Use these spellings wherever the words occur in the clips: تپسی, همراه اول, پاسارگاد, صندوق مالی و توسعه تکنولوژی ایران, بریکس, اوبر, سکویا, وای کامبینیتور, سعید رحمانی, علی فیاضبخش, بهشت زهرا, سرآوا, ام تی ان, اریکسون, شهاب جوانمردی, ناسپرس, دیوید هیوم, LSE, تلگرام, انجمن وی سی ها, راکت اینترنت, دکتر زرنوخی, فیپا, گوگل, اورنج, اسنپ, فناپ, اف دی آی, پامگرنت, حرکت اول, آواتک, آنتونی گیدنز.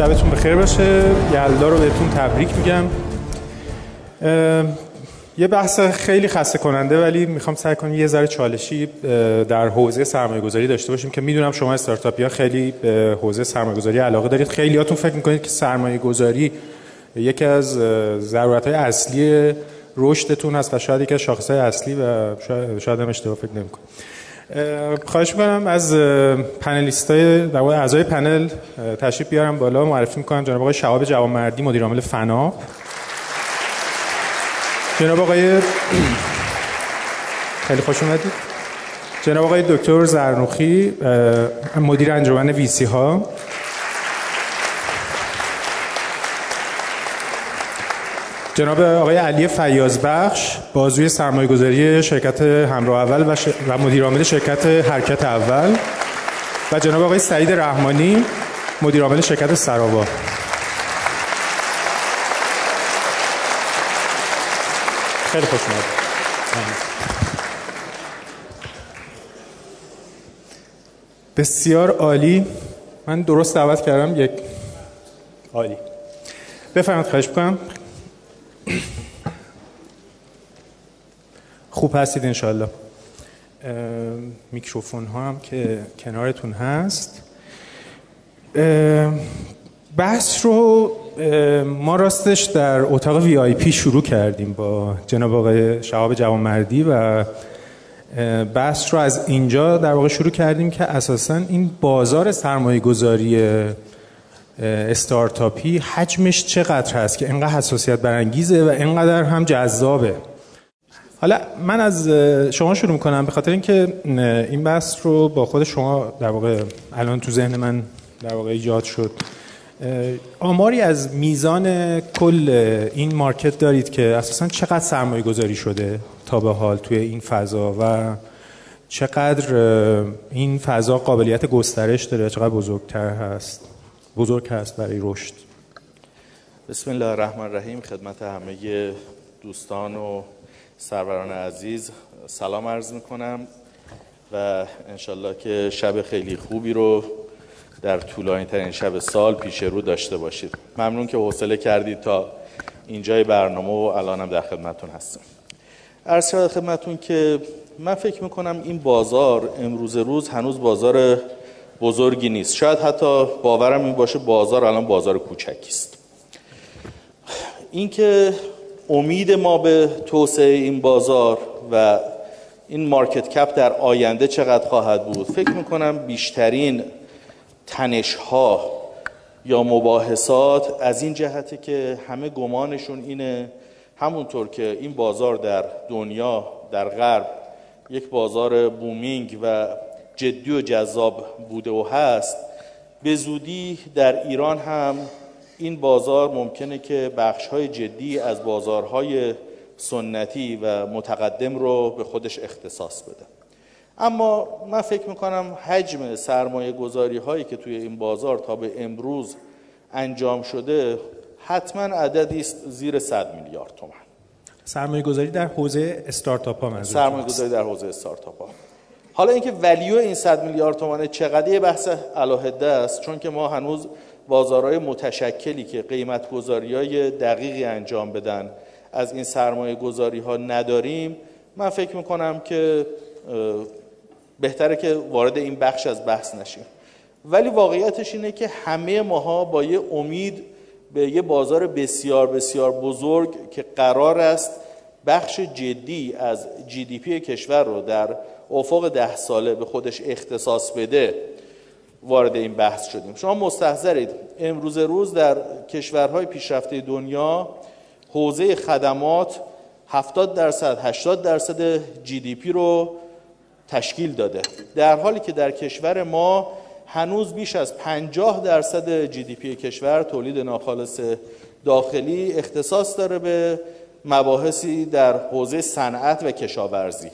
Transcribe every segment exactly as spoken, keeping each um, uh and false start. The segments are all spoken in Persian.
شبتون بخیر باشه. یلدا رو بهتون تبریک میگم. یه بحث خیلی خسته کننده، ولی میخوام سعی کنم یه ذره چالشی در حوزه سرمایه گذاری داشته باشیم که میدونم شما استارتاپیا خیلی به حوزه سرمایه گذاری علاقه دارید. خیلیاتون فکر میکنید که سرمایه گذاری یکی از ضرورت‌های اصلی رشدتون هست و شاید یکی از شاخص‌های اصلی و شاید هم اشتباه فکر نمی‌کنید. خواهش می‌کنم از پنلیست‌های در واقع اعضای پنل تشریف بیارم بالا. معرفی می‌کنم جناب آقای شهاب جوانمردی، مدیر عامل فناپ. جناب آقای خیلی خوش اومدید. جناب آقای دکتر زرنوخی، مدیر انجمن ویسی ها. جناب آقای علی فیاضبخش، بازوی سرمایه‌گذاری شرکت همراه اول و, ش... و مدیر عامل شرکت حرکت اول. و جناب آقای سعید رحمانی، مدیر عامل شرکت سرآوا. خیلی خوش اومدید. بسیار عالی. من درست دعوت کردم؟ یک عالی. بفرمایید. خواهش می‌کنم. خوب هستید انشالله. میکروفون ها هم که کنارتون هست. بحث رو ما راستش در اتاق وی آی پی شروع کردیم با جناب آقای شهاب جوانمردی و بحث رو از اینجا در واقع شروع کردیم که اساساً این بازار سرمایه گذاری استارتاپی حجمش چقدر هست که اینقدر حساسیت برانگیزه و اینقدر هم جذابه. حالا من از شما شروع میکنم، به خاطر اینکه این بحث رو با خود شما در واقع الان تو ذهن من در واقع ایجاد شد. آماری از میزان کل این مارکت دارید که اساساً چقدر سرمایه گذاری شده تا به حال توی این فضا و چقدر این فضا قابلیت گسترش داره، چقدر بزرگتر هست بزرگ هست برای رشد؟ بسم الله الرحمن الرحیم. خدمت همه دوستان و سروران عزیز سلام عرض میکنم و انشالله که شب خیلی خوبی رو در طولانی ترین شب سال پیش رو داشته باشید. ممنون که حوصله کردید تا اینجای برنامه و الانم در خدمتون هستم. عرض شد خدمتون که من فکر میکنم این بازار امروز روز هنوز بازار بزرگی نیست. شاید حتی باورم این باشه بازار الان بازار کوچکیست. این که امید ما به توسعه این بازار و این مارکت کپ در آینده چقدر خواهد بود، فکر میکنم بیشترین تنش‌ها یا مباحثات از این جهته که همه گمانشون اینه، همونطور که این بازار در دنیا در غرب یک بازار بومینگ و جدی و جذاب بوده و هست، به زودی در ایران هم این بازار ممکنه که بخش‌های جدی از بازارهای سنتی و متقدم رو به خودش اختصاص بده. اما من فکر میکنم حجم سرمایه گذاری هایی که توی این بازار تا به امروز انجام شده حتما عددی زیر صد میلیارد تومان. سرمایه گذاری در حوزه استارتاپ ها منظورم. سرمایه گذاری در حوزه استارتاپ ها. حالا اینکه ولیو این صد میلیارد تومان چقدر یه بحث الاهده است، چون که ما هنوز بازارهای متشکلی که قیمت گذاری های دقیقی انجام بدن از این سرمایه گذاری ها نداریم. من فکر میکنم که بهتره که وارد این بخش از بحث نشیم، ولی واقعیتش اینه که همه ماها با یه امید به یه بازار بسیار بسیار بزرگ که قرار است بخش جدی از جی دی پی کشور رو در افق ده ساله به خودش اختصاص بده وارد این بحث شدیم. شما مستحضرید امروز روز در کشورهای پیشرفته دنیا حوزه خدمات هفتاد درصد هشتاد درصد جی دی پی رو تشکیل داده، در حالی که در کشور ما هنوز بیش از پنجاه درصد جی دی پی کشور، تولید ناخالص داخلی، اختصاص داره به مباحثی در حوزه صنعت و کشاورزی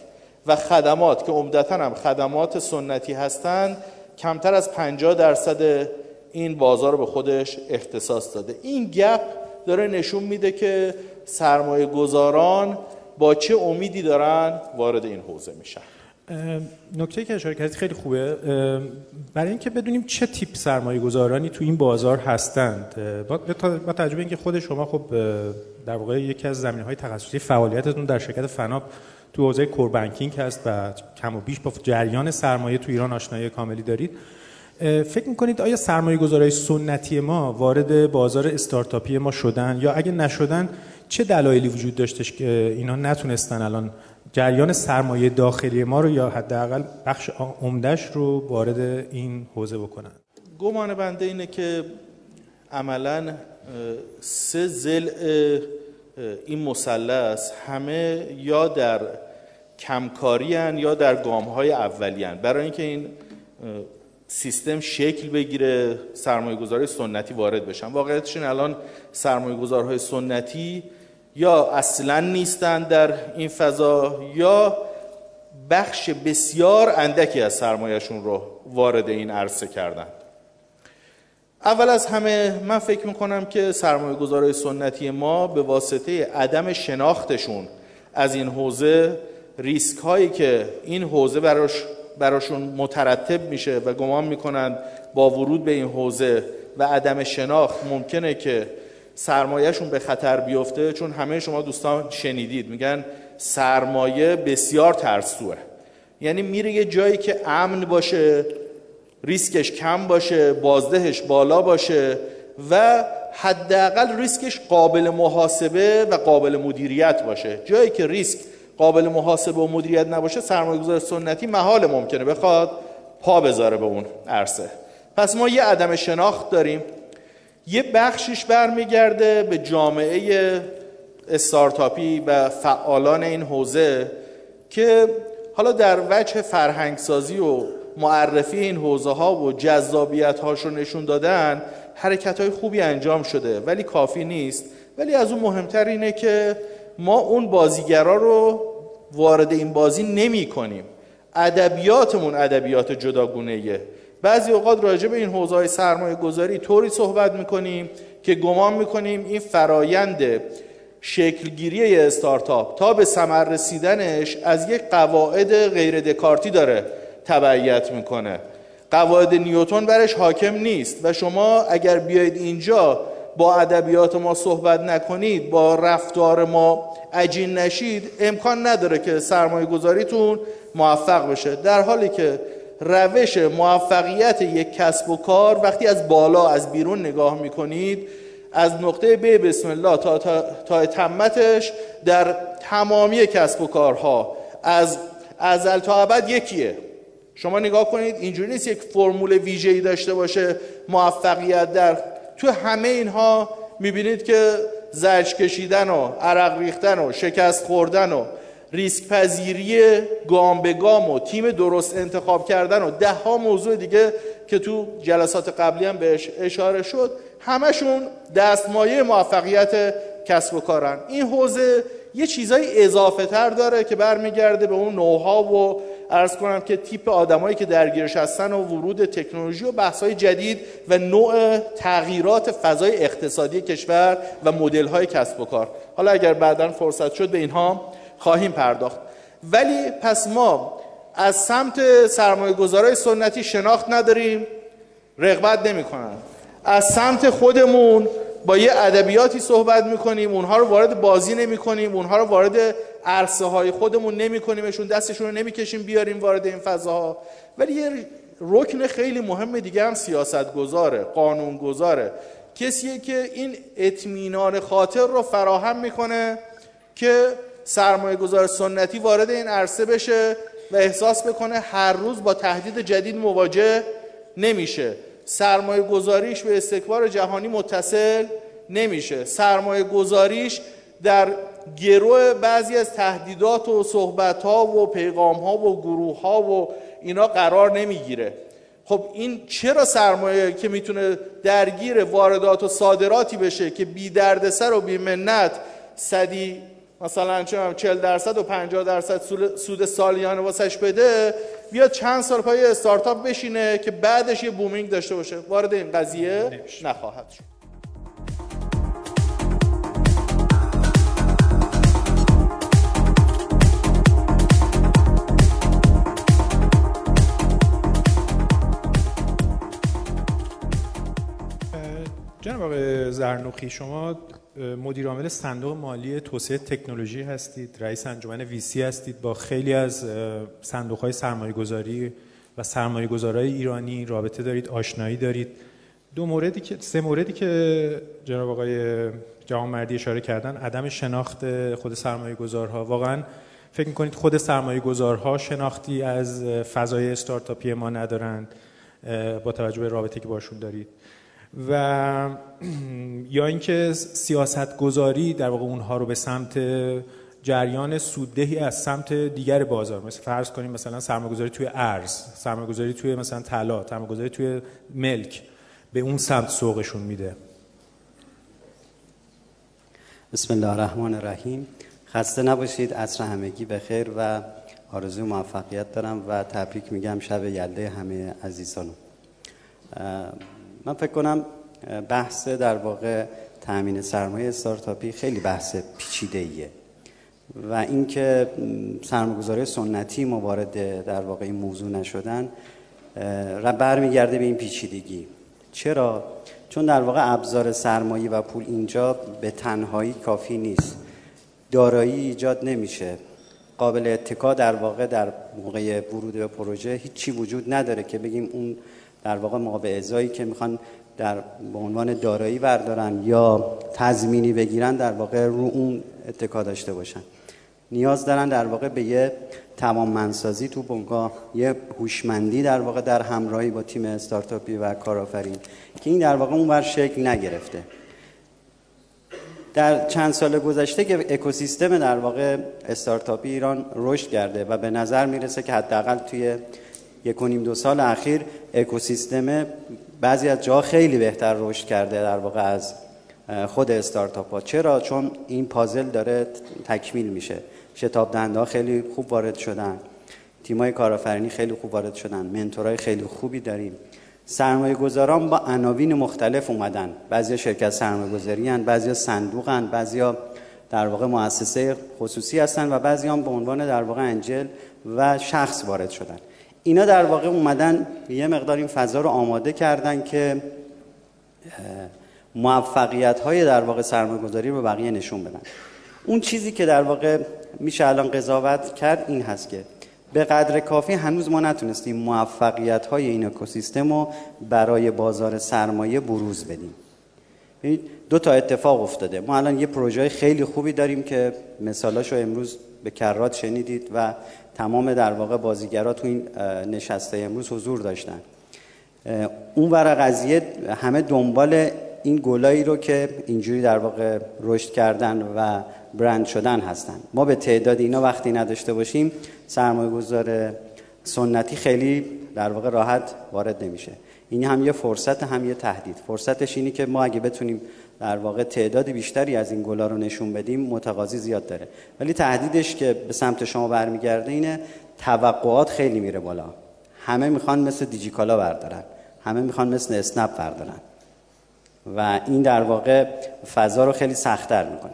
و خدمات که عمدتاً هم خدمات سنتی هستند کمتر از پنجاه درصد این بازار رو به خودش اختصاص داده. این گپ داره نشون میده که سرمایه گذاران با چه امیدی دارن وارد این حوزه میشن. نکته که اشاره کردید خیلی خوبه، برای اینکه بدونیم چه تیپ سرمایه‌گذارانی تو این بازار هستند. با تجربه اینکه خود شما خب در واقع یکی از زمینه‌های تخصصی فعالیتتون در شرکت فناپ تو حوزه کور بانکینگ هست و کم و بیش با جریان سرمایه تو ایران آشنایی کاملی دارید، فکر می‌کنید آیا سرمایه‌گذارای سنتی ما وارد بازار استارتاپی ما شدن، یا اگه نشدن چه دلایلی وجود داشتش که اینا نتونستن الان جریان سرمایه داخلی ما رو یا حداقل بخش عمده‌اش رو وارد این حوزه بکنن؟ گمان بنده اینه که عملاً سه ضلع این مثلث همه یا در کمکاری هن یا در گام‌های اولیه هن. برای اینکه این سیستم شکل بگیره سرمایه‌گذارهای سنتی وارد بشن. واقعیتش این الان سرمایه‌گذارهای سنتی یا اصلاً نیستن در این فضا، یا بخش بسیار اندکی از سرمایه‌شون رو وارد این عرصه کردن. اول از همه من فکر می‌کنم که سرمایه‌گذارهای سنتی ما به واسطه عدم شناختشون از این حوزه، ریسک هایی که این حوزه براش براشون مترتب میشه و گمان میکنن با ورود به این حوزه و عدم شناخت ممکنه که سرمایهشون به خطر بیفته. چون همه شما دوستان شنیدید میگن سرمایه بسیار ترسوه، یعنی میره یه جایی که امن باشه، ریسکش کم باشه، بازدهش بالا باشه و حداقل ریسکش قابل محاسبه و قابل مدیریت باشه. جایی که ریسک قابل محاسبه و مدیریت نباشه سرمایه‌گذار سنتی محال ممکنه بخواد پا بذاره به اون عرصه. پس ما یه عدم شناخت داریم، یه بخشش برمیگرده به جامعه استارتاپی و فعالان این حوزه که حالا در وجه فرهنگسازی و معرفی این حوزه ها و جذابیت هاش رو نشون دادن حرکت های خوبی انجام شده ولی کافی نیست. ولی از اون مهمتر اینه که ما اون بازیگرا رو وارد این بازی نمی کنیم. ادبیاتمون ادبیات جداگونه‌ایه. بعضی اوقات راجع به این حوزه‌های سرمایه‌گذاری طوری صحبت می‌کنیم که گمان می‌کنیم این فرایند شکلگیری استارتاپ تا به ثمر رسیدنش از یک قواعد غیر دکارتی داره تبعیت می‌کنه. قواعد نیوتن برش حاکم نیست و شما اگر بیاید اینجا با ادبیات ما صحبت نکنید، با رفتار ما عجین نشید، امکان نداره که سرمایه گذاریتون موفق بشه. در حالی که روش موفقیت یک کسب و کار وقتی از بالا از بیرون نگاه میکنید، از نقطه به بسم الله تا, تا, تا تمتش در تمامی کسب و کارها از ازل تا ابد یکیه. شما نگاه کنید، اینجوری نیست یک فرمول ویژه‌ای داشته باشه موفقیت. در تو همه اینها میبینید که زجر کشیدن و عرق ریختن و شکست خوردن و ریسک پذیری گام به گام و تیم درست انتخاب کردن و ده ها موضوع دیگه که تو جلسات قبلی هم بهش اشاره شد، همشون دستمایه موفقیت کسب و کارن. این حوزه یه چیزای اضافه تر داره که برمیگرده به اون نوها و عرض کنم که تیپ آدمایی که درگیرش هستن و ورود تکنولوژی و بحث‌های جدید و نوع تغییرات فضای اقتصادی کشور و مدل‌های کسب و کار. حالا اگر بعداً فرصت شد به اینها خواهیم پرداخت. ولی پس ما از سمت سرمایه‌گذارای سنتی شناخت نداریم، رغبت نمی‌کنن. از سمت خودمون با یه ادبیاتی صحبت می‌کنیم، اونها رو وارد بازی نمی‌کنیم، اونها رو وارد عرصه های خودمون نمی کنیمشون، دستشون رو نمی کشیم بیاریم وارد این فضاها. ولی یه رکن خیلی مهم دیگه هم سیاست گذاره، قانون گذاره، کسیه که این اطمینان خاطر رو فراهم میکنه که سرمایه گذار سنتی وارد این عرصه بشه و احساس بکنه هر روز با تهدید جدید مواجه نمیشه، سرمایه گذاریش به استکبار جهانی متصل نمیشه، سرمایه گذاریش در گروه بعضی از تهدیدات و صحبت‌ها و پیغام‌ها و گروه‌ها و اینا قرار نمیگیره. خب این چرا سرمایه که میتونه درگیر واردات و صادراتی بشه که بی دردسر و بی منت صدی مثلا چهل درصد و پنجاه درصد سود سالیانه واسش بده، بیا چند سال پای استارتاپ بشینه که بعدش یه بومینگ داشته باشه؟ وارد این قضیه نخواهد شد. زرنوخی، شما مدیر عامل صندوق مالی توسعه تکنولوژی هستید، رئیس انجمن ویسی هستید، با خیلی از صندوق‌های سرمایه‌گذاری و سرمایه‌گذارای ایرانی رابطه دارید، آشنایی دارید. دو موردی که سه موردی که جناب آقای جوانمردی اشاره کردن، عدم شناخت خود سرمایه‌گذارها، واقعاً فکر می‌کنید خود سرمایه‌گذارها شناختی از فضای استارتاپی ما ندارند با توجه به رابطه که باشون دارید، و یا اینکه سیاست‌گذاری در واقع اونها رو به سمت جریان سوددهی از سمت دیگر بازار، مثلا فرض کنیم مثلا سرمایه‌گذاری توی ارز، سرمایه‌گذاری توی مثلا طلا، سرمایه‌گذاری توی ملک، به اون سمت سوقشون میده. بسم الله الرحمن الرحیم. خسته نباشید، عصر همگی بخیر و آرزوی موفقیت دارم و تبریک میگم شب یلده همه عزیزانم. من فکر کنم بحث در واقع تامین سرمایه استارتاپی خیلی بحث پیچیده‌ایه و اینکه سرمایه‌گذاری سنتی موارد در واقع این موضوع نشدن را برمیگرده به این پیچیدگی. چرا؟ چون در واقع ابزار سرمایه و پول اینجا به تنهایی کافی نیست، دارایی ایجاد نمیشه، قابل اتکا در واقع در موقع ورود به پروژه هیچی وجود نداره که بگیم اون در واقع مقابل ازایی که میخوان در به عنوان دارایی بردارن یا تضمینی بگیرن در واقع رو اون اتکا داشته باشن. نیاز دارن در واقع به یه توانمندسازی تو بنگاه، یه هوشمندی در واقع در همراهی با تیم استارتاپی و کارآفرین که این در واقع اون بر شکل نگرفته. در چند سال گذشته که اکوسیستم در واقع استارتاپی ایران رشد کرده و به نظر میرسه که حداقل توی یک و نیم دو سال اخیر اکوسیستم بعضی از جاها خیلی بهتر رشد کرده در واقع از خود استارتاپ‌ها. چرا؟ چون این پازل داره تکمیل میشه. شتاب دهنده‌ها خیلی خوب وارد شدن، تیم‌های کارآفرینی خیلی خوب وارد شدن، منتورای خیلی خوبی داریم. سرمایه‌گذاران با عناوین مختلف اومدن، بعضیا شرکت سرمایه‌گذاری ان، بعضیا صندوق ان، بعضیا در واقع مؤسسه خصوصی هستن و بعضیا هم به عنوان در واقع انجل و شخص وارد شدن. اینا در واقع اومدن یه مقدار این فضا رو آماده کردن که موفقیت‌های در واقع سرمایه‌گذاری رو بقیه نشون بدن. اون چیزی که در واقع میشه الان قضاوت کرد این هست که به قدر کافی هنوز ما نتونستیم موفقیت‌های این اکوسیستم رو برای بازار سرمایه بروز بدیم. ببینید دو تا اتفاق افتاده. ما الان یه پروژه خیلی خوبی داریم که مثالاشو امروز به کرات شنیدید و تمام در واقع بازیگرا تو این نشسته امروز حضور داشتن. اون ور قضیه همه دنبال این گلایی رو که اینجوری در واقع رشد کردن و برند شدن هستن. ما به تعداد اینا وقتی نداشته باشیم سرمایه‌گذار سنتی خیلی در واقع راحت وارد نمیشه. این هم یه فرصت هم یه تهدید. فرصتش اینه که ما اگه بتونیم در واقع تعداد بیشتری از این گلا رو نشون بدیم متقاضی زیاد داره، ولی تهدیدش که به سمت شما برمیگرده اینه توقعات خیلی میره بالا. همه میخوان مثل دیجیکالا بردارن، همه میخوان مثل اسنپ بردارن و این در واقع فضا رو خیلی سخت‌تر میکنه.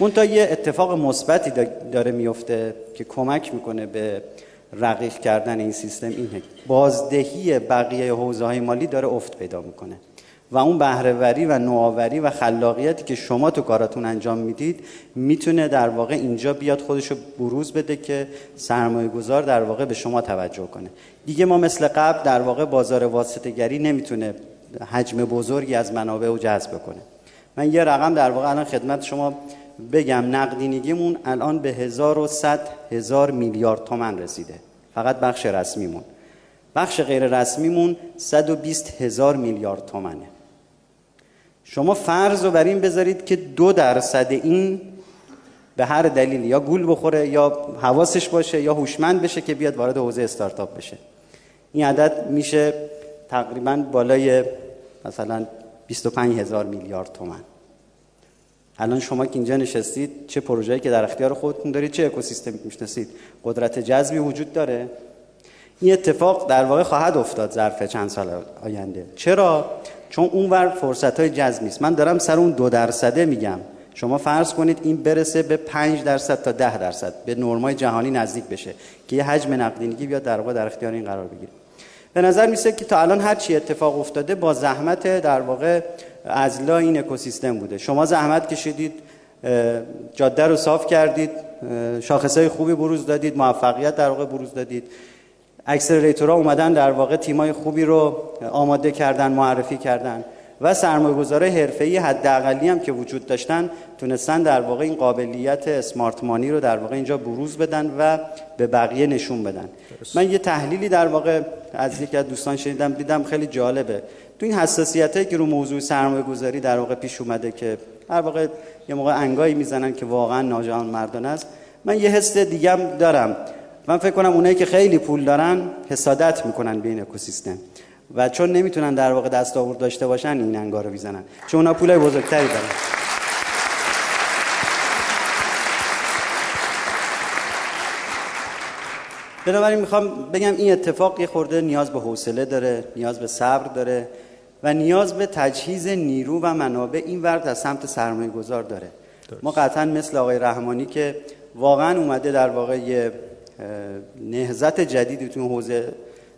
منتها یه اتفاق مثبتی داره میفته که کمک میکنه به رقیق کردن این سیستم، اینه بازدهی بقیه حوزه‌های مالی داره افت پیدا میکنه و اون بهره‌وری و نوآوری و خلاقیتی که شما تو کاراتون انجام میدید میتونه در واقع اینجا بیاد خودش رو بروز بده که سرمایه‌گذار در واقع به شما توجه کنه. دیگه ما مثل قبل در واقع بازار واسطه‌گری نمیتونه حجم بزرگی از منابع رو جذب کنه. من یه رقم در واقع الان خدمت شما بگم، نقدینگیمون الان به هزار و صد هزار میلیارد تومان رسیده، فقط بخش رسمیمون. بخش غیر رسمیمون صد و بیست هزار میلیارد تومانه. شما فرض رو بر این بذارید که دو درصد این به هر دلیل یا گول بخوره یا حواسش باشه یا هوشمند بشه که بیاد وارد حوزه استارتاپ بشه، این عدد میشه تقریباً بالای مثلا بیست و پنج هزار میلیارد تومان. الان شما که اینجا نشستید چه پروژه‌ای که در اختیار خودتون دارید، چه اکوسیستمی می‌شناسید، قدرت جذبی وجود داره. این اتفاق در واقع خواهد افتاد ظرف چند سال آینده. چرا؟ چون اونور فرصت‌های جذب نیست. من دارم سر اون دو درصده میگم. شما فرض کنید این برسه به پنج درصد تا ده درصد، به نرم‌های جهانی نزدیک بشه که یه حجم نقدینگی بیاد در واقع در اختیار این قرار بگیره. به نظر میسه که تا الان هر چی اتفاق افتاده با زحمت در واقع عضلا این اکوسیستم بوده. شما زحمت کشیدید، جاده رو صاف کردید، شاخصهای خوبی بروز دادید، موفقیت در واقع بروز دادید. اکسلراتورها اومدن در واقع تیمای خوبی رو آماده کردن، معرفی کردن و سرمایه‌گذارای حرفه‌ای حداقلی هم که وجود داشتن تونستن در واقع این قابلیت اسمارت مانی رو در واقع اینجا بروز بدن و به بقیه نشون بدن. من یه تحلیلی در واقع از یکی از دوستان شنیدم، دیدم خیلی جالبه. تو این حساسیتایی که رو موضوع سرمایه‌گذاری در واقع پیش اومده که در واقع یه موقع انگایی میزنن که واقعا ناجوانمردانه است، من یه حس دیگه هم دارم. من فکر کنم اونایی که خیلی پول دارن حسادت میکنن به این اکوسیستم و چون نمیتونن در واقع دستاورد داشته باشن این انگا رو میزنن، چون اونا پولای بزرگتری دارن. بنابراین میخوام بگم این اتفاق یه خورده نیاز به حوصله داره، نیاز به صبر داره و نیاز به تجهیز نیرو و منابع این ورد از سمت سرمایه‌گذار داره. ما قطعا مثل آقای رحمانی که واقعا اومده در واقع یه نهضت جدیدی تو حوزه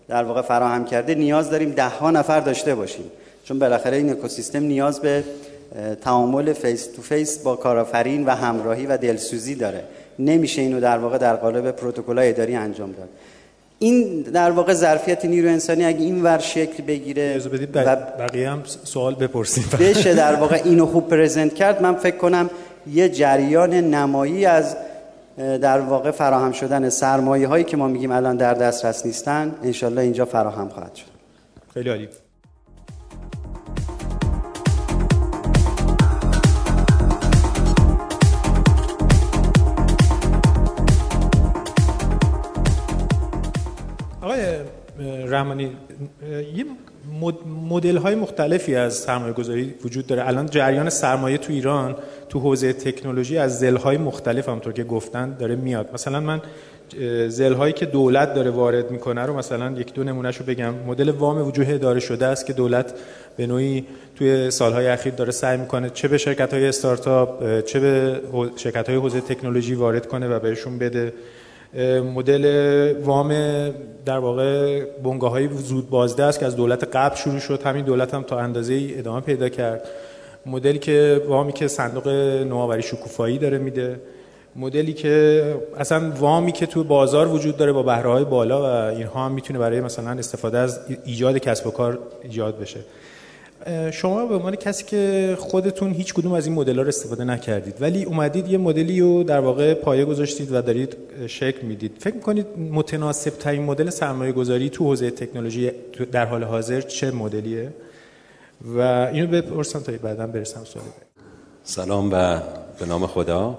در واقع فراهم کرده، نیاز داریم ده ها نفر داشته باشیم، چون بالاخره این اکوسیستم نیاز به تعامل فیس تو فیس با کارآفرین و همراهی و دلسوزی داره. نمیشه اینو در واقع در قالب پروتکل‌های اداری انجام داد. این در واقع ظرفیت نیروی انسانی اگه این ور شکل بگیره و بقیه هم سوال بپرسید بشه در واقع اینو خوب پرزنت کرد، من فکر کنم یه جریان نمایی از در واقع فراهم شدن سرمایه هایی که ما میگیم الان در دسترس نیستن انشالله اینجا فراهم خواهد شد. خیلی عالی. آقای رحمانی، یه مدل های مختلفی از سرمایه گذاری وجود داره. الان جریان سرمایه تو ایران تو حوزه تکنولوژی از زل‌های مختلف همونطور که گفتن داره میاد. مثلا من زل‌هایی که دولت داره وارد میکنه رو مثلا یک دو نمونهشو بگم. مدل وام وجوه اداره شده است که دولت به نوعی توی سالهای اخیر داره سعی میکنه چه به شرکت‌های استارتاپ چه به شرکت‌های حوزه تکنولوژی وارد کنه و بهشون بده. مدل وام در واقع بنگاه‌های زود بازده است که از دولت قبل شروع شد، همین دولت هم تا اندازه‌ای ادامه پیدا کرد. مدلی که وامی که صندوق نوآوری شکوفایی داره میده، مدلی که اصلا وامی که تو بازار وجود داره با بهره‌های بالا و اینها هم میتونه برای مثلا استفاده از ایجاد کسب و کار ایجاد بشه. شما به عنوان کسی که خودتون هیچ کدوم از این مدل‌ها رو استفاده نکردید ولی اومدید یه مدلی رو در واقع پایه گذاشتید و دارید شکل میدید، فکر می‌کنید متناسب‌ترین مدل سرمایه‌گذاری تو حوزه تکنولوژی در حال حاضر چه مدلیه؟ و اینو بپرسم تا بعداً برسم سوال. سلام و به نام خدا.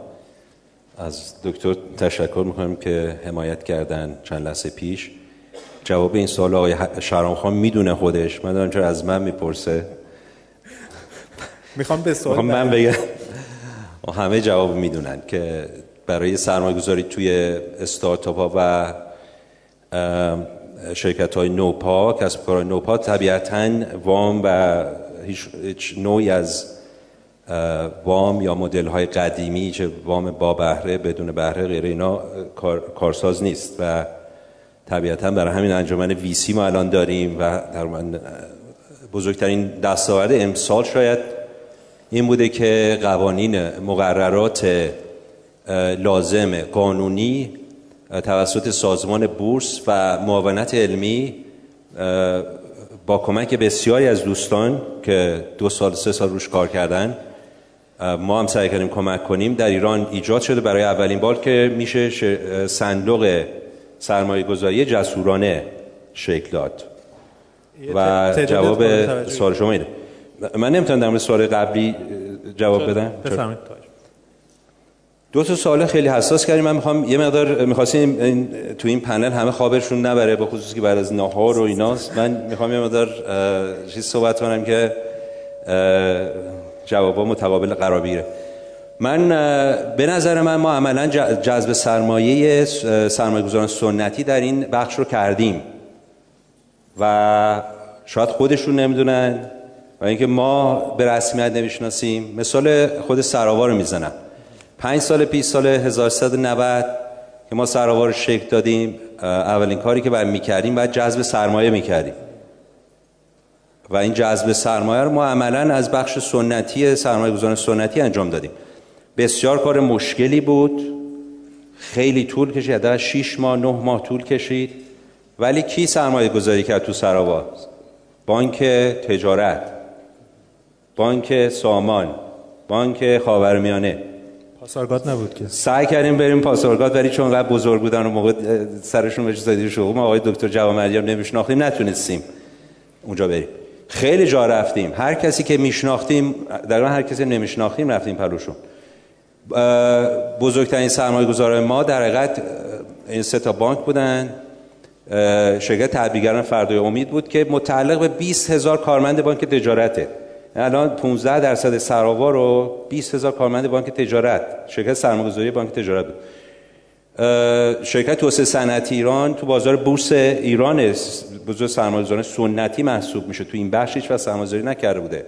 از دکتر تشکر می‌کنم که حمایت کردن چند لحظه پیش. جواب این سوال آقای شهرام‌خان میدونه خودش، من چرا از من میپرسه؟ میخوام به سوال من بگم همه جواب میدونن که برای سرمایه‌گذاری توی استارتاپ‌ها و شرکت‌های نوپا، کسب کارهای نوپا طبیعتاً وام و هیچ نوعی از وام یا مدل‌های قدیمی چه وام با بهره بدون بهره غیر اینا کار، کارساز نیست و طبیعتاً برای همین انجمن ویسی ما الان داریم و در بزرگترین دستاورد امسال شاید این بوده که قوانین مقررات لازم قانونی توسط سازمان بورس و معاونت علمی با کمک بسیاری از دوستان که دو سال سه سال روش کار کردن ما هم سعی کردیم کمک کنیم در ایران ایجاد شده برای اولین بار که میشه صندوق سرمایه گذاری جسورانه شکل داد. و جواب سوال شما اینه. من نمیتونم در مورد سوال قبلی جواب بدم. بفرمایید. دو تا سوال خیلی حساس کردیم. من میخوام یه مقدار می‌خواستیم تو این پنل همه خوابشون نبره، به خصوص که بعد از ناهار و ایناست. من میخوام یه مقدار چیز صحبت کنم که جوابا متقابل قرار بگیره. من به نظر من ما عملا جذب سرمایه سرمایه‌گذاران سنتی در این بخش رو کردیم و شاید خودشون نمیدونن و اینکه ما به رسمیت نمیشناسیم. مثال خود سرآوا رو میزنم. پنج سال پیش سال هزار و سیصد و نود که ما سرآوا رو شکل دادیم، اولین کاری که باید میکردیم باید جذب سرمایه میکردیم و این جذب سرمایه رو ما عملاً از بخش سنتی سرمایه‌گذاران سنتی انجام دادیم. بسیار کار مشکلی بود، خیلی طول کشید، حداقل شش ماه نه ماه طول کشید. ولی کی سرمایه گذاری کرد تو سرآوا؟ بانک تجارت، بانک سامان، بانک خاورمیانه. پاسارگاد نبود که. سعی کردیم بریم پاسارگاد ولی چون قبل بزرگ بودن و موقع سرشون بهش زدی شغل، آقای دکتر جوانمردی هم نمیشناختیم، نتونستیم اونجا بریم. خیلی جا رفتیم، هر کسی که میشناختیم، در واقع هر کسی نمیشناختیم رفتیم پلوشون. بزرگترین سرمایه‌گذاران ما در حقیقت این سه تا بانک بودن. شرکت تبدیلگران فردای امید بود که متعلق به بیست هزار کارمند بانک تجارته. الان پانزده درصد سرآوا رو بیست هزار کارمند بانک تجارت، شرکت سرمایه‌گذاری بانک تجارت بود. شرکت توسعه صنعتی ایران تو بازار بورس ایران بزرگ سرمایه‌گذاران سنتی محسوب میشه، تو این بخش هیچ وقت سرمایه‌گذاری نکرده بوده،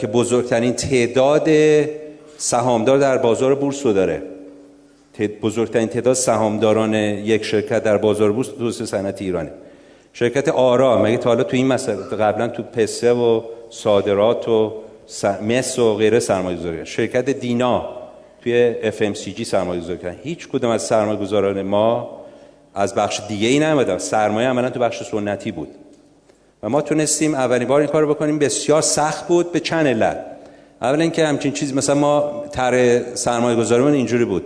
که بزرگترین تعداد سهامدار در بازار بورس رو داره. بزرگترین تعداد سهامداران یک شرکت در بازار بورس توسعه صنعتی ایرانه. شرکت آرا مگه تا حالا تو این مسئله قبلا تو پسته و صادرات و مس و غیره سرمایه‌گذاری کرد. شرکت دینا توی اف ام سی جی سرمایه‌گذاری کرد. هیچ کدوم از سرمایه‌گذاران ما از بخش دیگه ای نیومدن، سرمایه عملاً تو بخش سنتی بود و ما تونستیم اولین بار این کارو بکنیم. بسیار سخت بود به چند علت. اولا اینکه همچین چیز، مثلا ما طرح سرمایه‌گذاریمون اینجوری بود،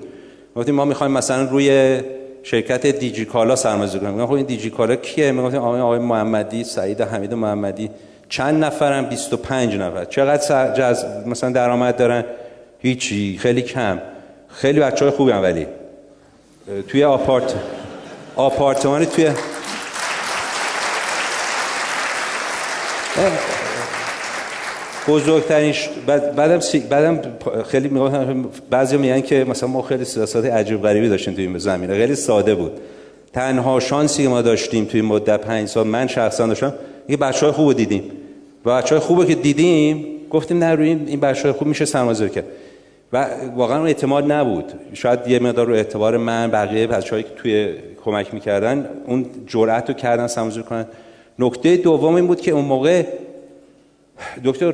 گفتیم ما می‌خوایم مثلا روی شرکت دیجیکالا سرمایه‌گذاری کنیم. خب این دیجیکالا کیه؟ میگفتیم آقای آقای محمدی، سعید حمید محمدی، چند نفرن؟ بیست و پنج نفر. چقدر جز مثلا درآمد دارن؟ هیچی، خیلی کم. خیلی بچه‌های خوبی ان ولی توی آپارت آپارتمانی توی بزرگترین بعد بعدم سی... بعدم خیلی میگم، بعضیا میگن که مثلا ما خیلی سیاست عجیب غریبی داشتیم توی این زمینه. خیلی ساده بود. تنها شانسی که ما داشتیم توی مدت پنج سال، من شخصا داشتم، یه بچهای خوبو دیدیم و بچهای خوبو که دیدیم گفتیم نه، روی این بچهای خوب میشه سرمایه‌گذاری کرد و واقعا اعتماد نبود. شاید یه مقدار رو اعتبار من، بقیه بچهایی که توی کمک میکردن اون جرأت رو کردن سرمایه‌گذاری کنن. نکته دوم این بود که اون موقع دکتر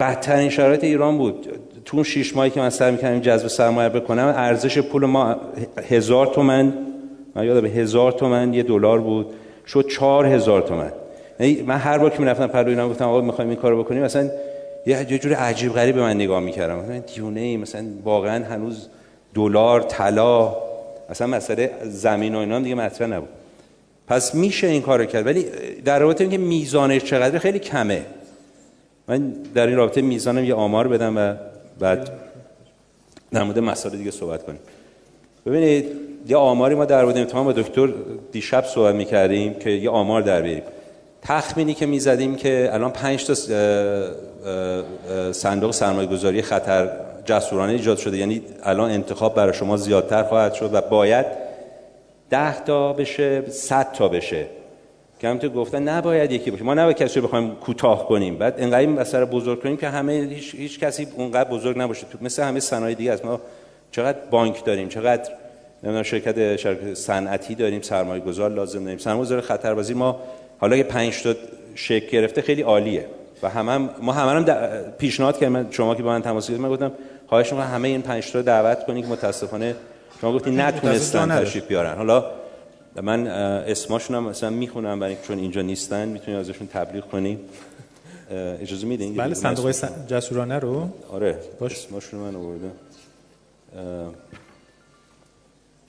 بدترین شرایط ایران بود. تو اون شش ماهی که من سعی می‌کردم جذب سرمایه بکنم، ارزش پول ما هزار تومان، من یادم هزار تومان یه دلار بود، شد چهار هزار تومان. یعنی من هر بار که می‌رفتم پلو اینا گفتم آقا می‌خوایم این کارو بکنیم، مثلا یه جور عجیب غریب به من نگاه می‌کردم، مثلا دیونه‌ای، مثلا واقعا هنوز دلار، طلا، اصلا مسئله زمین و اینا هم دیگه مطرح نبود. پس میشه این کارو کرد ولی در رابطه اینکه میزانش چقدر خیلی کمه. من در این رابطه میزانم یه آمار بدم و بعد در مورد مسائل دیگه صحبت کنیم. ببینید یه آماری ما در مورد امتحان با دکتر دیشب صحبت می‌کردیم که یه آمار در بیاریم. تخمینی که می‌زدیم که الان پنج تا صندوق سرمایه‌گذاری خطر جسورانه ایجاد شده، یعنی الان انتخاب برای شما زیادتر خواهد شد و باید ده تا بشه، صد تا بشه. کامتو گفتن نباید یکی باشه. ما نباید کسی رو بخوایم کوتاه کنیم، بعد انقدر مسئله بزرگ کنیم که همه هیچ, هیچ کسی اونقدر بزرگ نباشه. تو مثل همه صنایع دیگه است. ما چقدر بانک داریم، چقدر نمیدونم شرکت شرکت صنعتی داریم، سرمایه‌گذار لازم داریم. سرمایه‌گذار خطربازی ما حالا که پنج تا شکل گرفته خیلی عالیه و همه هم ما همه هم پیشنهاد کردم، شما که با من تماس گرفتید، من گفتم خواهش می‌کنم همه این پنج تا رو دعوت کنید که متأسفانه شما گفتین نتونستن تشریف بیارن. حالا من اسماشون هم مثلا میخونم برای چون اینجا نیستن، میتونید ازشون تبلیغ کنید. اجازه میدین؟ بله، صندوق جسورانه رو. آره باش. اسماشون من آوردم.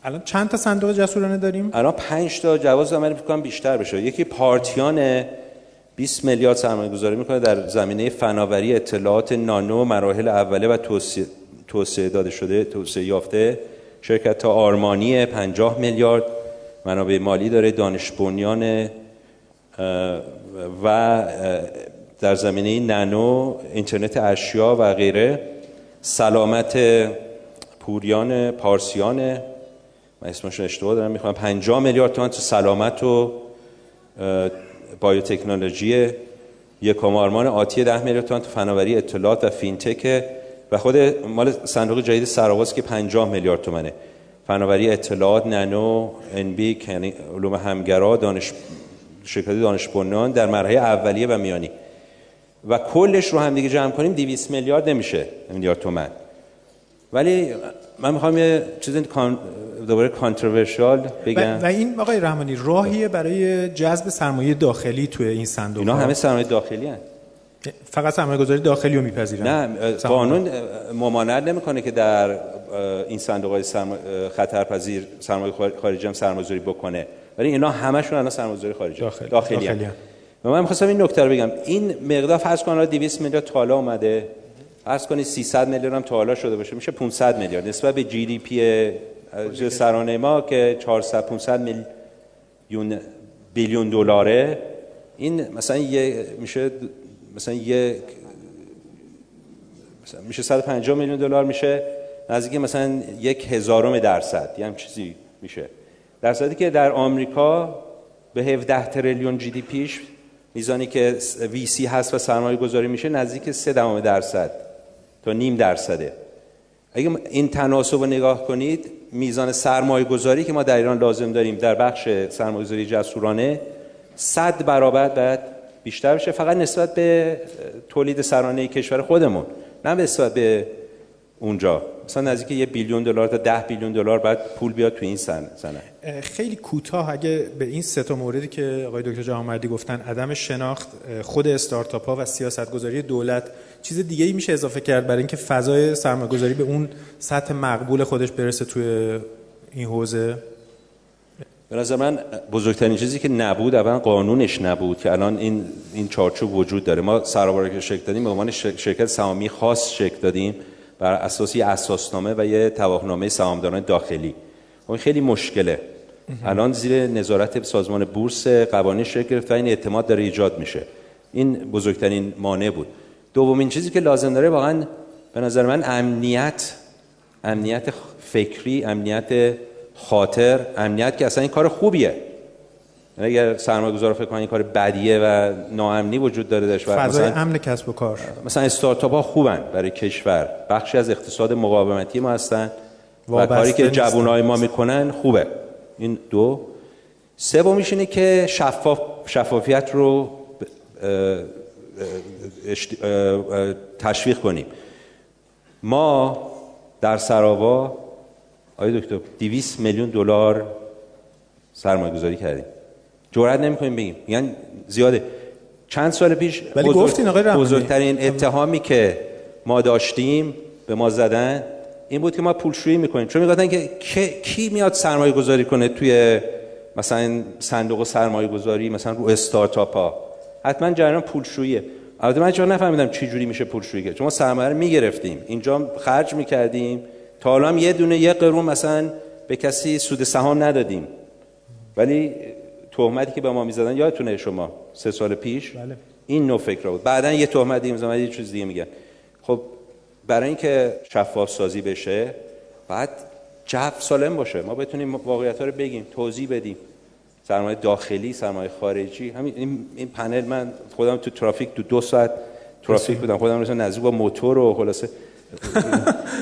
الان چند تا صندوق جسورانه داریم؟ الان پنج تا جواز عملی فکر کنم بیشتر بشه. یکی پارتیان بیست میلیارد سرمایه گذاری میکنه در زمینه فناوری اطلاعات نانو، مراحل اولیه و توسعه توسعه داده شده، توسعه یافته. شرکت آرمانی پنجاه میلیارد منابع مالی داره، دانش بنیان و در زمینه نانو، اینترنت اشیا و غیره. سلامت پوریان پارسیان، من اسمشون اشتباه دارم میخوام، پنجاه میلیارد تومان تو سلامت و بایوتکنولوژی. یکم آرمان آتی ده میلیارد تومان تو فناوری اطلاعات و فینتک و خود مال صندوق جدید سرآوا که پنجاه میلیارد تومانه. فناوری اطلاعات، نانو، ان بی، علوم همگرا، دانش شرکت دانشبنیان در مرحله اولیه و میانی و کلش رو هم دیگه جمع کنیم دویست میلیارد نمیشه، میلیارد تومان. ولی من میخوام یه چیز دوباره کانتروورشال بگم و این آقای رحمانی راهیه برای جذب سرمایه داخلی توی این صندوق. اینا همه سرمایه داخلی هستند، فقط سرمایه گذاری داخلی رو میپذیرن. نه، قانون ممانعت نمیکنه که در این صندوق‌های سرما... خطرپذیر سرمایه خارجی هم سرمایه گذاری بکنه، ولی اینا همشون الان سرمایه گذاری خارجی داخلی داخلی هستند. من می‌خواستم این نکته رو بگم، این مقدار فرض کن دویست میلیارد تالا اومده، فرض کنید سیصد میلیارد هم تالا شده باشه، میشه پانصد میلیارد نسبت به جی دی پی سرانه ما که چهارصد پانصد میلیون بیلیون دلاره. این مثلا یه میشه مثلا یه مثلا میشه صد و پنجاه میلیون دلار، میشه نزدیک مثلا یک هزارم درصد یه هم چیزی میشه، درصدی که در آمریکا به هفده تریلیون جی دی پیش میزانی که وی سی هست و سرمایه گذاری میشه نزدیک سه درصد تا نیم درصده. اگه این تناسب رو نگاه کنید، میزان سرمایه گذاری که ما در ایران لازم داریم در بخش سرمایه گذاری جسورانه صد برابر باید بیشتر بشه، فقط نسبت به تولید سرانه کشور خودمون، نه نسبت به اونجا. مثلا نزدیک یه بیلیون دلار تا ده بیلیون دلار باید پول بیاد تو این سن سنه. خیلی کوتاه اگه به این سه تا موردی که آقای دکتر جوانمردی گفتن، عدم شناخت، خود استارتاپ ها و سیاستگذاری دولت، چیز دیگه ای میشه اضافه کرد برای اینکه فضای سرمایه‌گذاری به اون سطح مقبول خودش برسه توی این حوزه؟ به نظر من بزرگترین چیزی که نبود، اول قانونش نبود که الان این این چارچوب وجود داره. ما سرآوا که شرکت دادیم به عنوان شرکت سهامی خاص شکل دادیم بر اساس یه اساسنامه و یه توافقنامه سهامداران داخلی. اون خیلی مشکله. الان زیر نظارت سازمان بورس قوانین شکل گرفت و این اعتماد داره ایجاد میشه. این بزرگترین مانع بود. دومین چیزی که لازم داره واقعا به نظر من امنیت، امنیت فکری، امنیت خاطر، امنیت که اصلا این کار خوبیه. یعنی اگر سرمایه‌گذار فکر کنه این کار بدیه و ناامنی وجود داره داشت، فضای امن کسب و کار، مثلا استارتاپ‌ها خوبن برای کشور، بخشی از اقتصاد مقاومتی ما هستن و کاری که جوانای ما میکنن خوبه. این دو. سومیش اینه که شفاف شفافیت رو تشویق کنیم. ما در سرآوا آقای دکتر دویست میلیون دلار سرمایه‌گذاری کردیم، جرئت نمی‌کنیم بگیم یعنی زیاده. چند سال پیش بزرگ... بزرگترین اتهامی که ما داشتیم به ما زدن این بود که ما پولشویی می‌کنیم، چون می‌گفتن که کی میاد سرمایه گذاری کنه توی مثلا صندوق سرمایه گذاری مثلا رو استارتاپ‌ها، حتما جریان پولشوییه. البته من چرا نفهمیدم چی جوری میشه پولشویی کرد، چون ما سرمایه رو می‌گرفتیم اینجا خرج می‌کردیم، تا الان یه دونه یه قرون مثلا به کسی سود سهام ندادیم. ولی تهمتی که به ما می‌زدن یادتونه شما سه سال پیش؟ بله. این نوع فکر بود. بعداً یه تهمت دیگه می‌زدن، یه چیز دیگه میگن. خب برای اینکه شفاف سازی بشه، بعد جو سالم باشه، ما بتونیم واقعیت‌ها رو بگیم، توضیح بدیم. سرمایه داخلی، سرمایه خارجی، همین این پنل، من خودم تو ترافیک تو دو ساعت ترافیک بودم، خودم رسیدم نزدیک با موتور و خلاصه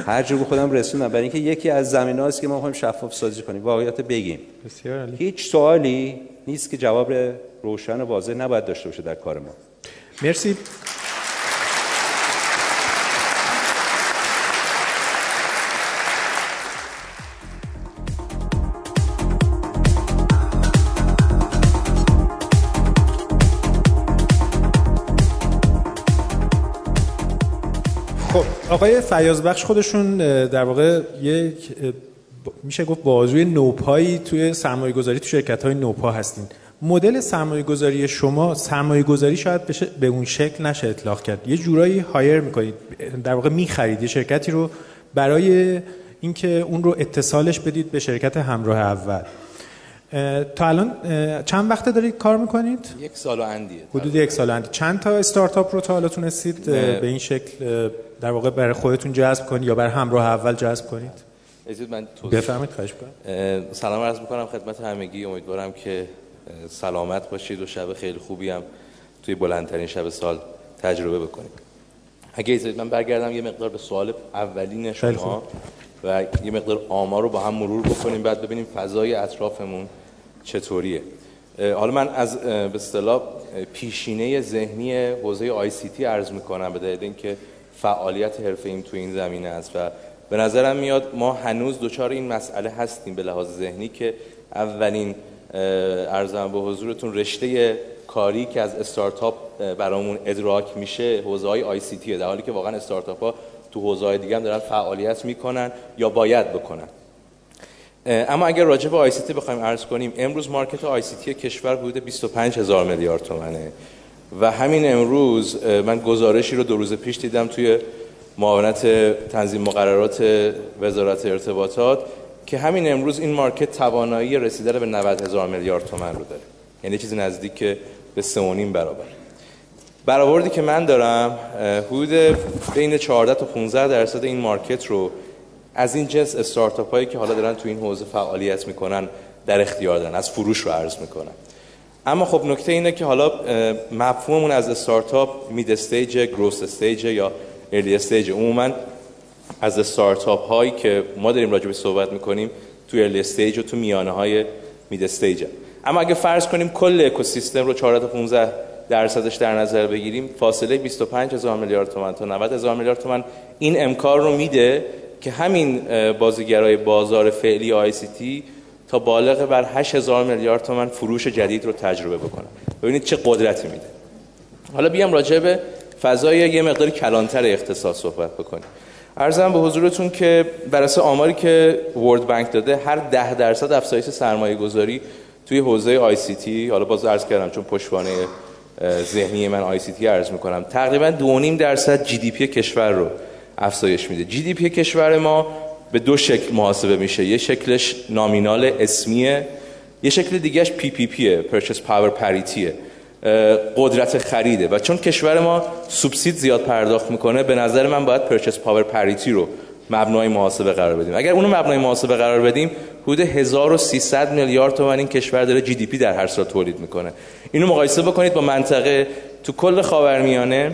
هر جور خودم رسوندم، برای اینکه یکی از زمینه‌هاست که ما می‌خوایم شفاف سازی کنیم، واقعیت بگیم. بسیار عالی. هیچ سوالی نیست که جواب روشن و واضح نباید داشته باشه در کار ما. مرسی. خب آقای فیاضبخش خودشون در واقع یک میشه گفت بازوی نوپایی توی سرمایه گذاری تو شرکت‌های نوپا هستین. مدل سرمایه گذاری شما، سرمایه گذاری شاید بشه به اون شکل نشه اطلاق کرد، یه جورایی هایر میکنید، در واقع میخرید یه شرکتی رو برای اینکه اون رو اتصالش بدید به شرکت همراه اول. تا الان چند وقت دارید کار میکنید؟ یک سال و اندیه، حدود یک سال و اندی. چند تا استارتاپ رو تا حالا تونستید به این شکل در واقع برای خودتون جذب کنید یا برای همراه اول جذب کنید؟ عزیز من توضیح بفرمایید. خواهش می‌کنم. سلام عرض می‌کنم خدمت همگی، امیدوارم که سلامت باشید و شب خیلی خوبی هم توی بلندترین شب سال تجربه بکنید. اگه اجازه من برگردم یه مقدار به سوال اولین شما و یه مقدار آمار رو با هم مرور بکنیم، بعد ببینیم فضای اطرافمون چطوریه. حالا من از به اصطلاح پیشینه ذهنی حوزه آی سی تی عرض میکنم به دلیل اینکه فعالیت حرفه‌ایم تو این زمینه است و به نظرم میاد ما هنوز دچار این مسئله هستیم به لحاظ ذهنی که اولین عرضم به حضورتون رشته کاری که از استارتاپ برامون ادراک میشه حوزه های آی سی تی، در حالی که واقعا استارتاپ ها تو حوزه های دیگه هم دارن فعالیت میکنن یا باید بکنن. اما اگر راجع به آی سی تی بخوایم عرض کنیم، امروز مارکت آی سی تی کشور حدود بیست و پنج هزار میلیارد تومانه و همین امروز من گزارشی رو دو روز پیش دیدم توی معاونت تنظیم مقررات وزارت ارتباطات که همین امروز این مارکت توانایی رسیدن به نود هزار میلیارد تومان رو داره، یعنی چیزی نزدیک به سه و نیم برابر. برآوردی که من دارم حدود بین چهارده تا پانزده درصد این مارکت رو از این جنس استارتاپ هایی که حالا دارن تو این حوزه فعالیت میکنن در اختیار دارن، از فروش رو عرض میکنن. اما خب نکته اینه که حالا مفهوممون از استارتاپ مید استیج، گروس استیج یا ارلی استیج. عموما از استارتاپ هایی که ما داریم راجع به صحبت میکنیم تو ارلی استیج و تو میانه های مید استیج. اما اگه فرض کنیم کل اکوسیستم رو چهارده تا پانزده درصدش در نظر بگیریم، فاصله بیست و پنج هزار میلیارد تومان تا نود هزار میلیارد تومان این امکان رو میده که همین بازیگرای بازار فعلی آی سی تی تا بالغ بر هشت هزار میلیارد تومان فروش جدید رو تجربه بکنن. ببینید چه قدرتی میده. حالا بیام راجع به فضای یه مقدار کلانتر اقتصاد صحبت بکنیم. عرضم به حضورتون که بر اساس آماری که ورلد بانک داده، هر ده درصد افزایش سرمایه‌گذاری توی حوزه آی سی تی، حالا باز عرض کردم چون پشتوانه ذهنی من آی سی تی عرض می‌کنم، تقریباً دو و نیم درصد جی دی پی کشور رو افزایش میده. جی دی پی کشور ما به دو شکل محاسبه میشه، یه شکلش نامینال اسمیه، یه شکل دیگهش پی پی پیه، پرچس پاور پریتیه، قدرت خریده. و چون کشور ما سوبسید زیاد پرداخت میکنه، به نظر من باید پرچس پاور پریتی رو مبنای محاسبه قرار بدیم. اگر اونو مبنای محاسبه قرار بدیم، حدود هزار و سیصد میلیارد تومان این کشور داره جی دی پی در هر سال تولید میکنه. اینو مقایسه بکنید با منطقه تو کل خاورمیانه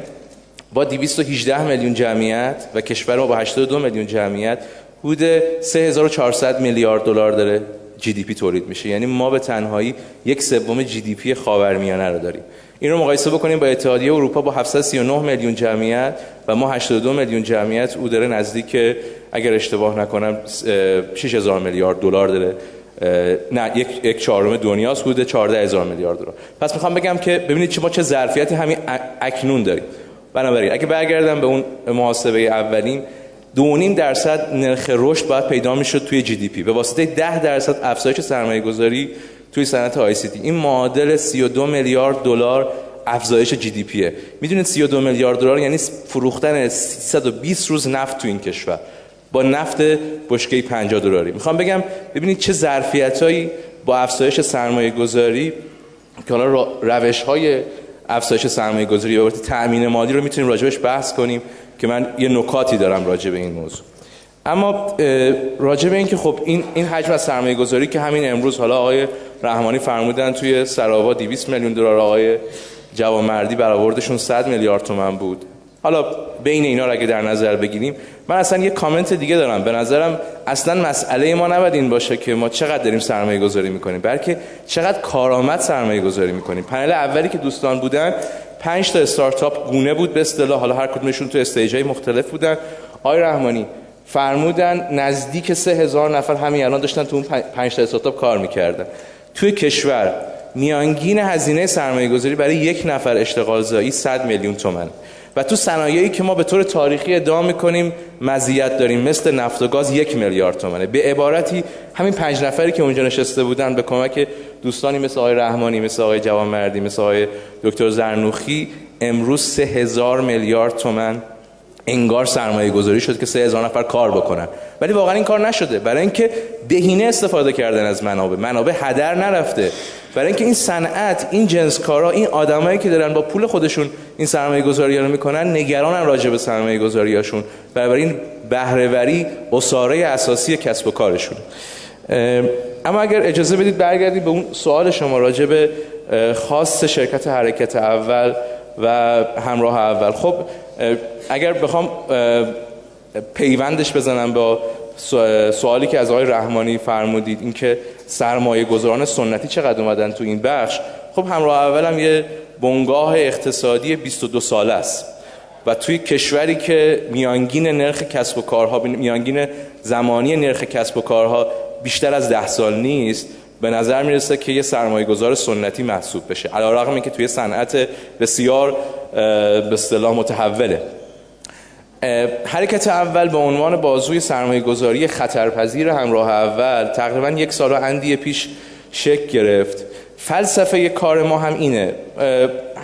با دویست و هجده میلیون جمعیت و کشور ما با هشتاد و دو میلیون جمعیت حدود سه هزار و چهارصد میلیارد دلار داره جی دی پی تولید میشه، یعنی ما به تنهایی یک سوم جی دی پی خاورمیانه رو داریم. این رو مقایسه بکنیم با اتحادیه اروپا با هفتصد و سی و نه میلیون جمعیت و ما هشتاد و دو میلیون جمعیت، او داره نزدیک اگر اشتباه نکنم شش هزار میلیارد دلار داره، نه یک یک چهارم دنیاست، حدود چهارده هزار میلیارد دلار. پس میخوام بگم که ببینید چه ما چه ظرفیتی همین اکنون داریم. بنابراین اگه برگردم به اون محاسبه اولین، دو و نیم درصد نرخ رشد باید پیدا میشد توی جی دی پی به واسطه ده درصد افزایش سرمایه‌گذاری توی صنعت آی سی تی. این معادل سی و دو میلیارد دلار افزایش جی دی پیه. میدونید سی و دو میلیارد دلار یعنی فروختن سیصد و بیست روز نفت تو این کشور با نفت بشکه پنجاه دلاری. میخوام بگم ببینید چه ظرفیتایی با افزایش سرمایه‌گذاری که حالا روش‌های افزایش سرمایه‌گذاری بابت تأمین مالی رو میتونیم راجبش بحث کنیم که من یه نکاتی دارم راجع به این موضوع. اما راجع به این که خب این این حجم از سرمایه‌گذاری که همین امروز حالا آقای رحمانی فرمودن توی سرآوا دویست میلیون دلار، آقای جوانمردی برآوردشون صد میلیارد تومان بود. حالا بین اینا رو اگه در نظر بگیریم، من اصلا یه کامنت دیگه دارم. به نظرم اصلا مسئله ما نباید این باشه که ما چقدر داریم سرمایه‌گذاری می‌کنیم، بلکه چقدر کارآمد سرمایه‌گذاری می‌کنیم. پنل اولی که دوستان بودن پنج تا استارتاپ گونه بود به اصطلاح، حالا هر کدومشون تو استیج‌های مختلف بودن. آقای رحمانی فرمودن نزدیک سه هزار نفر همین الان داشتن تو اون پنج تا استارتاپ کار می‌کردن. توی کشور میانگین هزینه سرمایه‌گذاری برای یک نفر اشتغالزایی صد میلیون تومان و تو صنایعی که ما به طور تاریخی ادعا می‌کنیم مزیت داریم مثل نفت و گاز یک میلیارد تومانه. به عبارتی همین پنج نفری که اونجا نشسته بودن به کمک دوستانی مثل آقای رحمانی، مثل آقای جوانمردی، مثل آقای دکتر زرنوخی، امروز سه هزار میلیارد تومان انگار سرمایه گذاری شد که سه هزار نفر کار بکنن. ولی واقعا این کار نشده، برای اینکه بهینه استفاده کردن از منابع، منابع هدر نرفته، برای اینکه این صنعت، این جنس کارا، این آدمایی که دارن با پول خودشون این سرمایه گذاری رو میکنن نگرانن راجع به سرمایه گذاریاشون، برای این بهره وری اساره اساسی کسب و کارشون. اما اگر اجازه بدید برگردید به اون سوال شما راجع به خاص شرکت حرکت اول و همراه اول. خب اگر بخوام پیوندش بزنم با سوالی که از آقای رحمانی فرمودید، اینکه سرمایه گذاران سنتی چقدر اومدن تو این بخش، خب همراه اول هم یه بنگاه اقتصادی بیست و دو ساله است و توی کشوری که میانگین نرخ کسب و کارها، میانگین زمانی نرخ کسب و کارها بیشتر از ده سال نیست، به نظر میرسه که یه سرمایه گذار سنتی محسوب بشه، علیرغم اینکه توی صنعت بسیار به اصطلاح متحوله. حرکت اول به عنوان بازوی سرمایه گذاری خطرپذیر همراه اول تقریبا یک سال و اندی پیش شکل گرفت. فلسفه کار ما هم اینه،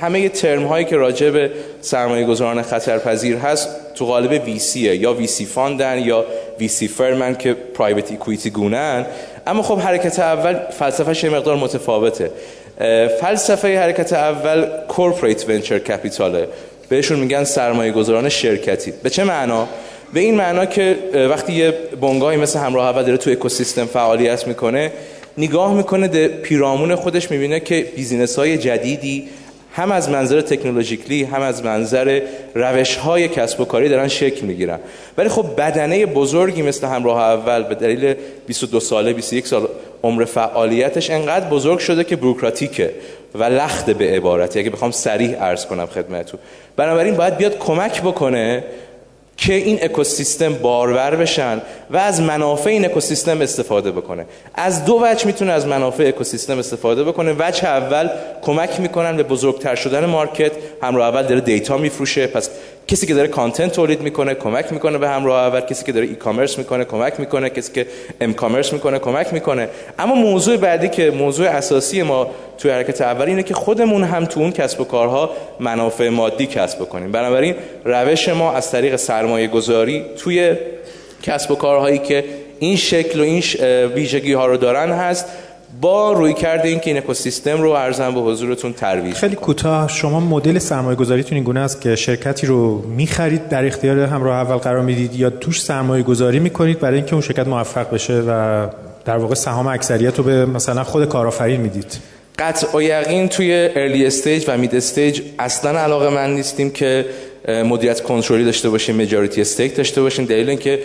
همه ترم هایی که راجع به سرمایه گذاران خطرپذیر هست تو قالب وی سی یا وی سی فاندن یا وی سی فرمن که پرایوت ایکویتی گونن، اما خب حرکت اول فلسفهش یه مقدار متفاوته. فلسفه حرکت اول کورپوریت ونچر کپیتاله، بهشون میگن سرمایه گذاران شرکتی. به چه معنا؟ به این معنا که وقتی یه بنگاهی مثل همراه اول داره تو اکوسیستم فعالیت میکنه، نگاه میکنه به پیرامون خودش، میبینه که بیزینس‌های جدیدی هم از منظر تکنولوژیکلی هم از منظر روش‌های کسب و کاری دارن شکل میگیرن، ولی خب بدنه بزرگی مثل همراه اول به دلیل بیست و دو ساله بیست و یک سال عمر فعالیتش انقدر بزرگ شده که بوروکراتیکه و لخت به عبارتی، اگه بخوام صریح عرض کنم خدمتتون. بنابراین باید بیاد کمک بکنه که این اکوسیستم بارور بشن و از منافع این اکوسیستم استفاده بکنه. از دو وجه میتونه از منافع اکوسیستم استفاده بکنه. وجه اول، کمک میکنن به بزرگتر شدن مارکت. همراه اول داره دیتا میفروشه، پس کسی که داره کانتنت تولید میکنه کمک میکنه به همراه اول، کسی که داره ای کامرس میکنه کمک میکنه، کسی که ام کامرس میکنه کمک میکنه. اما موضوع بعدی که موضوع اساسی ما توی حرکت اول اینه که خودمون هم تو اون کسب و کارها منافع مادی کسب بکنیم. بنابراین روش ما از طریق سرمایه گذاری توی کسب و کارهایی که این شکل و این ویژگی ها رو دارن هست، با روی کرده این که این اکوسیستم رو ارزان به حضورتون ترویج. خیلی کوتاه، شما مدل سرمایه گذاریتون این گونه است که شرکتی رو میخرید، در اختیار همراه اول قرار میدید یا توش سرمایه گذاری میکنید برای اینکه اون شرکت موفق بشه و در واقع سهام اکثریت رو به مثلا خود کارآفرین میدید؟ قطع و یقین توی ارلی استیج و مید استیج اصلا علاقه من نیستیم که مدیریت کنترلی داشته باشیم، ماجوریتی استیک داشته باشیم. دلیل اینکه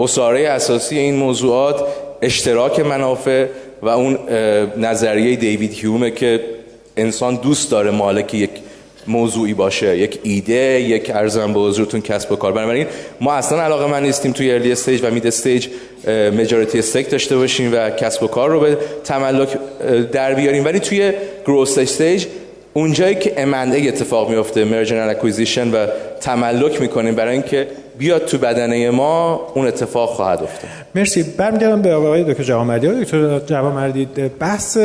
اساره اساسی این موضوعات اشتراک منافع و اون نظریه دیوید هیومه که انسان دوست داره مالک یک موضوعی باشه، یک ایده، یک ارزان به حضورتون کسب و کار. بنابراین ما اصلا علاقه من نیستیم توی ارلی استیج و مید استیج ماجوریتی استیک داشته باشیم و کسب و کار رو به تملک در بیاریم، ولی توی گروث استیج اونجایی که ام اند ای اتفاق میفته، مرجر اند اکویزیشن، و تملک میکنیم برای اینکه بیاد تو بدنه ما، اون اتفاق خواهد افتاد. مرسی. برمیگردم به آقای دکتر جوانمردی. دکتر جوانمردی، بحث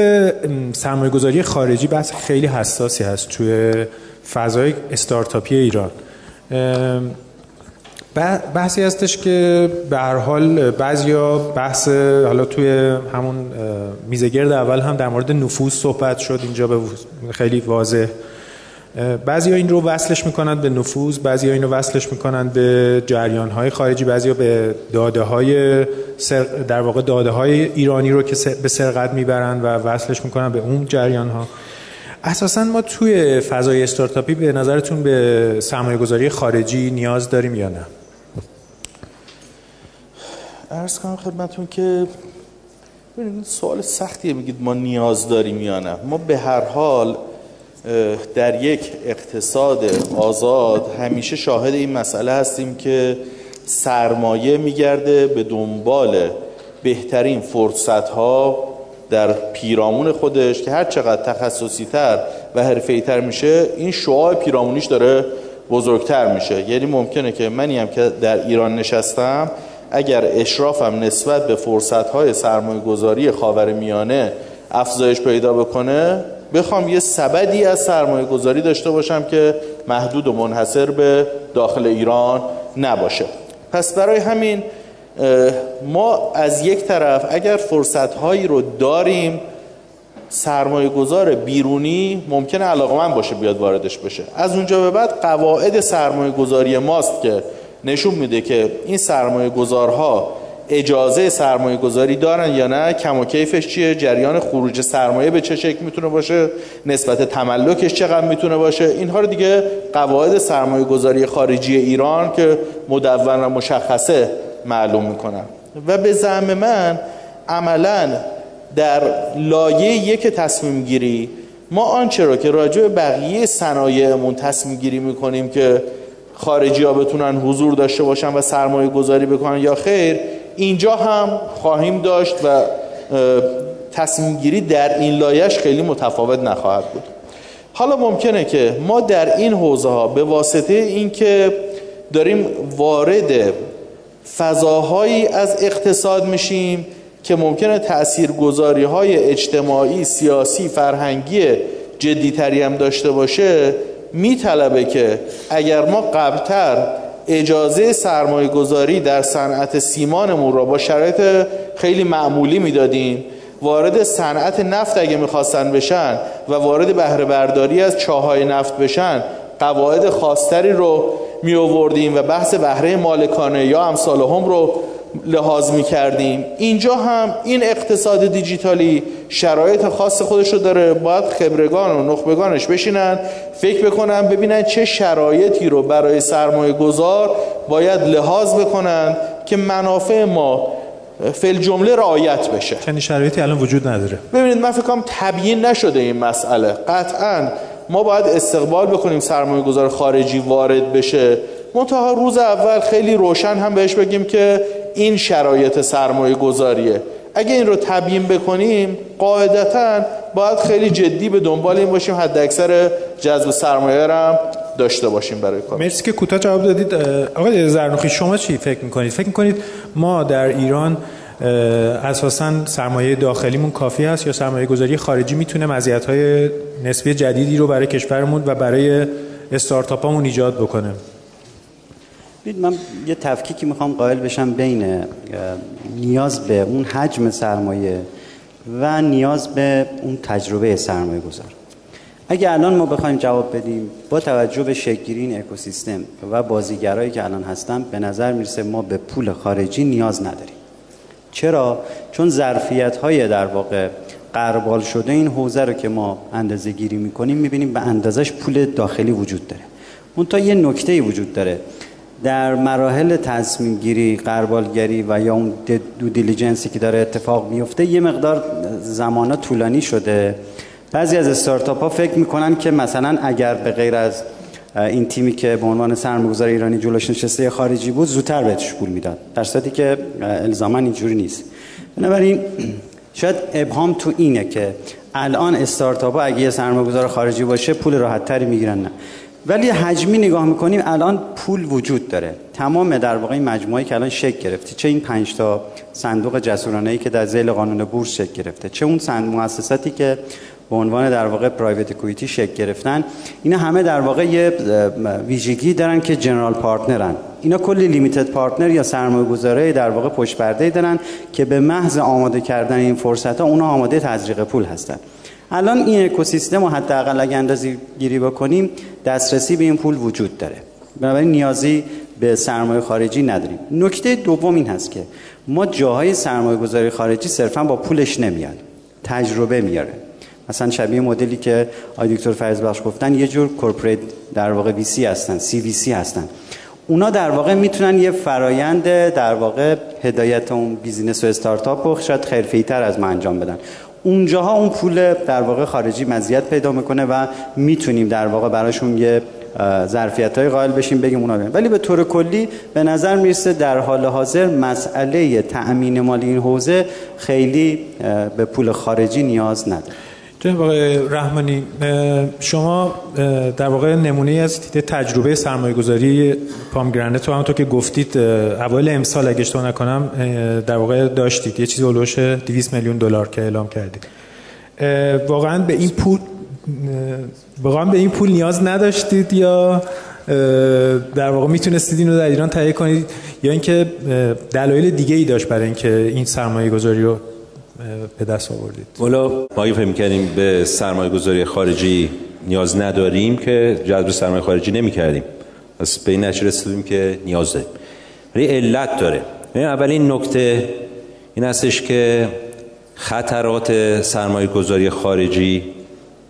سرمایه‌گذاری خارجی بحث خیلی حساسی هست توی فضای استارتاپی ایران. بحثی هستش که به هر حال بعضیا بحث، حالا توی همون میزگرد اول هم در مورد نفوذ صحبت شد، اینجا به خیلی واضح بعضیا این رو وصلش میکنند به نفوذ، بعضیا این رو وصلش میکنند به جریان‌های خارجی، بعضیا به داده‌های سر... در واقع داده‌های ایرانی رو که سر... به سرقت میبرن و وصلش میکنن به اون جریان‌ها. اساساً ما توی فضای استارتاپی به نظرتون به سرمایه‌گذاری خارجی نیاز داریم یا نه؟ عرض کنم خدمتون که ببینید سوال سختیه، میگید ما نیاز داریم یا نه. ما به هر حال در یک اقتصاد آزاد همیشه شاهد این مسئله هستیم که سرمایه میگرده به دنبال بهترین فرصت‌ها در پیرامون خودش، که هر چقدر تخصصی‌تر و حرفه‌ای‌تر میشه این شعاع پیرامونیش داره بزرگتر میشه. یعنی ممکنه که منی هم که در ایران نشستم، اگر اشرافم نسبت به فرصت‌های سرمایه‌گذاری خاورمیانه افزایش پیدا بکنه، بخوام یه سبدی از سرمایه گذاری داشته باشم که محدود و منحصر به داخل ایران نباشه. پس برای همین ما از یک طرف اگر فرصت‌هایی رو داریم، سرمایه گذار بیرونی ممکنه علاقه‌مند باشه بیاد واردش بشه. از اونجا به بعد قواعد سرمایه گذاری ماست که نشون میده که این سرمایه گذارها اجازه سرمایه گذاری دارن یا نه، کم و کیفش چیه، جریان خروج سرمایه به چه شکل میتونه باشه، نسبت تملکش چقدر میتونه باشه. اینها رو دیگه قواعد سرمایه گذاری خارجی ایران که مدون و مشخصه معلوم میکنن. و به زعم من عملاً در لایه یک تصمیم گیری ما آنچه را که راجع به بقیه صنایعمون تصمیم گیری میکنیم که خارجی‌ها بتونن حضور داشته باشن و سرمایه گذاری بکنن یا خیر، اینجا هم خواهیم داشت و تصمیم گیری در این لایه‌اش خیلی متفاوت نخواهد بود. حالا ممکنه که ما در این حوزه ها به واسطه اینکه داریم وارد فضاهایی از اقتصاد میشیم که ممکنه تأثیرگذاری های اجتماعی، سیاسی، فرهنگی جدیتری هم داشته باشه، میطلبه که اگر ما قبلتر اجازه سرمایه گذاری در صنعت سیمانمون را با شرایط خیلی معمولی میدادیم، وارد صنعت نفت اگه میخواستن بشن و وارد بهره برداری از چاهای نفت بشن قواعد خاصتری رو می آوردیم و بحث بهره مالکانه یا امثال هم رو لحاظ می کردیم. اینجا هم این اقتصاد دیجیتالی شرایط خاص خودش رو داره، باید خبرگان و نخبگانش بشینن فکر بکنن ببینن چه شرایطی رو برای سرمایه گذار باید لحاظ بکنن که منافع ما فعل جمله رعایت بشه. چنین شرایطی الان وجود نداره. ببینید من فکر کنم تبیین نشده این مسئله. قطعاً ما باید استقبال بکنیم سرمایه گذار خارجی وارد بشه، منتها روز اول خیلی روشن هم بهش بگیم که این شرایط سرمایه گذاریه. اگه این رو تبیین بکنیم قاعدتاً باید خیلی جدی به دنبال این باشیم حد اکثر جذب سرمایه هم داشته باشیم برای کار. مرسی که کوتاه جواب دادید. آقای زرنوخی شما چی فکر میکنید؟ فکر میکنید ما در ایران اساساً سرمایه داخلیمون کافی هست یا سرمایه گذاری خارجی میتونه مزیت‌های نسبی جدیدی رو برای کشورمون و برای استارتاپامون ایجاد بکنه؟ ببین من یه تفکیکی میخوام قائل بشم بین نیاز به اون حجم سرمایه و نیاز به اون تجربه سرمایه گذار. اگه الان ما بخوایم جواب بدیم با توجه به شکل‌گیری این اکوسیستم و بازیگرایی که الان هستن، به نظر میرسه ما به پول خارجی نیاز نداریم. چرا؟ چون ظرفیت‌های در واقع غربال شده این حوزه رو که ما اندازه گیری می‌کنیم می‌بینیم به اندازش پول داخلی وجود داره. اون تا یه نکته‌ای وجود داره. در مراحل تصمیم گیری، غربالگری و یا اون دو دیلیجنسی که داره اتفاق میفته یه مقدار زمانا طولانی شده. بعضی از استارتاپ‌ها فکر می‌کنن که مثلا اگر به غیر از این تیمی که به عنوان سرمایه‌گذار ایرانی جلوش نشسته خارجی بود زودتر بهش پول میداد، در صورتی که الزاماً اینجوری نیست. بنابراین شاید ابهام تو اینه که الان استارتاپ‌ها اگه یه سرمایه‌گذار خارجی باشه پول راحت‌تری میگیرن. نه، ولی حجمی نگاه میکنیم الان پول وجود داره. تمام در واقع این مجموعه‌ای که الان شکل گرفته، چه این پنج تا صندوق جسورانه‌ای که در ذیل قانون بورس شکل گرفته، چه اون صند مؤسساتی که به عنوان در واقع پرایوت اکوئیتی شکل گرفتن، اینا همه در واقع یه ویژگی دارن که جنرال پارتنرن. اینا کلی لیمیتد پارتنر یا سرمایه‌گذارای در واقع پشت پرده دارن که به محض آماده کردن این فرصت‌ها اونا آماده تزریق پول هستن. الان این اکوسیستم رو حداقل اگه اندازه‌گیری بکنیم دسترسی به این پول وجود داره، بنابراین نیازی به سرمایه خارجی نداریم. نکته دوم این هست که ما جاهای سرمایه‌گذاری خارجی صرفاً با پولش نمیاد، تجربه میاره. مثلا شبیه مدلی که آقای دکتر فیاضبخش گفتن یه جور کورپوریت در واقع وی سی هستن، سی وی سی هستن. اونا در واقع میتونن یه فرایند در واقع هدایت اون بیزینس و استارتاپ رو شاید خیرفی‌تر از ما انجام بدن. اونجاها اون پول در واقع خارجی مزیت پیدا میکنه و میتونیم در واقع براشون یه ظرفیت‌های قائل بشیم بگیم اونا بیان. ولی به طور کلی به نظر میرسه در حال حاضر مسئله تأمین مالی این حوزه خیلی به پول خارجی نیاز نداره. جناب آقای رحمانی شما در واقع نمونه از تجربه سرمایه گذاری پامگرنت تو همونطور که گفتید اوایل امسال اگه اشتباه نکنم در واقع داشتید یه چیزی اولوش دویست میلیون دلار که اعلام کردید. واقعا به این پول واقعا به این پول نیاز نداشتید یا در واقع میتونستید این رو در ایران تهیه کنید یا اینکه دلایل دیگه ای داشت برای اینکه این سرمایه گذاری رو به دست آوردید؟ والا ما اگه فهم کردیم به سرمایه گذاری خارجی نیاز نداریم که جذب سرمایه خارجی نمی کردیم. پس به این نتیجه رسیدیم که نیاز داریم. ولی علت داره. اولین نکته این هستش که خطرات سرمایه گذاری خارجی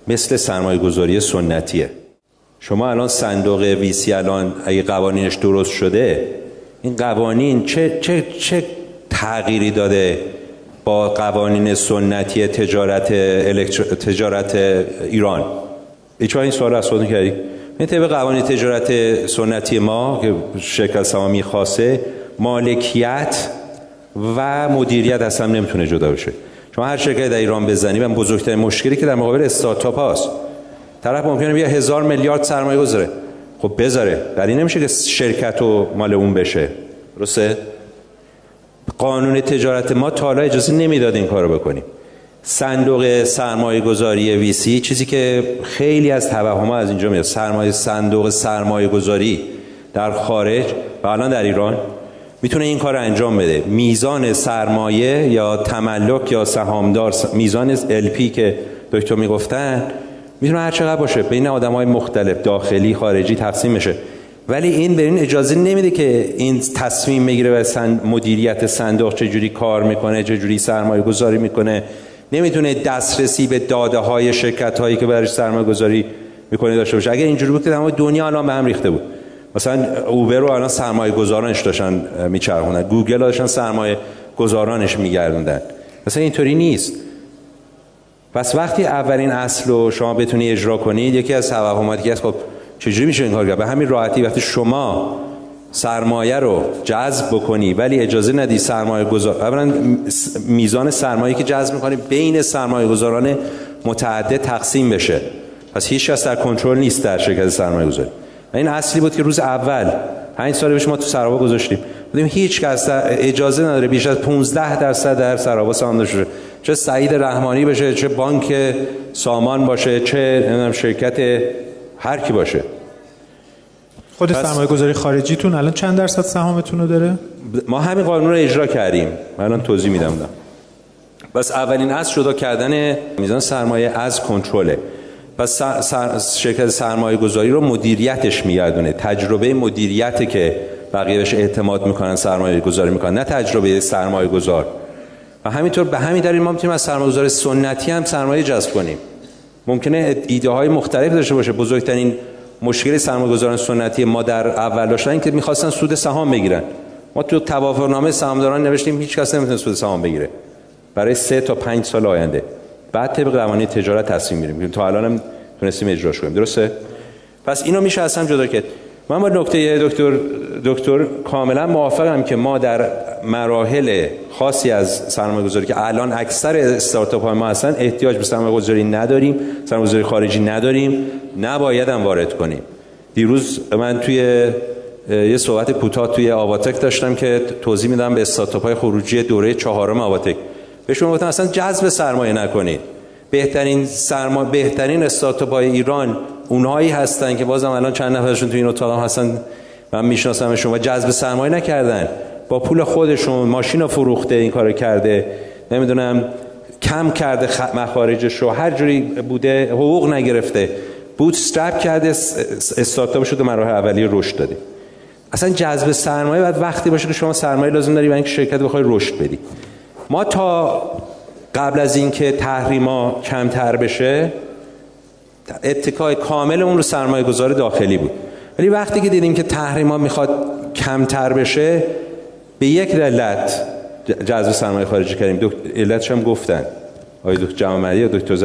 مثل سرمایه گذاری سنتیه. شما الان صندوق ویسی الان اگه قوانینش درست شده، این قوانین چه چه چه تغییری داده با قوانین سنتی تجارت الکتر... تجارت ایران؟ ایچوان این سوال رو از خودتون کردید. طبق قوانین تجارت سنتی ما که شرکت سهامی خاصه، مالکیت و مدیریت اصلا نمیتونه جدا بشه. شما هر شرکتی در ایران بزنی، من بزرگترین مشکلی که در مقابل استارتاپ هاست، طرف ممکنه بیا هزار میلیارد سرمایه گذاره، خب بذاره، در این نمیشه که شرکت و مال اون بشه. درسته؟ قانون تجارت ما تا حالا اجازه نمیداد این کارو بکنیم. صندوق سرمایه گذاری ویسی، چیزی که خیلی از توهم‌ها از اینجا میاد، سرمایه صندوق سرمایه گذاری در خارج و الان در ایران میتونه این کار رو انجام بده. میزان سرمایه یا تملک یا سهامدار، میزان ال پی که دکتر میگفتن، میتونه هر چقدر باشه، بین آدم‌های مختلف داخلی خارجی تقسیم بشه، ولی این به این اجازه نمیده که این تصمیم میگیره و سند مدیریت صندوق چجوری کار میکنه، چجوری سرمایه گذاری میکنه، نمیتونه دسترسی به داده های شرکت هایی که برایش سرمایه گذاری میکنه داشته باشه. اگر اینجوری بود که تمام دنیا الان به هم ریخته بود. مثلا اوبر رو الان سرمایه گذارانش داشتن میچرخوندن، گوگل رو داشتن سرمایه گذارانش میگردوندن. مثلا اینطوری نیست. پس وقتی اولین اصل رو شما بتونی اجرا کنید، یکی از توهماتی که هست، خب چجوری میشه این کار کرد؟ به همین راحتی وقتی شما سرمایه رو جذب بکنی ولی اجازه ندی سرمایه گذار، اولا میزان سرمایه که جذب میکنی بین سرمایه گذاران متعدد تقسیم بشه، پس هیچ کس در کنترل نیست در شرکت سرمایه گذاری. این اصلی بود که روز اول پنج سال پیش ما تو سرآوا گذاشتیم، بودیم هیچ کس اجازه نداره بیش از پانزده درصد در سرآوا سهامدار بشه، چه سعید رحمانی بشه، چه بانک سامان باشه، چه نمیدونم شرکت هر کی باشه. خود سرمایه گذاری خارجیتون الان چند درصد سهامتون رو داره؟ ما همین قانون رو اجرا کردیم. من الان توضیح میدم. بس اولین اصل جدا کردن میزان سرمایه از کنترله. بس سر سر شرکت سرمایه گذاری رو مدیریتش میگردونه. تجربه مدیریته که بقیه بهش اعتماد میکنن، سرمایه گذاری میکنن، نه تجربه سرمایه گذار. و همینطور به همین دلیل ما میتونیم از سرمایه گذار سنتی هم سرمایه جذب کنیم. ممکنه ایده های مختلف داشته باشه. بزرگترین مشکل سرمایه‌گذاران سنتی ما در اول داشتن این که می‌خواستن سود سهام بگیرن. ما تو توافقنامه سهامداران نوشتیم هیچ کس نمی‌تونه سود سهام بگیره برای سه تا پنج سال آینده. بعد طبق قوانین تجارت تصمیم می‌گیریم. تا الان هم تونستیم اجراش کنیم. درسته؟ پس اینو میشه از هم جدا کرد. من با نکته دکتر دکتر کاملا موافقم که ما در مراحل خاصی از سرمایه‌گذاری که الان اکثر استارتاپ‌های ما هستن احتیاج به سرمایه‌گذاری نداریم، سرمایه‌گذاری خارجی نداریم، نباید هم وارد کنیم. دیروز من توی یه صحبت کوتاه توی آواتک داشتم که توضیح میدم به استارتاپ‌های خروجی دوره چهارم آواتک. بهشون گفتم اصلا جذب سرمایه نکنید. بهترین سرما بهترین استارتاپ‌های ایران اونهایی هستن که بازم الان چند نفرشون تو این اتاق هستن، من میشناسمشون، و جذب سرمایه نکردن. با پول خودشون ماشینا فروخته، این کارو کرده، نمیدونم کم کرده مخارجش رو، هر جوری بوده، حقوق نگرفته، بوت استرپ کرده، استارتاپ شده، مراحل اولیه رشد داده. اصلا جذب سرمایه بعد وقتی باشه که شما سرمایه لازم داری برای اینکه شرکت بخوای رشد بدی. ما تا قبل از اینکه تحریما کمتر بشه اتکای کامل اون رو سرمایه گذار داخلی بود، ولی وقتی که دیدیم که تحریما میخواد کمتر بشه به یک علت جذب سرمایه خارجی کردیم. علتش هم گفتن آقای دکتر جوانمردی و دکتر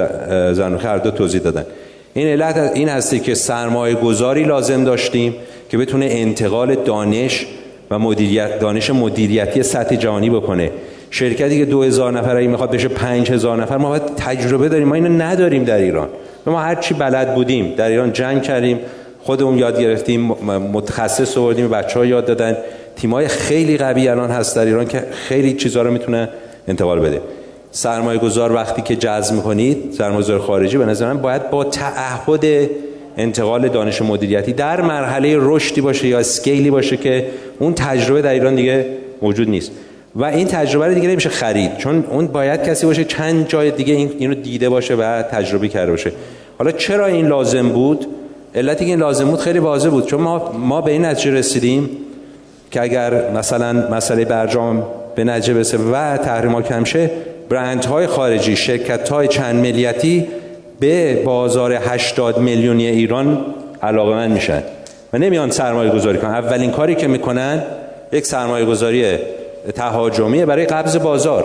زرنوخی، هر دو توضیح دادن. این علت این هستی که سرمایه گذاری لازم داشتیم که بتونه انتقال دانش و مدیریت، دانش مدیریتی سطح جهانی بکنه. شرکتی که دو هزار نفر اگه میخواد بشه پنج هزار نفر، ما باید تجربه داریم. ما اینو نداریم در ایران. ما هر چی بلد بودیم در ایران جنگ کردیم، خودمون یاد گرفتیم، متخصص آوردیم، بچه‌ها یاد دادن. تیمای خیلی قوی الان هست در ایران که خیلی چیزا رو میتونه انتقال بده. سرمایه گذار وقتی که جذب میکنید، سرمایه گذار خارجی، به نظر من باید با تعهد انتقال دانش مدیریتی در مرحله رشدی باشه یا اسکیلی باشه که اون تجربه در ایران دیگه موجود نیست و این تجربه رو دیگه نمیشه خرید، چون اون باید کسی باشه چند جای دیگه این اینو دیده باشه و تجربه کرده باشه. حالا چرا این لازم بود؟ علتی که این لازم بود خیلی واضح بود، چون ما ما به این نتیجه رسیدیم که اگر مثلا مسئله برجام به نتیجه برسه و تحریما کم شه، برندهای خارجی، شرکت‌های چند ملیتی به بازار هشتاد میلیونی ایران علاقه‌مند میشن و نمیان سرمایه گذاری کنن. اولین کاری که میکنن یک سرمایه گذاری تهاجمیه برای قبض بازار.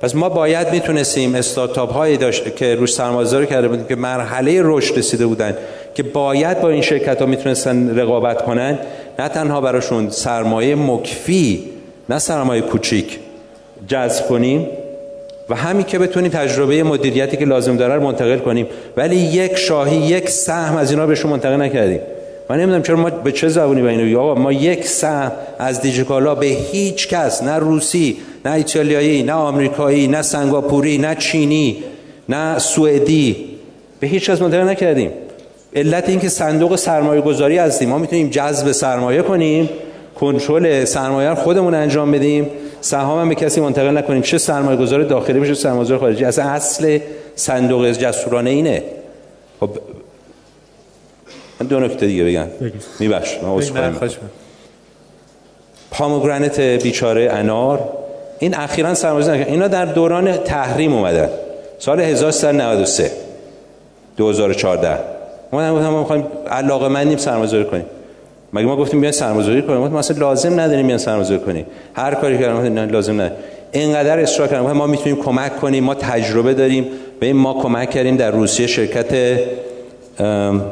پس ما باید میتونستیم استارتاپ هایی داشت که روش سرمایه‌گذاری کرده بودیم که مرحله رشد رسیده بودن که باید با این شرکت ها میتونستن رقابت کنن، نه تنها براشون سرمایه مکفی، نه سرمایه کوچیک جذب کنیم و همین که بتونیم تجربه مدیریتی که لازم داره رو منتقل کنیم، ولی یک شاهی یک سهم از اینا بهشون منتقل نکردیم. من نمیدونم چرا ما به چه زبونی بینیم آقا ما یک سهم از دیجیکالا به هیچ کس، نه روسی، نه ایتالیایی، نه آمریکایی، نه سنگاپوری، نه چینی، نه سوئدی، به هیچ کس منتقل نکردیم. علت این که صندوق سرمایه گذاری هستیم، ما میتونیم جذب سرمایه کنیم، کنترل سرمایه رو خودمون انجام بدیم، سهام هم به کسی منتقل نکنیم، چه سرمایه گذار داخلی میشه سرمایه گذار خارجی. اصلا اصل صندوق جسورانه اینه. خب من دو نکته دیگه بگم میبخش من عذرخواهی میکنم. پامگرنت بیچاره انار این اخیراً سرمایه گذاری اینا در دوران تحریم اومدن سال هزار و سیصد و نود و سه دو هزار و چهارده ما گفتیم ما می‌خوایم علاقه مندیم سرمایه گذاری کنیم. مگه ما گفتیم بیاین سرمایه گذاری کنیم؟ ما اصلا لازم نداریم بیاین سرمایه گذاری کنیم. هر کاری کردیم لازم نداریم. اینقدر اصرار کردیم ما میتونیم کمک کنیم، ما تجربه داریم. ببین ما کمک کردیم در روسیه شرکت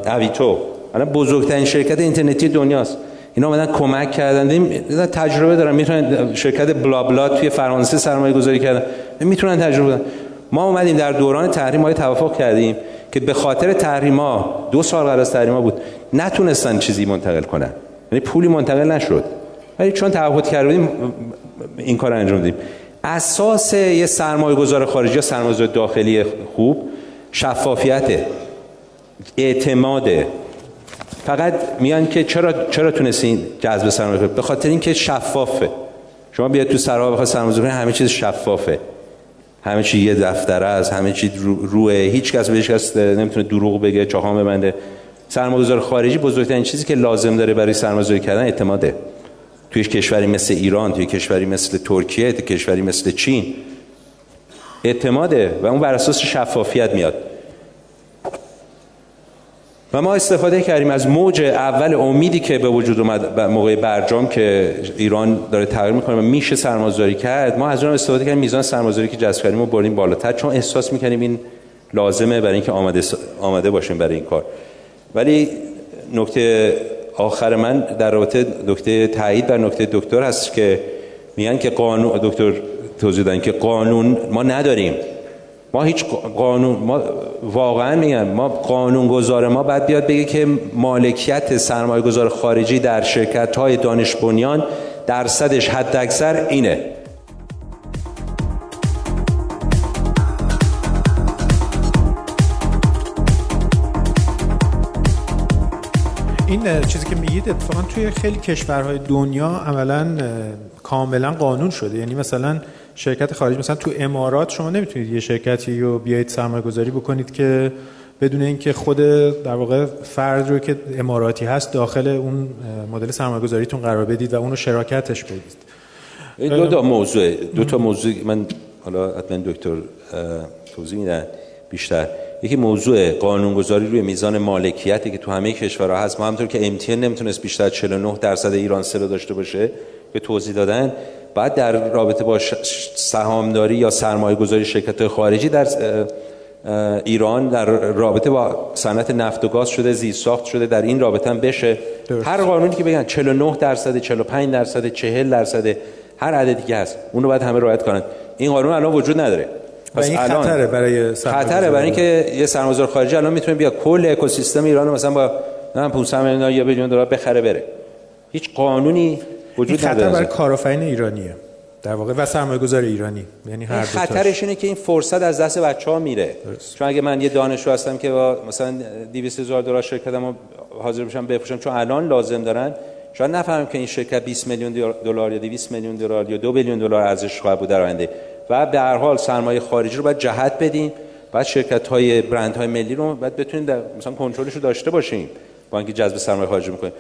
اویتو، الان بزرگترین شرکت اینترنتی دنیاست. اینا اومدن کمک کردن، دیدن تجربه دارن، میتونن. شرکت بلابلا توی فرانسه سرمایه گذاری کردن، میتونن تجربه دارن. ما اومدیم در دوران تحریم های توافق کردیم که به خاطر تحریما، دو سال قبل از تحریما بود، نتونستن چیزی منتقل کنن، یعنی پولی منتقل نشد، ولی چون تعهد کرده بودیم این کار انجام دادیم. اساس یه سرمایه گذار خارجی یا سرمایه گذار داخلی خوب شفافیته، اعتماده. فقط میان که چرا چرا تونستین جذب سرمایه کنید؟ به خاطر اینکه شفافه. شما بیاید تو سرآوا بخواید سرمایه گذاری کنید، همه چیز شفافه، همه چی یه دفتره است، همه چی رو روه، هیچ کس به هیچ کس نمیتونه دروغ بگه، چاهام ببنده. سرمایه‌گذار خارجی بزرگترین چیزی که لازم داره برای سرمایه‌گذاری کردن اعتماده. توی کشوری مثل ایران، توی کشوری مثل ترکیه، توی کشوری مثل چین اعتماده و اون بر اساس شفافیت میاد. و ما استفاده کردیم از موج اول امیدی که به وجود اومد موقع برجام که ایران داره تغییر میکنه و میشه سرمایه‌گذاری کرد. ما از اون استفاده کردیم، میزان سرمایه‌گذاری که جذب کردیم رو بردیم بالاتر، چون احساس میکنیم این لازمه برای اینکه آماده آماده باشیم برای این کار. ولی نکته آخر من در رابطه نکته تایید بر نکته دکتر هست که میگن که قانون، دکتر توضیح دادن که قانون ما نداریم. ما هیچ قانون، ما واقعا میگم ما قانونگذار ما باید بیاد بگه که مالکیت سرمایه‌گذار خارجی در شرکت‌های دانش بنیان درصدش حد اکثر اینه. این چیزی که میگید اتفاقا توی خیلی کشورهای دنیا عملاً کاملا قانون شده. یعنی مثلا شرکت خارجی، مثلا تو امارات شما نمیتونید یه شرکتی رو بیایید سرمایه گذاری بکنید که بدون اینکه خود در واقع فرد رو که اماراتی هست داخل اون مدل سرمایه گذاریتون قرار بدید و اون رو شراکتش بدید. دو تا موضوع دو تا موضوع من حالا حتما دکتر توضیح میدن بیشتر. یکی موضوع قانونگذاری روی میزان مالکیتی که تو همه کشورها هست. ما همونطور که ام تی ان نمیتونست بیشتر چهل و نه درصد ایران سرو داشته باشه که توضیح دادن، بعد در رابطه با سهامداری یا سرمایه گذاری شرکت‌های خارجی در ایران در رابطه با صنعت نفت و گاز شده، زیرساخت شده، در این رابطه هم بشه درست. هر قانونی که بگن چهل و نه درصد، چهل و پنج درصد، چهل درصد، هر عددی که هست اون رو باید همه رعایت کنن. این قانون الان وجود نداره. پس این الان خطره برای سرمایه خطره برای اینکه یه سرمایه‌گذار خارجی الان میتونه بیا کل اکوسیستم ایران رو مثلا با پانصد میلیون یا بیلیون دلار بخره بره. هیچ قانونی وجود نداره. خطر برای کارآفرین ایرانیه در واقع و سرمایه‌گذار ایرانی، یعنی هر دو. خطرش اینه که این فرصت از دست بچه‌ها میره. درست. چون اگه من یه دانشجو هستم که با مثلا دویست هزار دلار شرکتمو حاضر بشم بفروشم چون الان لازم دارن، شاید نفهمم که این شرکت بیست میلیون دلار یا دویست میلیون دلار یا دو بیلیون دلار ارزش خواهد بود در آینده. و به هر حال سرمایه خارجی رو باید جهت بدیم، بعد شرکت‌های برندهای ملی رو باید بتونیم در مثلا کنترلش رو داشته باشیم با اینکه جذب سرمایه خارجی می‌کنیم.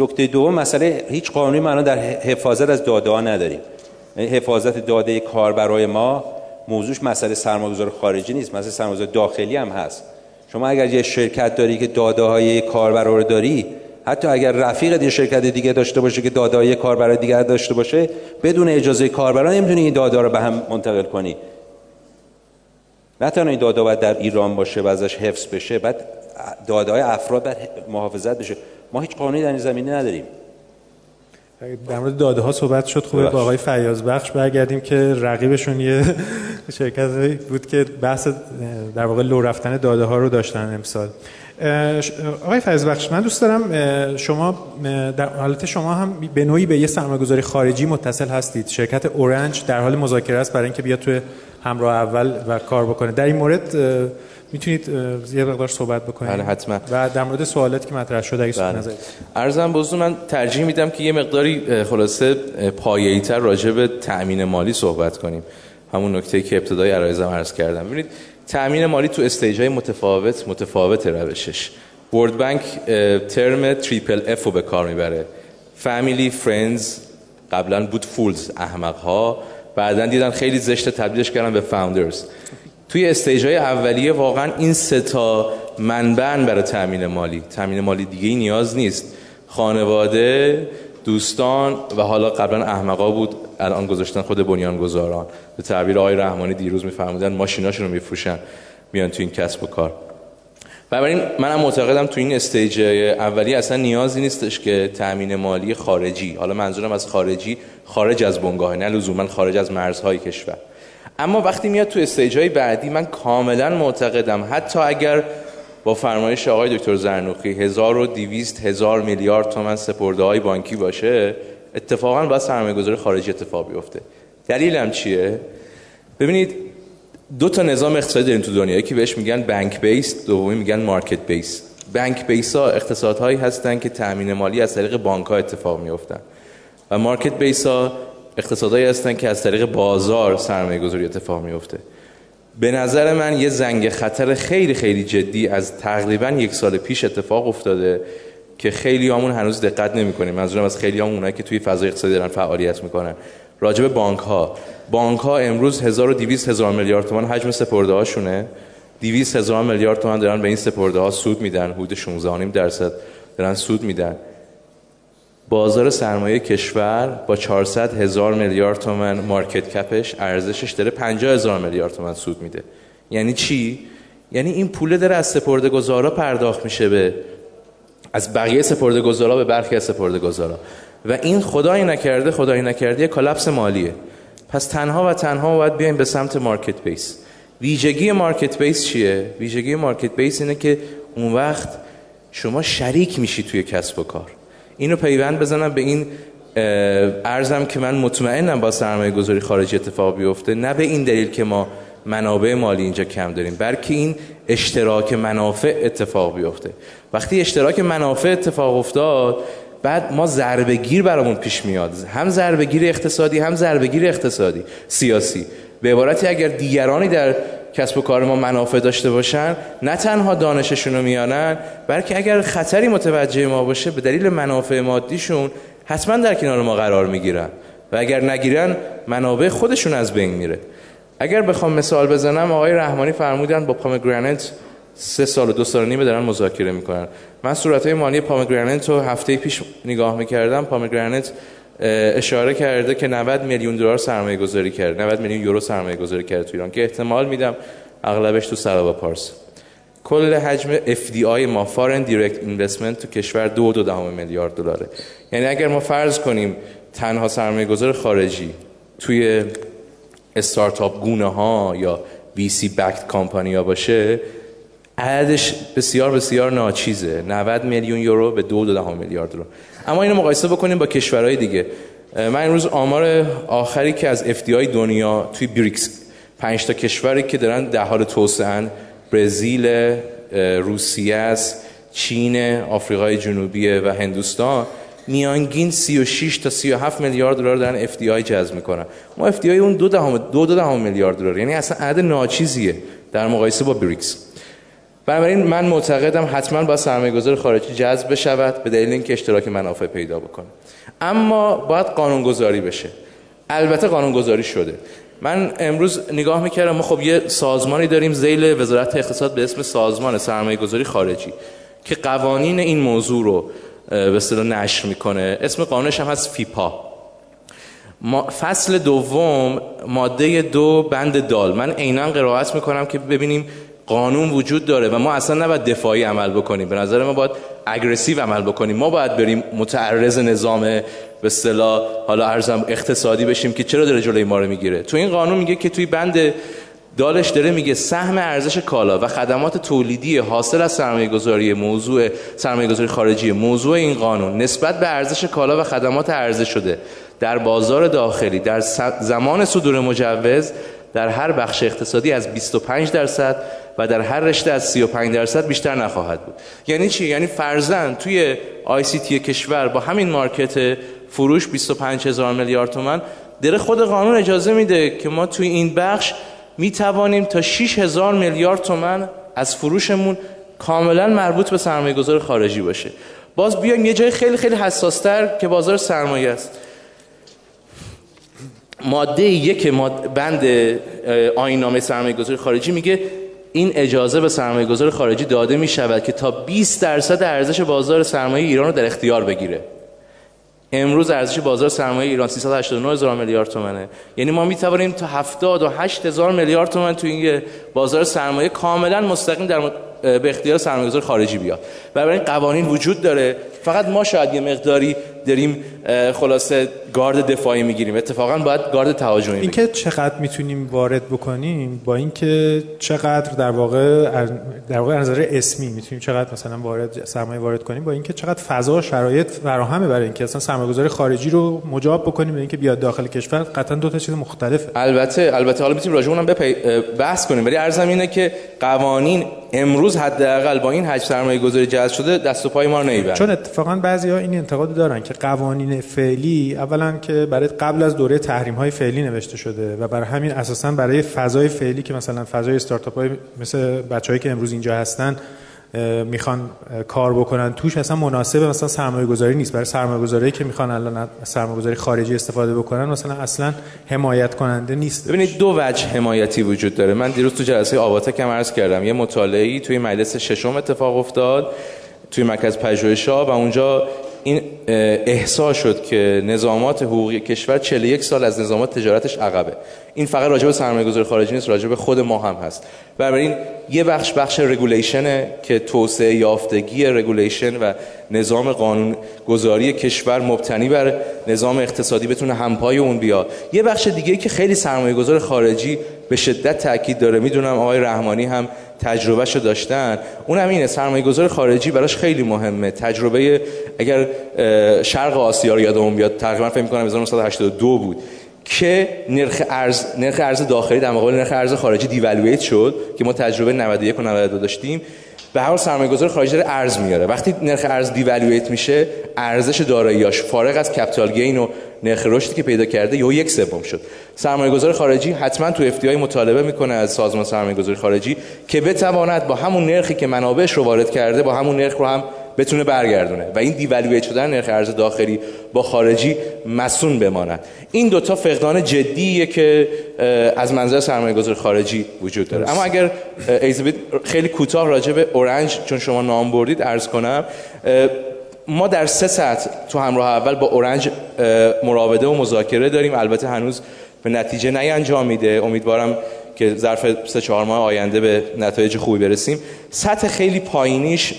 نکته دوم مسئله هیچ قانونی معنا در حفاظت از داده‌ها نداریم. یعنی حفاظت داده کاربرای ما موضوعش مسئله سرمایه‌گذار خارجی نیست، مسئله سرمایه‌گذار داخلی هم هست. شما اگر یه شرکت داری که داده‌های کاربرا رو داری، حتی اگر رفیقت یه شرکت دیگه داشته باشه که داده‌های کاربر دیگر داشته باشه، بدون اجازه کاربران نمیتونی این داده رو به هم منتقل کنی. نه تنها این داده باید در ایران باشه و ازش حفظ بشه، بعد داده‌های افراد باید محافظت بشه. ما هیچ قانونی در این زمینه نداریم. در مورد داده‌ها صحبت شد، خوبه با آقای فیاضبخش برگردیم که رقیبشون یه شرکتی بود که بحث در واقع لو رفتن داده‌ها رو داشتن امسال. آقای فیاضبخش، من دوست دارم شما در حالت شما هم به نوعی به یه سرمایه‌گذاری خارجی متصل هستید. شرکت اورنج در حال مذاکره است برای اینکه بیاد توی همراه اول و کار بکنه. در این مورد میتونید یه مقدار صحبت بکنید؟ بله حتما. و در مورد سوالاتی که مطرح شده اگه سوال نذارید. عرضم بزرگتون، من ترجیح میدم که یه مقداری خلاصه پایه‌ای‌تر راجع به تأمین مالی صحبت کنیم. همون نکته‌ای که ابتدای عرایزم عرض کردم. ببینید تأمین مالی تو استیج‌های متفاوت متفاوت روشش. ورلد بانک ترم تریپل اف رو به کار میبره. فامیلی، فرندز، قبلا بود فولز، احمق‌ها، بعدن دیدن خیلی زشته تبدیلش کردن به فاوندرز. توی استیج‌های اولیه واقعا این سه تا منبعن برای تأمین مالی. تأمین مالی دیگه‌ای نیاز نیست. خانواده، دوستان و حالا قبلا احمقا بود، الان گذاشتن خود بنیانگذاران. به تعبیر آقای رحمانی دیروز می‌فرمودن ماشیناشون رو می‌فروشن میان تو این کسب و کار. بنابراین منم معتقدم تو این استیج اولیه اصلا نیازی نیستش که تأمین مالی خارجی، حالا منظورم از خارجی خارج از بنگاه، نه لزوما خارج از مرزهای کشور. اما وقتی میاد تو استیج‌های بعدی، من کاملا معتقدم حتی اگر با فرمایش آقای دکتر زرنوخی هزار و دویست هزار میلیارد تومان سپرده‌های بانکی باشه، اتفاقا باید سرمایه‌گذاری خارجی اتفاق بیفته. دلیلم چیه؟ ببینید دو تا نظام اقتصادی داریم تو دنیا، یکی بهش میگن بانک بیس، دومی میگن مارکت بیس. بانک بیس‌ها اقتصادهایی هستن که تأمین مالی از طریق بانک‌ها اتفاق میافتن و مارکت بیس‌ها اقتصادهایی هستن که از طریق بازار سرمایه‌گذاری اتفاق میفته. به نظر من یه زنگ خطر خیلی خیلی جدی از تقریباً یک سال پیش اتفاق افتاده که خیلی همون هنوز دقت نمی‌کنیم. منظورم از خیلی همون اونایی که توی فضای اقتصادی دارن فعالیت می‌کنن. راجع به بانک‌ها، بانک‌ها امروز هزار و دویست هزار میلیارد تومان حجم سپرده‌هاشونه. دویست هزار میلیارد تومان دارن به این سپرده‌ها سود میدن، حدود شانزده و نیم درصد دارن سود میدن. بازار سرمایه کشور با چهارصد هزار میلیارد تومان مارکت کپش، ارزشش داره پنجاه هزار میلیارد تومان سود میده. یعنی چی؟ یعنی این پول داره از سپرده‌گذارا پرداخت میشه به از بقیه سپرده‌گذارا به برخی از سپرده‌گذارا و این خدای نکرده خدای نکرده کلاپس مالیه. پس تنها و تنها باید بیایم به سمت مارکت بیس. ویژگی مارکت بیس چیه؟ ویژگی مارکت بیس اینه که اون وقت شما شریک میشی توی کسب و کار. اینو پیوند بزنم به این عرضم که من مطمئنم با سرمایه گذاری خارجی اتفاق بیفته، نه به این دلیل که ما منابع مالی اینجا کم داریم، بلکه این اشتراک منافع اتفاق بیفته. وقتی اشتراک منافع اتفاق افتاد، بعد ما ضربه‌گیر برامون پیش میاد، هم ضربه‌گیر اقتصادی هم ضربه‌گیر اقتصادی سیاسی. به عبارتی اگر دیگرانی در کسب و کار ما منافع داشته باشن، نه تنها دانششون رو میانن، بلکه اگر خطری متوجه ما باشه به دلیل منافع مادیشون حتما در کنار ما قرار میگیرن و اگر نگیرن منابع خودشون از بین میره. اگر بخوام مثال بزنم، آقای رحمانی فرمودن با پامگرنت سه سال و دو سال و نیمه دارن مذاکره میکنن. من صورتهای مالی پامگرنت رو هفته پیش نگاه میکردم. پامگرنت اشاره کرده که نود میلیون دلار سرمایه گذاری کرده، نود میلیون یورو سرمایه گذاری کرده تو ایران که احتمال میدم اغلبش تو سرآوا پارس. کل حجم اف دی آی ما، فارن دایرکت اینوستمنت، تو کشور دو دو دهم میلیارد دلاره. یعنی اگر ما فرض کنیم تنها سرمایه گذار خارجی توی استارتاپ گونه ها یا وی سی بکت کمپانی ها باشه، عددش بسیار بسیار ناچیزه. نود میلیون یورو به دو دو دهم میلیارد دلار. اما اینو مقایسه بکنیم با کشورهای دیگه. من امروز آمار آخری که از اف دی آی دنیا توی بریکس، پنج تا کشوری که دارن در حال توسعه‌اند، برزیل، روسیه است، چین، آفریقای جنوبی و هندوستان، میانگین سی و شش تا سی و هفت میلیارد دلار دارن اف دی آی جذب میکنن. ما اف دی آی اون دو دهم دو دهم میلیارد دلار، یعنی اصلا عدد ناچیزیه در مقایسه با بریکس. بنابراین من معتقدم حتما با سرمایه‌گذار خارجی جذب بشود به دلیل اینکه اشتراک منافع پیدا بکنه. اما باید قانونگذاری بشه. البته قانونگذاری شده. من امروز نگاه میکردم، ما خب یه سازمانی داریم ذیل وزارت اقتصاد به اسم سازمان سرمایه‌گذاری خارجی که قوانین این موضوع رو به اصطلاح نشر میکنه. اسم قانونش هم هست فیپا. فصل دوم ماده دو بند دال، من عیناً قرائت میکنم که ببینیم قانون وجود داره و ما اصلا نباید دفاعی عمل بکنیم، به نظر ما باید اگریسیو عمل بکنیم، ما باید بریم متعرض نظام به اصطلاح حالا ارزم اقتصادی بشیم که چرا داره جلوی ما رو میگیره. تو این قانون میگه که توی بند دالش داره میگه سهم ارزش کالا و خدمات تولیدی حاصل از سرمایه‌گذاری موضوع سرمایه‌گذاری خارجی موضوع این قانون نسبت به ارزش کالا و خدمات عرضه شده در بازار داخلی در زمان صدور مجوز در هر بخش اقتصادی از بیست و پنج درصد و در هر رشته از سی و پنج درصد بیشتر نخواهد بود. یعنی چی؟ یعنی فرضاً توی آی سی تی کشور با همین مارکت فروش بیست و پنج هزار میلیارد تومان در خود قانون اجازه میده که ما توی این بخش می توانیم تا شش هزار میلیارد تومان از فروشمون کاملا مربوط به سرمایه‌گذار خارجی باشه. باز بیایم یه جای خیلی خیلی حساس‌تر که بازار سرمایه است. ماده یک بند آیین‌نامه سرمایه‌گذاری خارجی میگه این اجازه به سرمایه‌گذار خارجی داده می شود که تا بیست درصد ارزش بازار سرمایه ایران رو در اختیار بگیره. امروز ارزش بازار سرمایه ایران سیصد و هشتاد و نه هزار میلیارد تومانه، یعنی ما می توانیم تا هفتاد و هشت هزار میلیارد تومان توی این بازار سرمایه کاملا مستقیم در به اختیار سرمایه‌گذار خارجی بیاد. برای این قوانین وجود داره، فقط ما شاید یه مقداری داریم خلاصه گارد دفاعی میگیریم، اتفاقا باید گارد تهاجمی بگیریم. اینکه چقدر میتونیم وارد بکنیم با اینکه چقدر در واقع در واقع از نظر اسمی میتونیم چقدر مثلا وارد سرمایه وارد کنیم، با اینکه چقدر فضا و شرایط فراهمه برای اینکه اصلا سرمایه‌گذار خارجی رو مجاب بکنیم به اینکه بیاد داخل کشور، قطعا دو تا چیز مختلفه. البته البته حالا میتونیم راجع به اونم بحث کنیم، ولی عرضم اینه که قوانین امروز حداقل با این حجم سرمایه‌گذاری جذب شده دست و پای ما رو نمیبره. چون اتفاقا بعضیا این انتقاد دارن که قوانین فعلی اولا که برای قبل از دوره تحریم‌های فعلی نوشته شده و برای همین اساسا برای فضای فعلی که مثلا فضای استارتاپ‌های مثل بچه‌هایی که امروز اینجا هستن میخوان کار بکنن توش اصلا مناسب مثلا سرمایه‌گذاری نیست. برای سرمایه‌گذاری که میخوان الان سرمایه‌گذاری خارجی استفاده بکنن مثلا اصلا حمایت کننده نیست. ببینید دو وجه حمایتی وجود داره. من دیروز تو جلسه آواتک هم عرض کردم یه مطالعه‌ای توی مجلس ششم اتفاق افتاد توی مرکز پژوهش‌ها و اونجا این احساس شد که نظامات حقوقی کشور چهل و یک سال از نظامات تجارتش عقبه. این فقط راجع به سرمایه‌گذاری خارجی نیست، راجع به خود ما هم هست. بنابراین این یه بخش بخش رگولیشنه که توسعه یافتگی رگولیشن و نظام قانون‌گذاری کشور مبتنی بر نظام اقتصادی بتونه همپای اون بیا. یه بخش دیگه‌ای که خیلی سرمایه‌گذار خارجی به شدت تاکید داره، میدونم آقای رحمانی هم تجربهشو داشتن، اون هم اینه سرمایه‌گذار خارجی براش خیلی مهمه تجربه. اگر شرق آسیا رو یادمون بیاد تقریبا فکر می‌کنم هزار و نهصد و هشتاد و دو بود که نرخ ارز نرخ ارز داخلی در مقابل نرخ ارز خارجی دیوالویت شد که ما تجربه نود و یک و نود و دو داشتیم. به هر حال سرمایه‌گذار خارجی داره ارز میاره، وقتی نرخ ارز دیوالویت میشه ارزش دارایی‌هاش فارغ از کپیتال گین و نرخ رشدی که پیدا کرده یهو یک سوم شد. سرمایه‌گذار خارجی حتما تو اف دی آی مطالبه میکنه از سازمان سرمایه‌گذاری خارجی که بتواند با همون نرخی که منابعش رو وارد کرده با همون نرخ رو هم بتونه برگردونه و این دیوالویت شدن نرخ ارز داخلی با خارجی مسون بماند. این دوتا فقدان جدیه که از منظر سرمایه‌گذار خارجی وجود داره. اما اگر ایزبید خیلی کوتاه راجع به اورنج چون شما نام بردید عرض کنم، ما در سه سطح تو همراه اول با اورنج مراوده و مذاکره داریم، البته هنوز به نتیجه نینجامیده، امیدوارم که ظرف سه چهار ماه آینده به نتایج خوبی برسیم. سطح خیلی پایینیش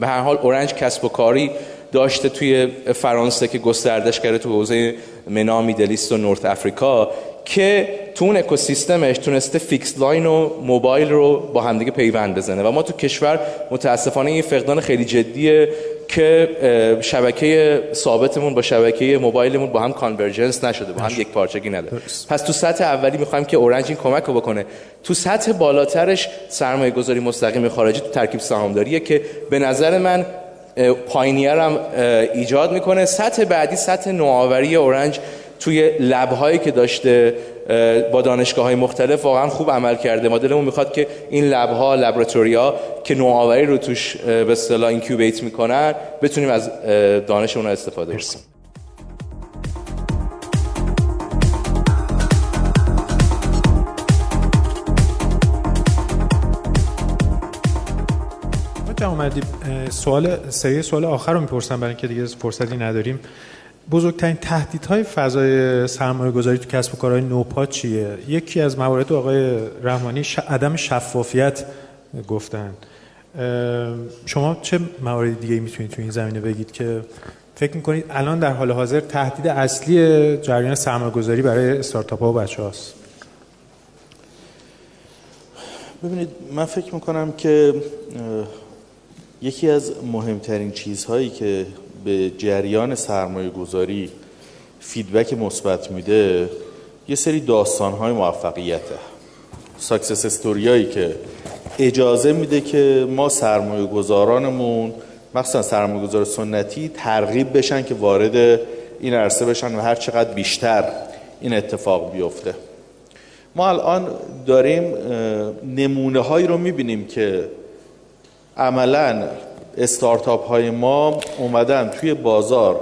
به هر حال اورنج کسب و کاری داشته توی فرانسه که گستردش کرده تو حوزه منا، میدل ایست و نورت آفریقا که تو اون اکوسیستمش تونسته فیکس لاین و موبایل رو با همدیگه پیوند بزنه و ما تو کشور متاسفانه این فقدان خیلی جدیه که شبکه ثابتمون با شبکه موبایلمون با هم کانورجنس نشده، با هم یک پارچگی نداره. پس تو سطح اولی می‌خوایم که اورنج این کمک رو بکنه. تو سطح بالاترش سرمایه‌گذاری مستقیم خارجی تو ترکیب سهامداریه که به نظر من پاینیرم ایجاد میکنه. سطح بعدی سطح نوآوری اورنج توی لب‌هایی که داشته با دانشگاه‌های مختلف واقعا خوب عمل کرده. ما دلمون می‌خواد که این لب‌ها، لبراتوری‌ها که نوآوری رو توش به اصطلاح اینکیوبیت می‌کنن بتونیم از دانش اونها استفاده کنیم. اومدی سوال سری سوال آخر رو میپرسم برای اینکه دیگه فرصتی نداریم. بزرگترین تهدیدهای فضای سرمایه‌گذاری تو کسب و کارهای نوپا چیه؟ یکی از موارد آقای رحمانی ش... عدم شفافیت گفتن. شما چه موارد دیگه میتونید تو این زمینه بگید که فکر میکنید الان در حال حاضر تهدید اصلی جریان سرمایه‌گذاری برای استارتاپ‌ها و بچه‌هاست؟ ببینید، من فکر میکنم که یکی از مهمترین چیزهایی که به جریان سرمایه گذاری فیدبک مثبت میده یه سری داستانهای موفقیته، ساکسس استوریایی که اجازه میده که ما سرمایه گذارانمون، مخصوصا سرمایه گذار سنتی، ترغیب بشن که وارد این عرصه بشن و هر چقدر بیشتر این اتفاق بیفته. ما الان داریم نمونه هایی رو میبینیم که عملاً استارتاپ های ما اومدن توی بازار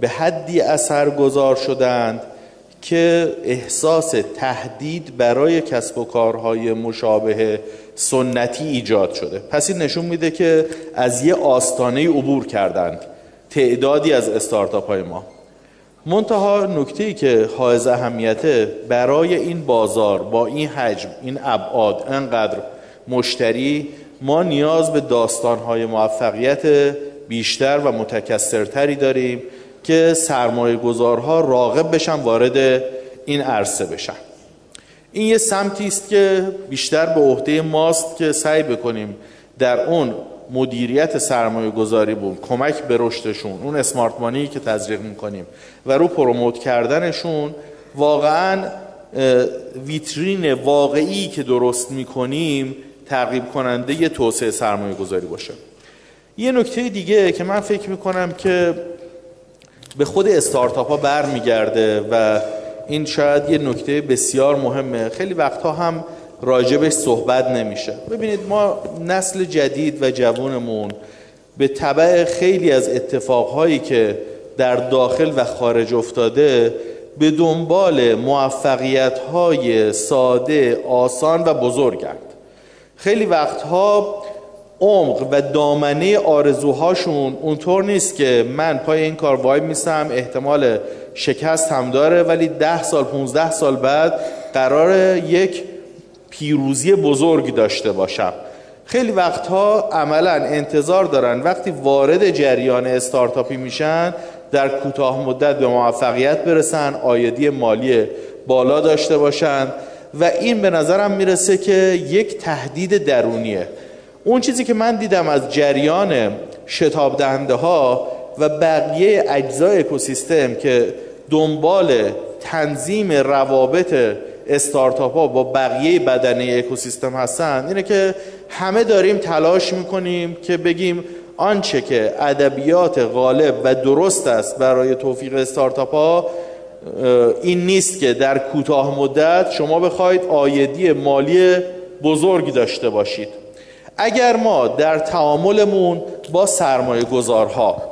به حدی اثرگذار شدند که احساس تهدید برای کسب و کارهای مشابه سنتی ایجاد شده. پس این نشون میده که از یه آستانه عبور کردند تعدادی از استارتاپ های ما. منتها نکته‌ای که حائز اهمیته برای این بازار با این حجم، این ابعاد، انقدر مشتری، ما نیاز به داستان‌های موفقیت بیشتر و متکثرتری داریم که سرمایه‌گذارها راغب بشن وارد این عرصه بشن. این یه سمتی است که بیشتر به عهده ماست که سعی بکنیم در اون مدیریت سرمایه گذاری بود، کمک به رشدشون، اون اسمارت مانی که تزریق میکنیم و رو پروموت کردنشون، واقعا ویترین واقعی که درست میکنیم ترغیب کننده یه توسعه سرمایه گذاری باشه. یه نکته دیگه که من فکر میکنم که به خود استارتاپ ها بر میگرده و این شاید یه نکته بسیار مهمه، خیلی وقتها هم راجبش صحبت نمیشه. ببینید، ما نسل جدید و جوانمون به تبع خیلی از اتفاقهایی که در داخل و خارج افتاده به دنبال موفقیت‌های ساده، آسان و بزرگند. خیلی وقتها عمق و دامنه آرزوهاشون اونطور نیست که من پای این کار وای میسم، احتمال شکست هم داره، ولی ده سال، پونزده سال بعد قراره یک پیروزی بزرگ داشته باشم. خیلی وقتها عملا انتظار دارن وقتی وارد جریان استارتاپی میشن در کوتاه مدت به موفقیت برسن، عایدی مالی بالا داشته باشن و این به نظرم میرسه که یک تهدید درونیه. اون چیزی که من دیدم از جریان شتاب دهنده ها و بقیه اجزای اکوسیستم که دنبال تنظیم روابط استارتاپ ها با بقیه بدنه اکوسیستم هستن، اینه که همه داریم تلاش میکنیم که بگیم آنچه که ادبیات غالب و درست است برای توفیق استارتاپ ها این نیست که در کوتاه مدت شما بخواید عایدی مالی بزرگ داشته باشید. اگر ما در تعاملمون با سرمایه گذارها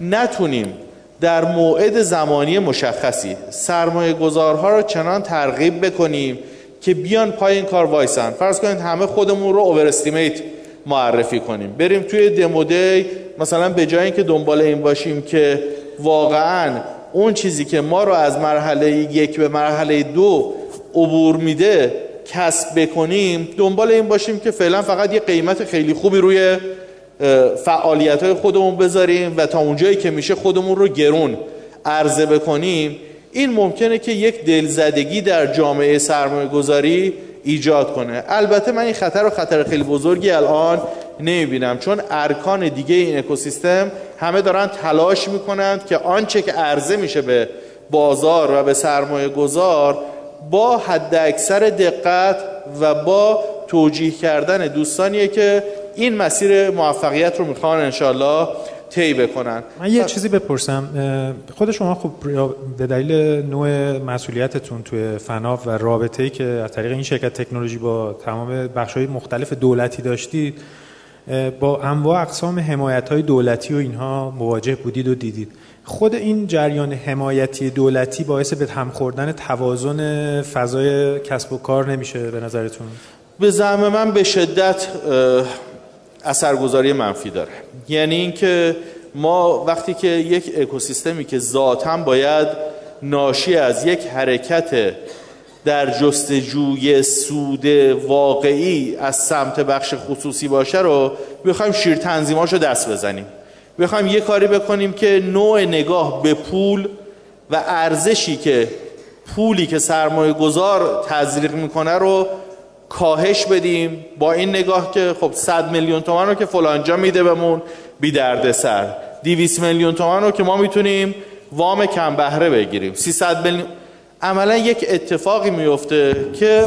نتونیم در موعد زمانی مشخصی سرمایه گذارها رو چنان ترغیب بکنیم که بیان پای این کار وایسن، فرض کنید همه خودمون رو اوور استیمیت معرفی کنیم، بریم توی دمو دی، مثلا به جای اینکه دنبال این باشیم که واقعاً اون چیزی که ما رو از مرحله یک به مرحله دو عبور میده کسب بکنیم، دنبال این باشیم که فعلا فقط یه قیمت خیلی خوبی روی فعالیت‌های خودمون بذاریم و تا اونجایی که میشه خودمون رو گرون عرضه بکنیم. این ممکنه که یک دلزدگی در جامعه سرمایه‌گذاری ایجاد کنه. البته من این خطر رو خطر خیلی بزرگی الان نمیبینم، چون ارکان دیگه این اکوسیستم همه دارن تلاش میکنند که آنچه که عرضه میشه به بازار و به سرمایه‌گذار با حد اکثر دقت و با توجیه کردن دوستانیه که این مسیر موفقیت رو میخوان انشالله طی بکنن. من یه چیزی بپرسم، خود شما خب به دلیل نوع مسئولیتتون توی فناپ و رابطه‌ای که از طریق این شرکت تکنولوژی با تمام بخش‌های مختلف دولتی داشتید، با انواع اقسام حمایت‌های دولتی و اینها مواجه بودید و دیدید. خود این جریان حمایتی دولتی باعث به هم خوردن توازن فضای کسب و کار نمیشه به نظرتون؟ به زعم من به شدت اثرگذاری منفی داره. یعنی اینکه ما وقتی که یک اکوسیستمی که ذاتاً باید ناشی از یک حرکت در جستجوی سود واقعی از سمت بخش خصوصی باشه رو بخوایم شیر تنظیماشو دست بزنیم، بخوایم یه کاری بکنیم که نوع نگاه به پول و ارزشی که پولی که سرمایه گذار تزریق میکنه رو کاهش بدیم، با این نگاه که خب صد میلیون تومان رو که فلانجا میده بهمون بی دردسر، دویست میلیون تومان رو که ما میتونیم وام کم بهره بگیریم، سیصد میلیون. عملا یک اتفاقی میفته که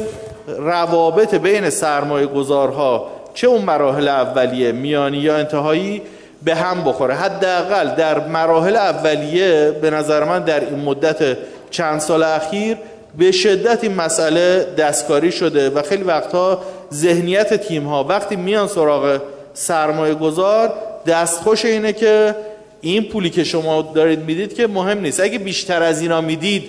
روابط بین سرمایه گذارها چه اون مراحل اولیه، میانی یا انتهایی به هم بخوره. حداقل در مراحل اولیه به نظر من در این مدت چند سال اخیر به شدت این مسئله دستکاری شده و خیلی وقتها ذهنیت تیم‌ها وقتی میان سراغ سرمایه گذار دستخوش اینه که این پولی که شما دارید میدید که مهم نیست، اگه بیشتر از اینا میدید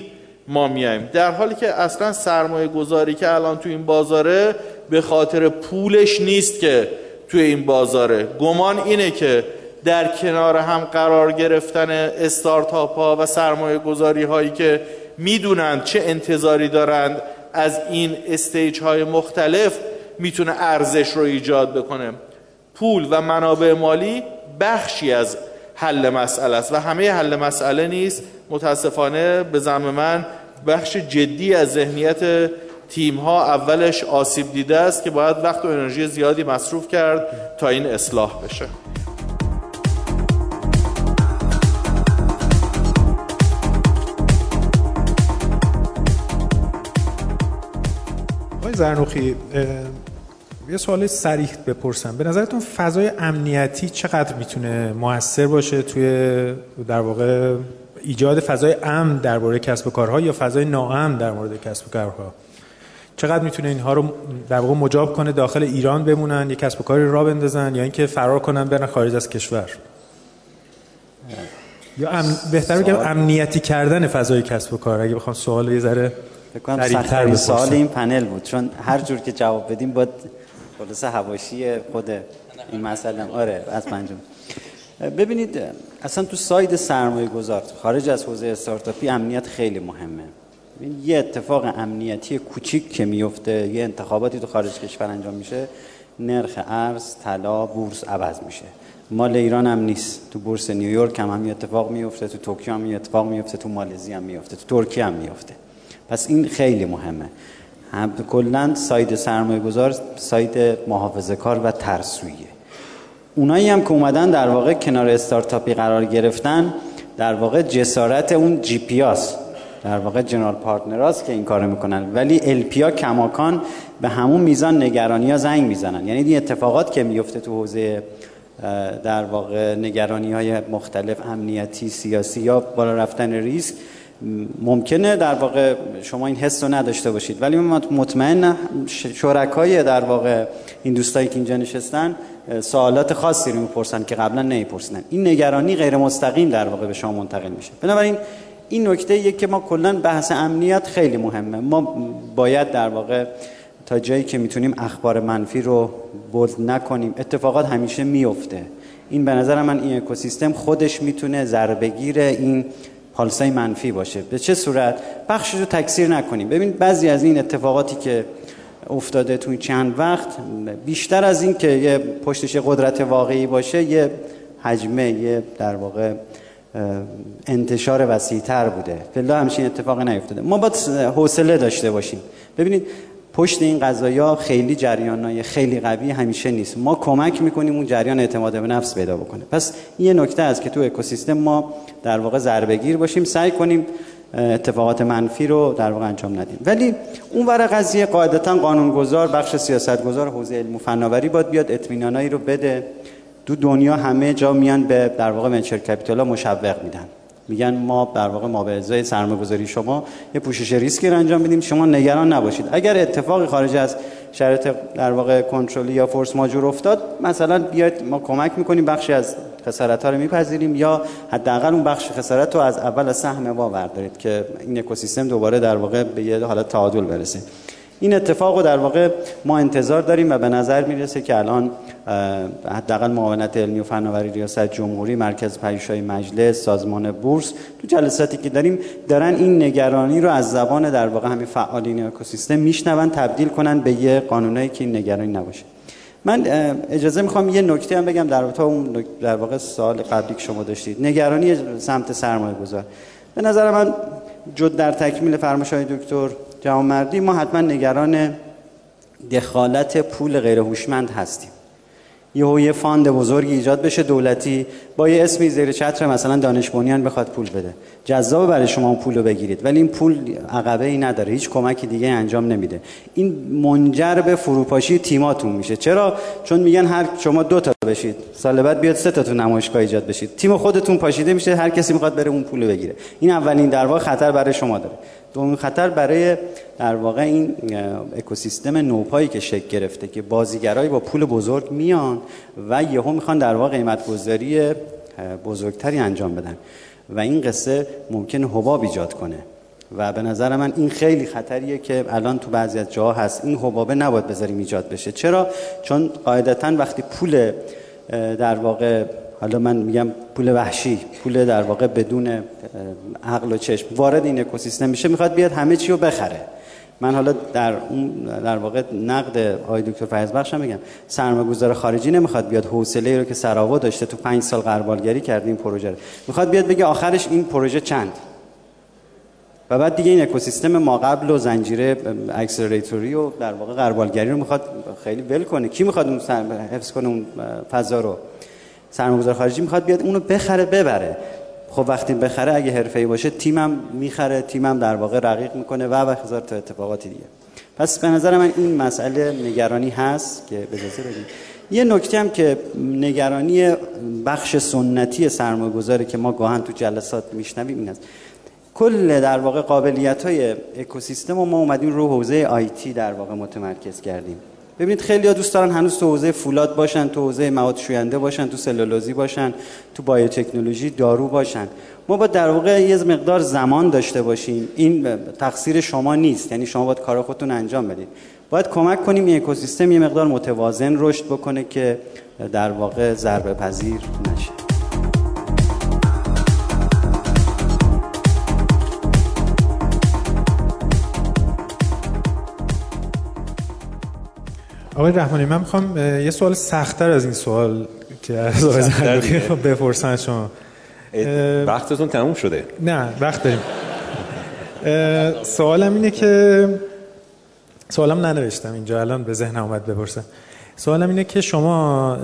ما میایم، در حالی که اصلا سرمایه گذاری که الان تو این بازاره به خاطر پولش نیست که توی این بازاره. گمان اینه که در کنار هم قرار گرفتن استارتاپ ها و سرمایه گذاری هایی که میدونند چه انتظاری دارند از این استیج های مختلف میتونه ارزش رو ایجاد بکنه. پول و منابع مالی بخشی از حل مسئله است و همه حل مسئله نیست. متاسفانه به زعم من بخش جدی از ذهنیت تیم ها اولش آسیب دیده است که باید وقت و انرژی زیادی مصرف کرد تا این اصلاح بشه. آقای زرنوخی، یه سوال صریح بپرسم، به نظرتون فضای امنیتی چقدر میتونه مؤثر باشه توی در واقع ایجاد فضای امن درباره کسب و کارها یا فضای ناامن در مورد کسب و کارها؟ چقدر میتونه اینها رو در واقع مجاب کنه داخل ایران بمونن، یک کسب و کاری را بندازن، یا اینکه فرار کنن برن خارج از کشور؟ یا امن... بهتر بگم امنیتی کردن فضای کسب و کار. اگه بخوام سوال یه ذره بکنم سخت‌ترین سوال این پنل بود، چون هر جور که جواب بدیم با خلاصه حواشی خود این مسئله. آره از پنجم. ببینید اصلا تو ساید سرمایه گذار خارج از حوزه استارتاپی امنیت خیلی مهمه. یه اتفاق امنیتی کوچیک که میفته، یه انتخاباتی تو خارج کشور انجام میشه، نرخ ارز، طلا، بورس عوض میشه. مال ایران هم نیست، تو بورس نیویورک هم همین اتفاق میفته، تو توکیو هم اتفاق میفته، تو مالزی هم میفته، تو ترکیه هم میفته. پس این خیلی مهمه. کلا ساید سرمایه گذار ساید محافظه کار و ترسویه. اونایی هم که اومدن در واقع کنار استارتاپی قرار گرفتن، در واقع جسارت اون جی پی است، در واقع جنرال پارتنراست که این کارو میکنن، ولی ال پی ها کماکان به همون میزان نگرانی‌ها زنگ میزنن. یعنی این اتفاقات که میفته تو حوزه در واقع نگرانی‌های مختلف امنیتی، سیاسی یا بالا رفتن ریسک، ممکنه در واقع شما این حس رو نداشته باشید، ولی من مطمئنم شرکای در واقع این دوستایی که اینجا نشستن سوالات خاصی رو میپرسن که قبلا نمیپرسیدن. این نگرانی غیر مستقیم در واقع به شما منتقل میشه. بنابراین این نکته یه که ما کلا بحث امنیت خیلی مهمه. ما باید در واقع تا جایی که میتونیم اخبار منفی رو بولد نکنیم. اتفاقات همیشه میفته. این به نظر من این اکوسیستم خودش میتونه ضربه‌گیر این پالسای منفی باشه. به چه صورت؟ بخشش رو تکثیر نکنیم. ببینید بعضی از این اتفاقاتی که افتاده توی چند وقت، بیشتر از این که یه پشتش قدرت واقعی باشه، یه حجمه، یه در واقع انتشار وسیع‌تر بوده. فعلا همچین اتفاقی نیفتاده. ما باید حوصله داشته باشیم. ببینید پشت این قضایا خیلی جریانای خیلی قوی همیشه نیست. ما کمک میکنیم اون جریان اعتماد به نفس پیدا بکنه. پس این یه نکته است که تو اکوسیستم ما در واقع ضربه‌گیر باشیم، سعی کنیم اتفاقات منفی رو در واقع انجام ندیم. ولی اون ور قضیه قاعدتاً قانونگذار، بخش سیاستگذار، حوزه علم و فناوری باید بیاد اطمینانایی رو بده. تو دنیا همه جا میان به در واقع ونچر کپیتال‌ها مشوق میدن، میگن ما در واقع ما به ازای سرمایه‌گذاری شما یه پوشش ریسکی رو انجام میدیم، شما نگران نباشید. اگر اتفاقی خارج از شرایط در واقع کنترلی یا فورس ماجور افتاد، مثلا بیاید ما کمک میکنیم، بخشی از خسارت‌ها رو میپذیریم، یا حداقل اون بخش خسارت رو از اول از سهم ما بردارید که این اکوسیستم دوباره در واقع به یه حالت تعادل برسه. این اتفاق رو در واقع ما انتظار داریم و به نظر میرسه که الان حداقل معاونت علمی و فناوری ریاست جمهوری، مرکز پژوهش‌های مجلس، سازمان بورس تو جلساتی که داریم دارن این نگرانی رو از زبان در واقع همین فعالین اکوسیستم میشنون، تبدیل کنن به یه قانونی که این نگرانی نباشه. من اجازه میخوام یه نکته هم بگم در رابطه اون در واقع سال قبلی که شما داشتید، نگرانی سمت سرمایه گذار. به نظر من جد در تکمیل فرمایش‌های دکتر جوانمردی، ما حتما نگران دخالت پول غیر هوشمند هستیم. یهو یه فاند بزرگی ایجاد بشه دولتی با یه اسمی زیر چتر مثلا دانش بنیان بخواد پول بده. جذاب برای شما اون پول رو بگیرید، ولی این پول عقبه ای نداره، هیچ کمکی دیگه انجام نمیده. این منجر به فروپاشی تیماتون میشه. چرا؟ چون میگن هر شما دو تا بشید، سال بعد بیاد سه تا تو نمایشگاه ایجاد بشید، تیم خودتون پاشیده میشه، هر کسی میخواد بره اون پول رو بگیره. این اولین در واقع خطر برای شما داره. دومین خطر برای در واقع این اکوسیستم نوپایی که شکل گرفته که بازیگرای با پول بزرگ میان و یهو میخوان در واقع قیمت‌گذاری بزرگتری انجام بدن و این قصه ممکنه حباب ایجاد کنه و به نظر من این خیلی خطریه که الان تو بعضی از جاها هست. این حبابه نباید بذاریم ایجاد بشه. چرا؟ چون قاعدتاً وقتی پول در واقع، حالا من میگم پول وحشی، پول در واقع بدون عقل و چشم وارد این اکوسیستم میشه، میخواد بیاد همه چی رو بخره. من حالا در اون در واقع نقد آقای دکتر فیاضبخش هم میگم، سرمایه‌گذار خارجی نمیخواد بیاد حوصله‌ای رو که سرآوا داشته تو پنج سال غربالگری کرد این پروژه رو، میخواد بیاد بگه آخرش این پروژه چند و بعد دیگه این اکوسیستم ما قبل و زنجیره اکسلراتوری و در واقع غربالگری رو میخواد خیلی ول کنه. کی میخواد اون حفظ کنه اون فضا رو؟ سرمایه‌گذار خارجی میخواد بیاد اونو بخره ببره. خب وقتی بخره، اگه حرفه‌ای باشه تیمم میخره، تیمم در واقع رقیق میکنه و و هزار تا اتفاقات دیگه. پس به نظر من این مسئله نگرانی هست که به اجازه بدید. یه نکته هم که نگرانی بخش سنتی سرمایه‌گذاری که ما گاهن تو جلسات میشنویم این است. کل در واقع قابلیت‌های اکوسیستم ما اومدیم رو حوزه آیتی در واقع متمرکز کردیم. ببینید خیلی‌ها دوست دارن هنوز تو حوزه فولاد باشن، تو حوزه مواد شوینده باشن، تو سلولوزی باشن، تو بایوتکنولوژی، دارو باشن. ما باید در واقع یه مقدار زمان داشته باشیم. این تقصیر شما نیست، یعنی شما باید کار خودتون انجام بدید. باید کمک کنیم این اکوسیستم یه مقدار متوازن رشد بکنه که در واقع ضربه پذیر نشه. آقای رحمانی، من میخوام یه سوال سخت‌تر از این سوال که از آقای زرنوخی بپرسن. شما وقتتون تموم شده؟ نه، وقت داریم. سوالم اینه که سوالم ننوشتم اینجا، الان به ذهن اومد بپرسم. سوالم اینه که شما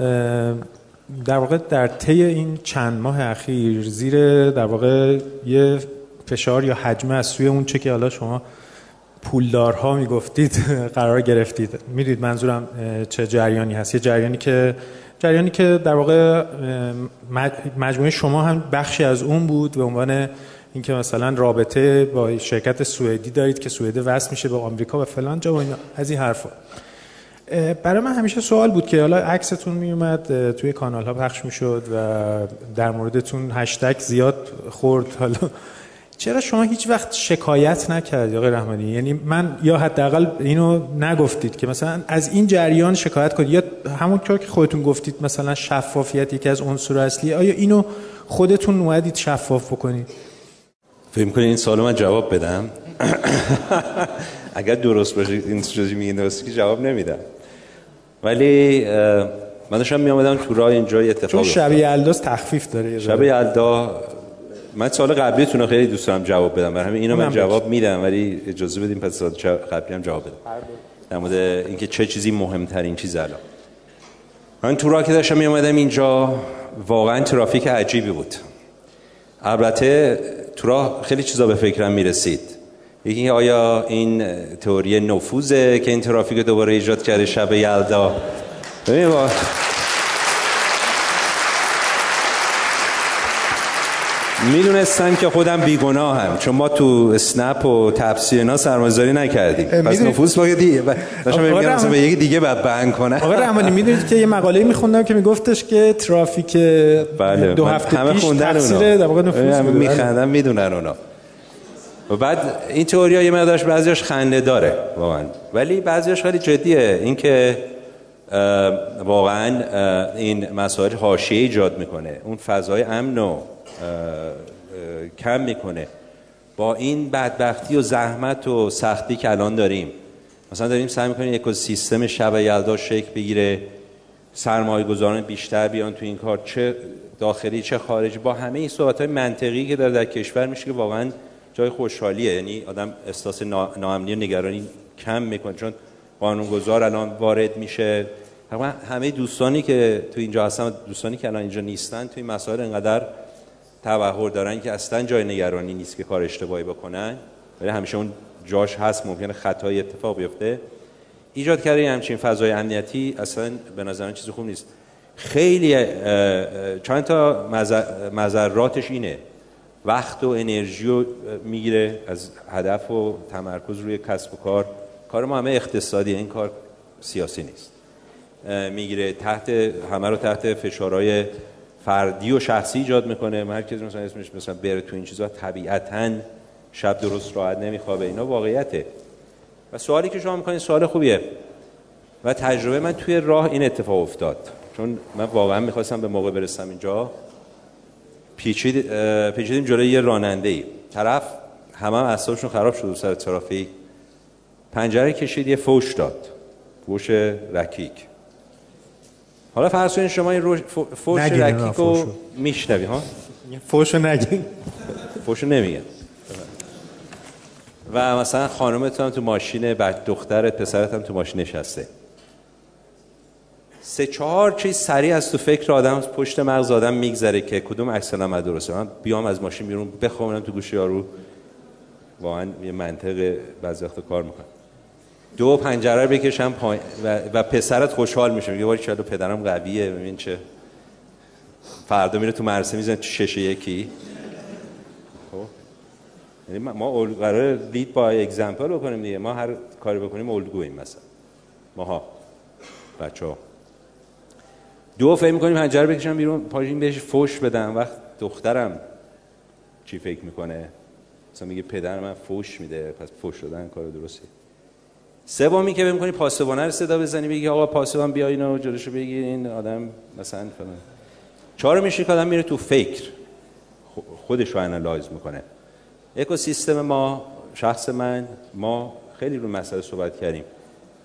در واقع در طی این چند ماه اخیر زیر در واقع یه فشار یا حجم از سوی اون چه که حالا شما پولدارها میگفتید قرار گرفتید، میدید منظورم چه جریانی هست؟ یه جریانی که جریانی که در واقع مجموعه شما هم بخشی از اون بود، به عنوان اینکه مثلا رابطه با شرکت سوئدی دارید که سوئد وصل میشه به آمریکا و فلان جا و اینا، از این حرفا. برای من همیشه سوال بود که حالا عکستون میومد توی کانال ها پخش میشد و در موردتون هشتگ زیاد خورد، حالا چرا شما هیچ وقت شکایت نکردید آقای رحمانی؟ یعنی من یا حداقل اینو نگفتید که مثلا از این جریان شکایت کنید، یا همون کار که خودتون گفتید مثلا شفافیت یکی از عناصر اصلی، آیا اینو خودتون اومدید شفاف بکنید؟ فکر می‌کنید این سوالو من جواب بدم؟ اگر درست باشه این چیزی میگین درسته که جواب نمیدم، ولی من داشتم میامدم تو راه اینجا یه اتفاق افتاد. شب یلدا تخفیف داره، شب یلدا. من سال قبلیتون رو خیلی دوست دارم جواب بدم، برای همین اینو من جواب میدم، ولی اجازه بدیم پس سال قبلی هم جواب بدم در مورد اینکه چه چیزی مهمترین چیز الان. من تو راه که داشتم میومدم اینجا واقعا ترافیک عجیبی بود. البته تو راه خیلی چیزا به فکرم میرسید، یکی آیا این تئوری نفوذه که این ترافیک رو دوباره ایجاد کرده شب یلدا؟ ببینید میدونستم که خودم بیگناهم، چون ما تو اسنپ و تپسی اینا سرمایه‌گذاری نکردیم، پس نفوذ باید دیگه داشتم میگم مثلا یکی دیگه بعد بند کنه. آقا رحمانی میدونید که یه مقاله میخوندم که میگفتش که ترافیک بله. دو هفته پیش همه خوندن اونا، در واقع نفوذ میخندم میدونن اونا. و بعد این تئوریا یه مقدارش بعضیاش خنده داره واقعا، ولی بعضیاش خیلی جدیه، اینکه واقعا این مسائل حاشیه ایجاد میکنه، اون فضای امن رو کم میکنه. با این بدبختی و زحمت و سختی که الان داریم، مثلا داریم سعی میکنیم اکوسیستم شب یلدا شکل بگیره، سرمایه‌گذاران بیشتر بیان تو این کار، چه داخلی چه خارجی، با همه این صحبت‌های منطقی که داره در کشور میشه که واقعا جای خوشحالیه، یعنی آدم احساس ناامنی و نگرانی کم میکنه، چون قانونگذار الان وارد میشه. تقریبا همه دوستانی که تو اینجا هستن، دوستانی که الان اینجا نیستن، تو این مسائل انقدر تبحر دارن که اصلا جای نگرانی نیست که کار اشتباهی بکنن، ولی همیشه اون جاش هست، ممکنه خطای اتفاق بیفته. ایجاد کردن همچین فضای امنیتی اصلا به نظر من چیز خوب نیست. خیلی چند تا مضراتش اینه، وقت و انرژی رو میگیره از هدف و تمرکز روی کسب و کار. کار ما همه اقتصادی، این کار سیاسی نیست. میگیره تحت همه رو تحت فشارهای فردی و شخصی ایجاد میکنه. هر کسی مثلا اسمش مثلا بره تو این چیزا، طبیعتاً شب درست راحت نمیخوابه. اینا واقعیته. و سوالی که شما میکنین سوال خوبیه و تجربه من توی راه این اتفاق افتاد، چون من واقعا میخواستم به موقع برسم اینجا. پیچید پیچیدیم جلوی یه راننده‌ای، طرف همه هم اعصابشون خراب شد سر ترافیک، پنجره کشید یه فوش داد، فوش رکیک. حالا فرض کنید شما این فوش رکیک رو میشنوید، ها فوشو نگین، فوشو نمیگن. و مثلا خانومت هم تو ماشین، بعد دخترت پسرت هم تو ماشین نشسته. سه چهار چیز سریع از تو فکر آدم، پشت مغز آدم میگذره که کدوم اکسلم درسته، من بیام از ماشین بیرون بخوام تو گوش یارو. واقعا یه منطق بعضی وقت کار میکنه. دو پنجره بکشم پایین و, و پسرت خوشحال میشه، میگه وای چالو پدرم قویه، ببین چه فردا میره تو مدرسه میزنه تو شیشه یکی. یعنی ما قراره لید با اگزمپل بکنیم دیگه، ما هر کاری بکنیم الگوییم. مثلا ماها بچه‌ها دو فکر می‌کنیم پنجره بکشم بیرون پاشین بهش فوش بدم، وقت دخترم چی فکر میکنه؟ مثلا میگه پدر من فوش میده، پس فوش دادن کار درستی. سومی که می‌کنی پاسبانه رو صدا بزنی بگی آقا پاسبان بیا اینو جلوشو بگیر، این آدم مثلا فلان. چهارمیش که آدم میره تو فکر، خودش رو آنالایز میکنه. اکوسیستم ما، شخص من، ما خیلی رو مسئله صحبت کردیم،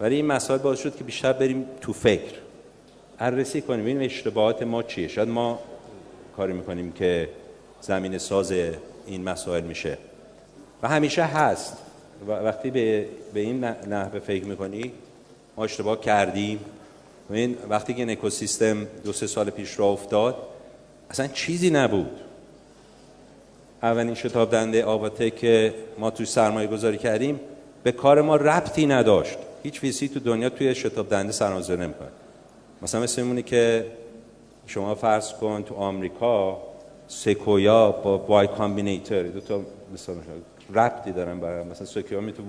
ولی این مسائل باعث شد که بیشتر بریم تو فکر، بررسی کنیم این اشتباهات ما چیه، شاید ما کاری میکنیم که زمین ساز این مسائل میشه و همیشه هست. و وقتی به به این نحوه فکر میکنی ما اشتباه کردیم. و این وقتی که این اکوسیستم دو سه سال پیش راه افتاد اصلا چیزی نبود. اولین شتاب دنده آواتک که ما توی سرمایه گذاری کردیم به کار ما ربطی نداشت. هیچ ویسی تو دنیا توی شتاب دنده سرمایه گذاری نمیکنه. مثلا مثل اینه که شما فرض کن تو آمریکا سکویا با وای کامبینیتور دو تا مثلا ربطی دارن. برای مثلا سکویا می تو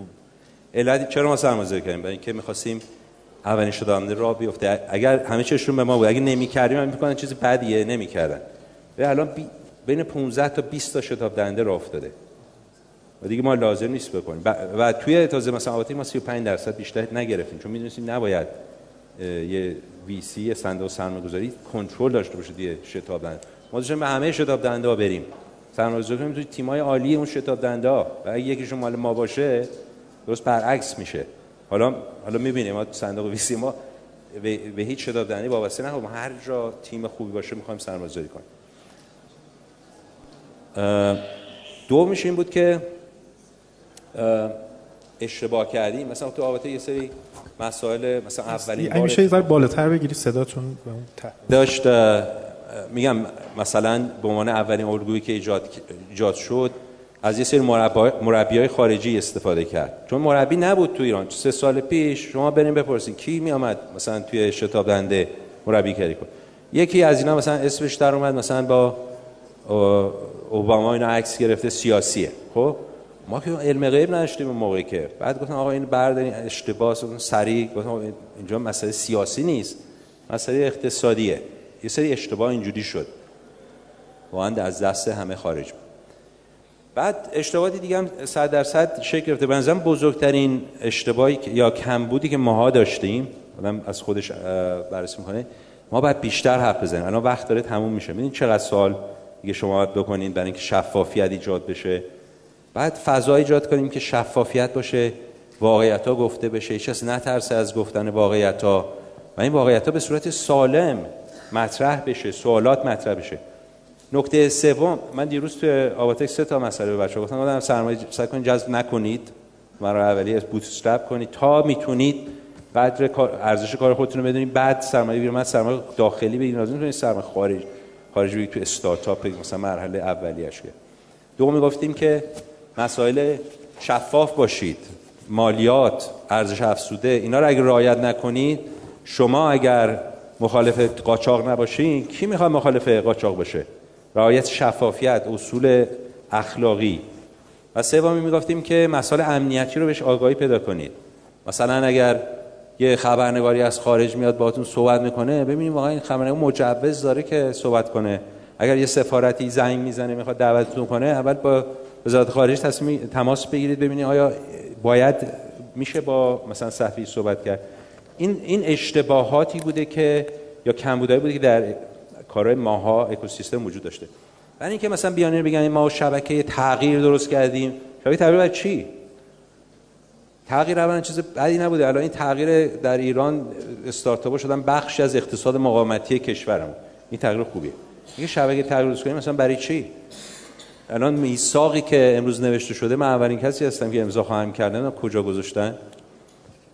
علت چرا ما سرمایه گذاری کردیم؟ برای اینکه می‌خواستیم اولین شتاب دنده راه بیفته. اگر همه چیزشون به ما بود، اگه نمی‌کردیم من می‌گفتن چیز بدیه، نمی‌کردن. و الان بی... بین پانزده تا بیست تا شتاب دنده راه افتاده و دیگه ما لازم نیست بکنیم. و توی تازه مثلا آواتک ما سی و پنج درصد بیشتر نگرفتیم، چون میدونستیم نباید یه وی سی صندوق سرمایه‌گذاری کنترل داشته باشه دیگه شتاب دنده. ما داشتیم به همه شتاب دنده ها بریم سرمایه‌گذاری کنیم توی تیم‌های عالی اون شتاب دنده ها، و اگه یکیشون مال ما باشه درست برعکس میشه. حالا حالا می‌بینیم ما صندوق وی سی ما به هیچ شتاب دنده وابسته نخواهیم، هر جا تیم خوبی باشه می‌خوایم سرمایه‌گذاری کنیم. دومش این بود که اشتباه کردیم. مثلا تو آواتک یه سری مسائل، مثلا اولین بار میشه یه ذره بالاتر بگیری صداتون داشت، میگم مثلا به عنوان اولین الگویی که ایجاد ایجاد شد از یه سری مربیای خارجی استفاده کرد، چون مربی نبود تو ایران. سه سال پیش شما بریم بپرسید کی میامد مثلا توی شتاب دنده مربی کاری کنه، یکی از اینا مثلا اسمش در اومد، مثلا با اوباما اینا عکس گرفته سیاسیه. خب ما که علم غیب نداشتیم اون موقع، که بعد گفتن آقا این بردارین اشتباس سریع، گفتن اینجا مسئله سیاسی نیست، مسئله اقتصادیه. یه سری اشتباه اینجوری شد، واقعا از دست همه خارج بود. بعد اشتباهاتی دیگه هم صد درصد شکل گرفته. بنظر من بزرگترین اشتباهی یا کمبودی که ماها داشتیم، آدم از خودش بررسی میکنه، ما باید بیشتر حرف بزنیم. الان وقت داره تموم میشه. ببینید چقدر سال دیگه شما باید بکنید برای اینکه شفافیت ایجاد بشه. بعد فضا ایجاد کنیم که شفافیت باشه، واقعیت‌ها گفته بشه، هیچ کس نترسه از گفتن واقعیت‌ها و این واقعیت‌ها به صورت سالم مطرح بشه، سوالات مطرح بشه. نکته سوم، من دیروز توی آواتک سه تا مسئله به بچه‌ها گفتم، گفتم سرمایه سعی کنید جذب نکنید، مرحله اولیه بوت استرپ کنید تا میتونید قدر ارزش کار خودتون رو بدونید، بعد سرمایه بیرون، سرمایه داخلی بگیرید، لازم نیست سرمایه خارج خارجی بگیرید تو استارتاپ، مثلا مرحله اولیه‌اش. دوم گفتیم که مسائل شفاف باشید، مالیات، ارزش افزوده، اینا رو اگه رعایت نکنید، شما اگر مخالف قاچاق نباشین، کی میخواد مخالف قاچاق باشه؟ رعایت شفافیت، اصول اخلاقی. و سومی میگفتیم که مسائل امنیتی رو بهش آگاهی پیدا کنید. مثلا اگر یه خبرنگاری از خارج میاد باهاتون صحبت میکنه، ببینید واقعا این خبرنگار مجوز داره که صحبت کنه. اگر یه سفارتی زنگ میزنه میخواد دعوتتون کنه، اول با وزارت خارجه تصمیم تماس بگیرید، ببینید آیا باید میشه با مثلا صحفی صحبت کرد. این این اشتباهاتی بوده که یا کمبودایی بوده که در کارهای ماها اکوسیستم وجود داشته. برای اینکه مثلا بیانیه بگن ما شبکه تغییر درست کردیم، شبکه تغییر برای چی؟ تغییر اولا چیز بدی نبوده. الان این تغییر در ایران استارتاپ‌ها شدن بخشی از اقتصاد مقاومتی کشورمون، این تغییر خوبیه. میگه شبکه تغییر درست کنیم مثلا برای چی؟ الان میثاقی که امروز نوشته شده، من اولین کسی هستم که امضا خواهم کردم، کجا گذاشتن؟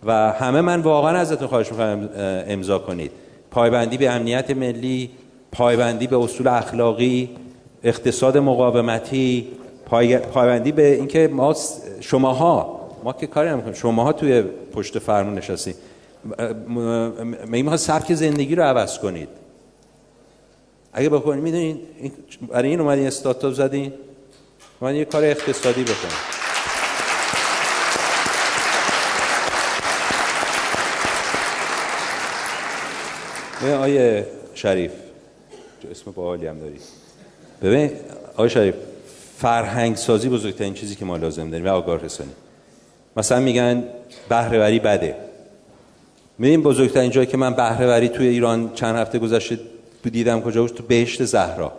و همه من واقعا ازتون خواهش می‌کنم امضا کنید. پایبندی به امنیت ملی، پایبندی به اصول اخلاقی، اقتصاد مقاومتی، پای... پایبندی به اینکه ما شماها ما که کاری نمی‌کنیم، شماها توی پشت فرمون نشستید. می‌خواد سبک زندگی رو عوض کنید. اگه بکنید میدونید برای این اومدین استارتاپ زدین، من یه کار اقتصادی بکنم. ببین آیه شریف، اسم باحالی هم داری. ببین آیه شریف، فرهنگ سازی بزرگترین چیزی که ما لازم داریم و آگاه رسانی. مثلا میگن بهره وری بده. میبینیم بزرگترین جایی که من بهره وری توی ایران چند هفته گذشته دیدم کجا بود؟ تو بهشت زهرا.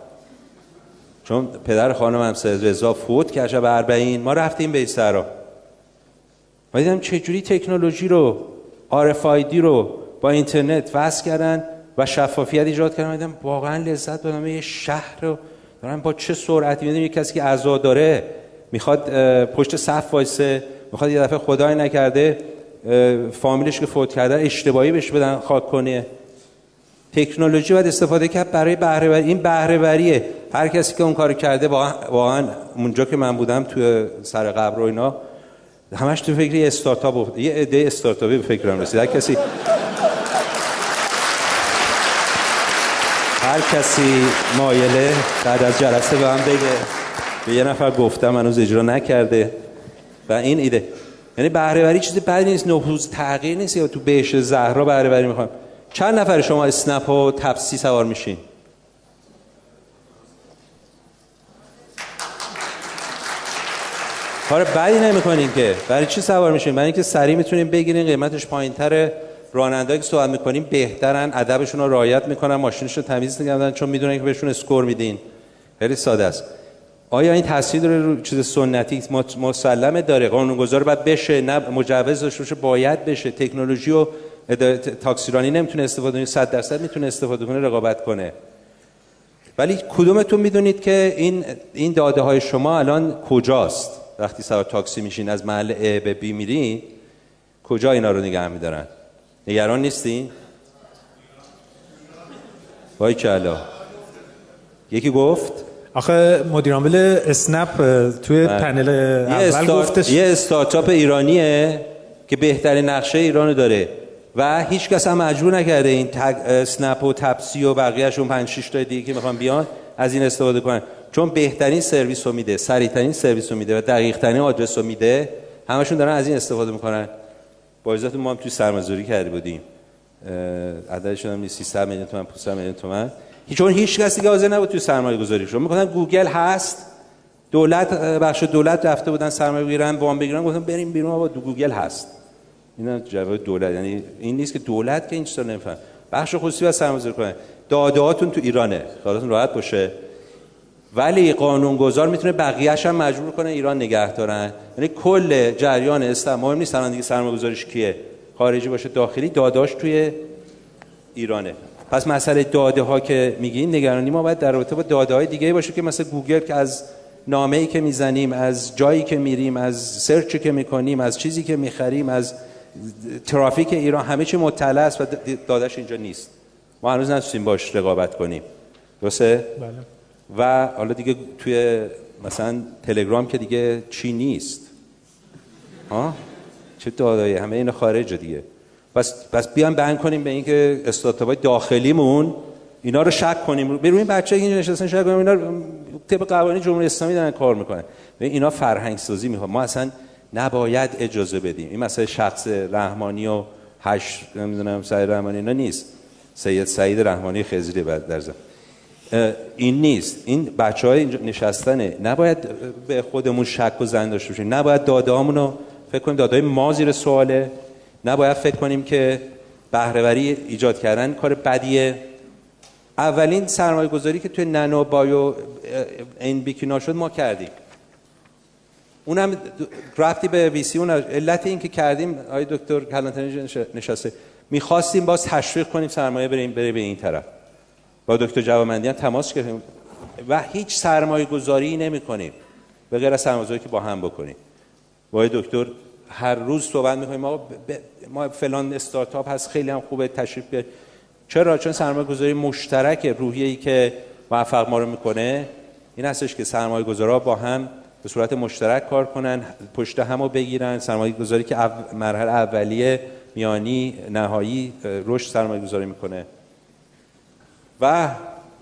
چون پدر خانمم سید رضا فوت کرد شب اربعین، ما رفتیم بهشت زهرا. ما دیدم چجوری تکنولوژی رو، آر اف آی دی رو با اینترنت وصل کردن و شفافیت ایجاد کردن. دیدم واقعا لذت بردم. یه شهر رو دارن با چه سرعتی، میدونی کسی که عزا داره میخواد پشت صف وایسه، میخواد یه دفعه خدای نکرده فامیلش که فوت کرده اشتباهی بهش بدن خاک کنه. تکنولوژی باید استفاده کرد برای بهره وری. این بهره وریه. هر کسی که اون کارو کرده، واقعا اونجا که من بودم توی سر قبر و اینا، همش تو فکر یه استارتاپ، یه ایده استارتاپی به فکرم رسید. هر کسی هر کسی مایله بعد از جلسه به هم بگه به یه نفر گفتم هنوز اجرا نکرده. و این ایده، یعنی بهره وری چیزی بدی نیست، نفوذ تغییر نیست. یا تو بهشت زهرا بهره وری می‌خوام. چند نفر شما اسنپ و تپسی سوار میشین؟ کار بدی نمی‌کنین که. برای چی سوار میشین؟ برای اینکه سریع میتونین بگیرین، قیمتش پایین‌تره، راننده‌ای که صحبت می‌کنین بهترن، ادبشون رو رعایت می‌کنن، ماشینشون رو تمیز نگه می‌دارن چون می‌دونن که بهشون اسکور میدین. خیلی ساده است. آیا این تاثیر داره رو چیز سنتی مسلمه؟ داره. قانونگذار باید بشه، نه مجوز داشته باشه، باید بشه. تکنولوژی و تاکسیرانی نمیتونه استفاده کنه، صد درصد میتونه استفاده کنه، رقابت کنه. ولی کدومتون میدونید که این این داده های شما الان کجاست؟ وقتی سوار تاکسی میشین از محل A به B میرین، کجا اینا رو نگه میدارن؟ نگران نیستین؟ وای کلا. یکی گفت آخه مدیر عامل اسنپ توی پنل اول گفتش یه استارتاپ ایرانیه که بهترین نقشه ایرانو داره و هیچ کس هم مجبور نکرده این اسنپ و تپسی و بقیه‌شون پنج شش تا دیگه که میخوان بیان از این استفاده کنن، چون بهترین سرویس رو میده، سریعترین سرویس رو میده و دقیق‌ترین آدرس رو میده. همشون دارن از این استفاده میکنن. با اجازهتون ما هم توی سرمایه‌گذاری کرده بودیم، عددش هم سیصد میلیون تومان، پانصد میلیون تومان، چون هیچ کسی که حاضر نبود توی سرمایه‌گذاریش. میگفتن گوگل هست، دولت بخش دولت رفته بودن سرمایه بگیرن وام بگیرن، گفتن بریم بیرون آقا دو گوگل هست. اینا جواب دولت، یعنی این نیست که دولت که این چیزا نمیفهمه. بخش خصوصی واسه سرمایه‌گذاری کنه. داده هاتون تو ایرانه، خیالتون راحت باشه. ولی قانونگذار میتونه بقیه‌اش هم مجبور کنه ایران نگه دارن. یعنی کل جریان استثمار مهم نیست الان دیگه سرمایه‌گذاریش کیه، خارجی باشه داخلی، داداش توی ایرانه. پس مسئله داده ها که میگین نگرانی ما باید در رابطه با داده های دیگه باشه که مثلا گوگل که از نامه‌ای که میزنیم، از جایی که میریم، از سرچی که میکنیم، از چیزی که میخریم، از ترافیک ایران همه چی مطلع است و دادهش اینجا نیست. ما هنوز نتونستیم باش رقابت کنیم. درسته؟ بله. و حالا دیگه توی مثلا تلگرام که دیگه چی نیست. ها؟ چه داده‌ای؟ همه اینا خارجه دیگه. بس بس بیان بند کنیم به اینکه استارتاپ‌های داخلیمون اینا رو شک کنیم. ببین این بچه‌ها اینجا نشستن شک کنیم اینا رو طبق قوانین جمهوری اسلامی دارن کار میکنن. ببین اینا فرهنگ سازی میخوان. ما اصلا نباید اجازه بدیم. این مسئله شخص رحمانی و هش نمیدونم سعید رحمانی اینا نیست. سید سعید رحمانی خضری بعد در زم. این نیست. این بچه‌ها اینجا نشستنه. نباید به خودمون شک و زن داشته باشیم. نباید داده‌هامون رو فکر کنیم داده‌های ما زیر سواله. نباید فکر کنیم که بهره‌وری ایجاد کردن کار بدیه. اولین سرمایه‌گذاری که توی نانو بایو این بیکینا شد ما کردیم. اونم رفتی به وی سی. اون علت این که کردیم آقای دکتر کلانتری نشسته، می‌خواستیم باز تشویق کنیم سرمایه بریم بره به این طرف. با دکتر جوانمردی هم تماس گرفتیم و هیچ سرمایه‌گذاری نمی‌کنیم به غیر از سرمایه‌گذاری که با هم بکنیم. با دکتر هر روز صحبت می‌کنیم آقا ما فلان استارتاپ هست خیلی هم خوبه تشریف بیارید. چرا؟ چون سرمایه‌گذاری مشترک روحیه‌ای که موفق ما رو می‌کنه این هستش که سرمایه‌گذارا با هم به صورت مشترک کار کنن، پشت همو بگیرن. سرمایه‌گذاری که مرحله اولیه، میانی، نهایی رشد سرمایه‌گذاری می‌کنه. و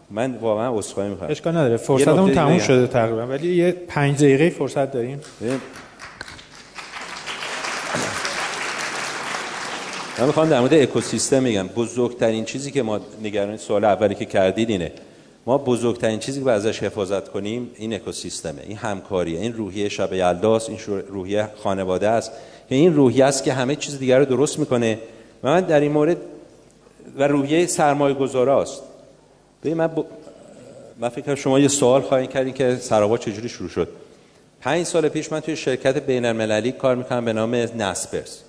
من واقعا عذرخواهی می‌کنم. اشکال نداره. فرصتمون تموم شده تقریبا، ولی یه پنج دقیقه فرصت داریم. من میخوام در مورد اکوسیستم بگم. بزرگترین چیزی که ما نگران سوال اولی که کردید اینه، ما بزرگترین چیزی که ازش حفاظت کنیم این اکوسیستمه، این همکاریه، این روحیه شب یلداست، این روحیه خانواده است، این روحیه است که همه چیز دیگر رو درست میکنه. و من در این مورد و روحیه سرمایه‌گذاراست. ببین من ب... من فکر کنم شما یه سوال خواهید کردین که سرآوا چجوری شروع شد. پنج سال پیش من توی شرکت بین‌المللی کار می‌کردم به نام ناسپرس.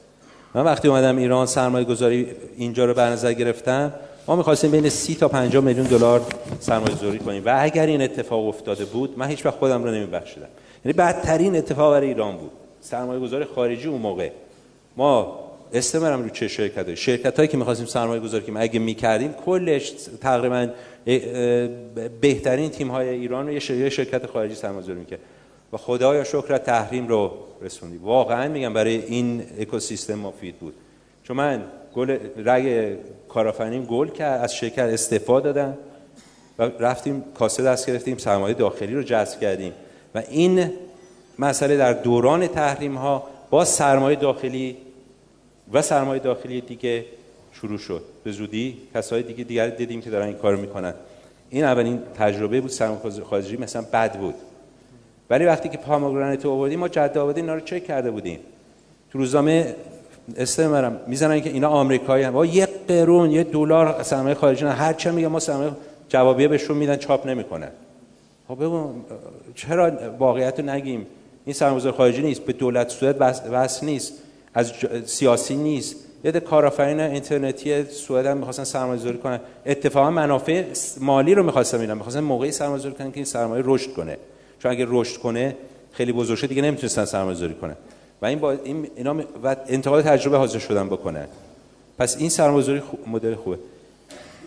من وقتی اومدم ایران سرمایه گذاری اینجا رو به نظر گرفتم، ما می‌خواستیم بین سی تا پنجاه میلیون دلار سرمایه گذاری کنیم و اگر این اتفاق افتاده بود من هیچ وقت خودم رو نمی‌بخشیدم. یعنی بدترین اتفاق برای ایران بود سرمایه گذاری خارجی اون موقع. ما استمرام رو چه شرکت‌ها شرکت‌هایی که می‌خواستیم سرمایه گذاری کنیم اگه می‌کردیم کلش تقریبا بهترین تیم‌های ایران رو یه شرکت خارجی سرمایه گذاری می‌کرد و خدایا شکر تحریم رو رسوندی. واقعا میگم برای این اکوسیستم مفید بود. چون من گل رگ کارآفرینیم گل که از شکر استفاده دادم و رفتیم کاسه دست گرفتیم سرمایه داخلی رو جذب کردیم و این مسئله در دوران تحریم ها با سرمایه داخلی و سرمایه داخلی دیگه شروع شد. به زودی کسای دیگه دیگه دیدیم که دارن این کارو میکنن. این اولین تجربه بود سرمایه خارجی مثلا بد بود. ولی وقتی که پامگرنت آوردیم ما جد آبادی اینا رو چک کرده بودیم. تو روزنامه استمرم میزنن که اینا آمریکایی هستن. یک قرون یک دلار سرمایه خارجی هر چه میگه ما سرمایه جوابیه بهشون میدن چاپ نمیکنن. خب بگو چرا واقعیتو نگیم؟ این سرمایه خارجی نیست، به دولت سوئد وابسته نیست، از سیاسی نیست. یه ده کارآفرین اینترنتی سوئد هم می‌خواستن سرمایه‌گذاری کنن. اتفاقا منافع مالی رو می‌خواستن ببینن. می‌خواستن موقعی سرمایه‌گذاری کنن که این سرمایه رشد کنه. چون اگه رشد کنه خیلی بزرگ شه دیگه نمیتونستن سرمایه‌گذاری کنن و این با این اینا و انتقال تجربه حاضر شدن بکنن. پس این سرمایه‌گذاری خوب، مدل خوبه.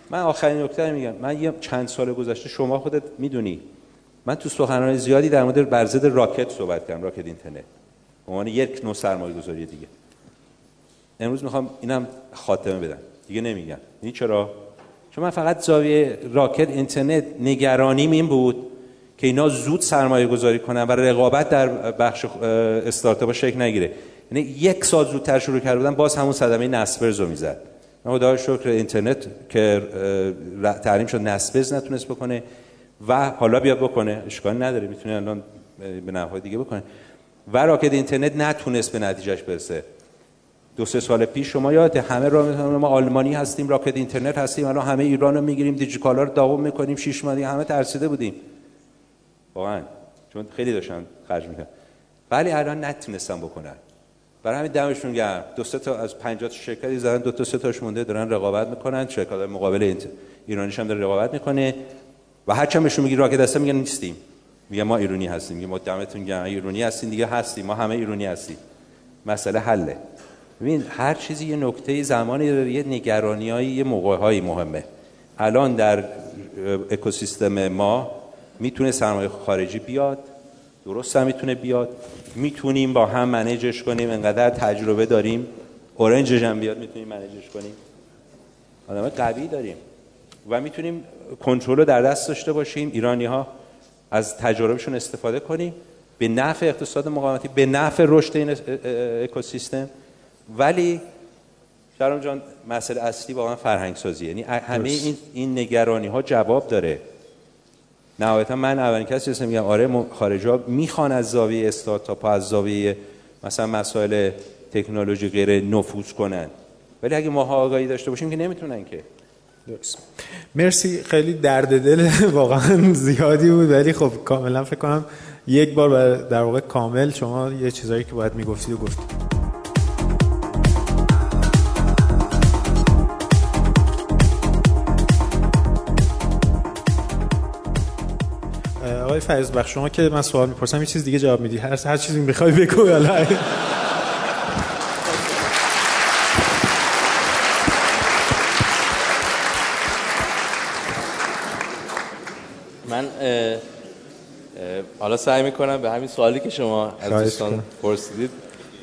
من آخرین نکته میگم، من یه چند سال گذشته شما خودت میدونی من تو سخنرانی زیادی در مورد برزد راکت صحبت کردم، راکت اینترنت به عنوان یک نوع سرمایه‌گذاری دیگه. امروز میخوام اینم خاتمه بدم دیگه نمیگم. این چرا؟ چون من فقط زاویه راکت اینترنت نگرانیم این بود که اینا زود سرمایه گذاری کنن و رقابت در بخش استارتاپ شکل نگیره. یعنی یک سال زودتر شروع کرده بودن باز همون صدمه ناسپرس رو میزد. خدا شکر اینترنت که تحریم شد ناسپرس نتونست بکنه و حالا بیاد بکنه اشکال نداره، میتونه الان به نحوه دیگه بکنن و راکت اینترنت نتونست به نتیجهش برسه. دو سه سال پیش شما یاده همه را میتونم ما آلمانی هستیم، راکت اینترنت هستیم، الان همه ایران رو میگیریم، دیجیکالا رو داغون میکنیم، شیش ماهی همه ترسیده بودیم واقعا، چون خیلی داشتن خرج میکنن، ولی الان نتونستن بکنن. برای همین دمشون گرم، دو سه تا از پنجاه شرکتی زدن، دو تا سه تاش مونده دارن رقابت میکنن، شرکت‌های مقابل ایرانیش هم داره رقابت میکنه و هر چمشون میگی راکت هستن میگن نیستیم، میگن ما ایرانی هستیم، میگن ما دمتون گرم ایرانی هستین دیگه، هستیم ما همه ایرانی هستیم، مسئله حله. ببین هر چیزی یه نکته زمانی داره، یه نگرانیایی، یه موقع‌هایی مهمه. الان در اکوسیستم ما میتونه سرمایه خارجی بیاد، درست هم میتونه بیاد، میتونیم با هم منیجش کنیم، انقدر تجربه داریم، اورنجش هم بیاد میتونیم منیجش کنیم، آدمای قوی داریم و میتونیم کنترل رو در دست داشته باشیم، ایرانی‌ها از تجاربشون استفاده کنیم به نفع اقتصاد مقاومتی، به نفع رشد این اکوسیستم. ولی شهرام جان مسئله اصلی واقعا فرهنگ سازی، یعنی همه این این نگرانی‌ها جواب داره. نهایتا من اولین کسی هستم میگم آره خارجا میخوان از زاویه استارتاپ ها، از زاویه مثلا مسائل تکنولوژی غیر نفوذ کنن، ولی اگه ما آگاهی داشته باشیم که نمیتونن که. درست. مرسی، خیلی درد دل واقعا زیادی بود، ولی خب کاملا فکر کنم یک بار در واقع کامل شما یه چیزایی که باید میگفتید و گفتید. آقای فیاضبخش شما که من سوال میپرسم یه چیز دیگه جواب میدی، هر هر چیزی میخوای بگو والا. من حالا سعی میکنم به همین سوالی که شما از دوستان پرسیدید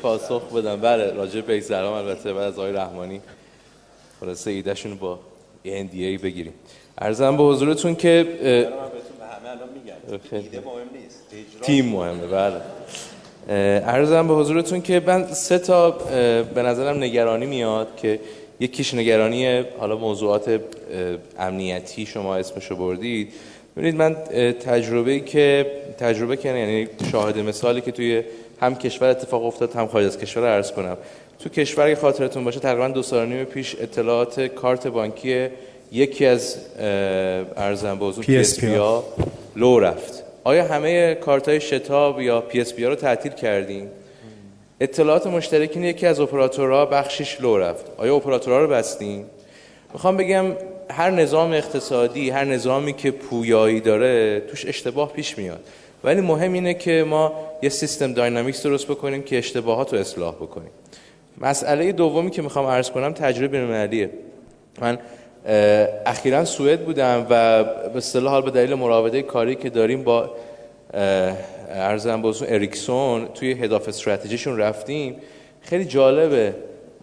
پاسخ بدم. بله راجع به بهشت زهرا البته بعد از آقای رحمانی خلاصه ایدهشون با ان دی ای بگیریم. عرضم به حضورتون که الان میگم ایده مهم نیست، تیم مهمه. بله عرضم به حضورتون که من سه تا به نظرم نگرانی میاد که یکیش نگرانی حالا موضوعات امنیتی، شما اسمشو بردید. ببینید من تجربه که تجربه کنه، یعنی شاهد مثالی که توی هم کشور اتفاق افتاد هم خارج از کشور عرض کنم. تو کشور که خاطرتون باشه تقریبا دو سال و نیم پیش اطلاعات کارت بانکی یکی از ارزان بازو پی اس پی ها لو رفت. آیا همه کارت‌های شتاب یا پی اس پی ها رو تعطیل کردیم؟ اطلاعات مشترکین یکی از اپراتورها بخشش لو رفت. آیا اپراتورها رو بستیم؟ میخوام بگم هر نظام اقتصادی، هر نظامی که پویایی داره توش اشتباه پیش میاد، ولی مهم اینه که ما یه سیستم داینامیکس درست بکنیم که اشتباهات رو اصلاح بکنیم. مسئله دومی که میخوام عرض کنم تجربه بین‌المللیه. من اخیراً سوئد بودم و به اصطلاح حال به دلیل مراوده کاری که داریم با ارزن بازون اریکسون توی هداف استراتژیشون رفتیم. خیلی جالبه،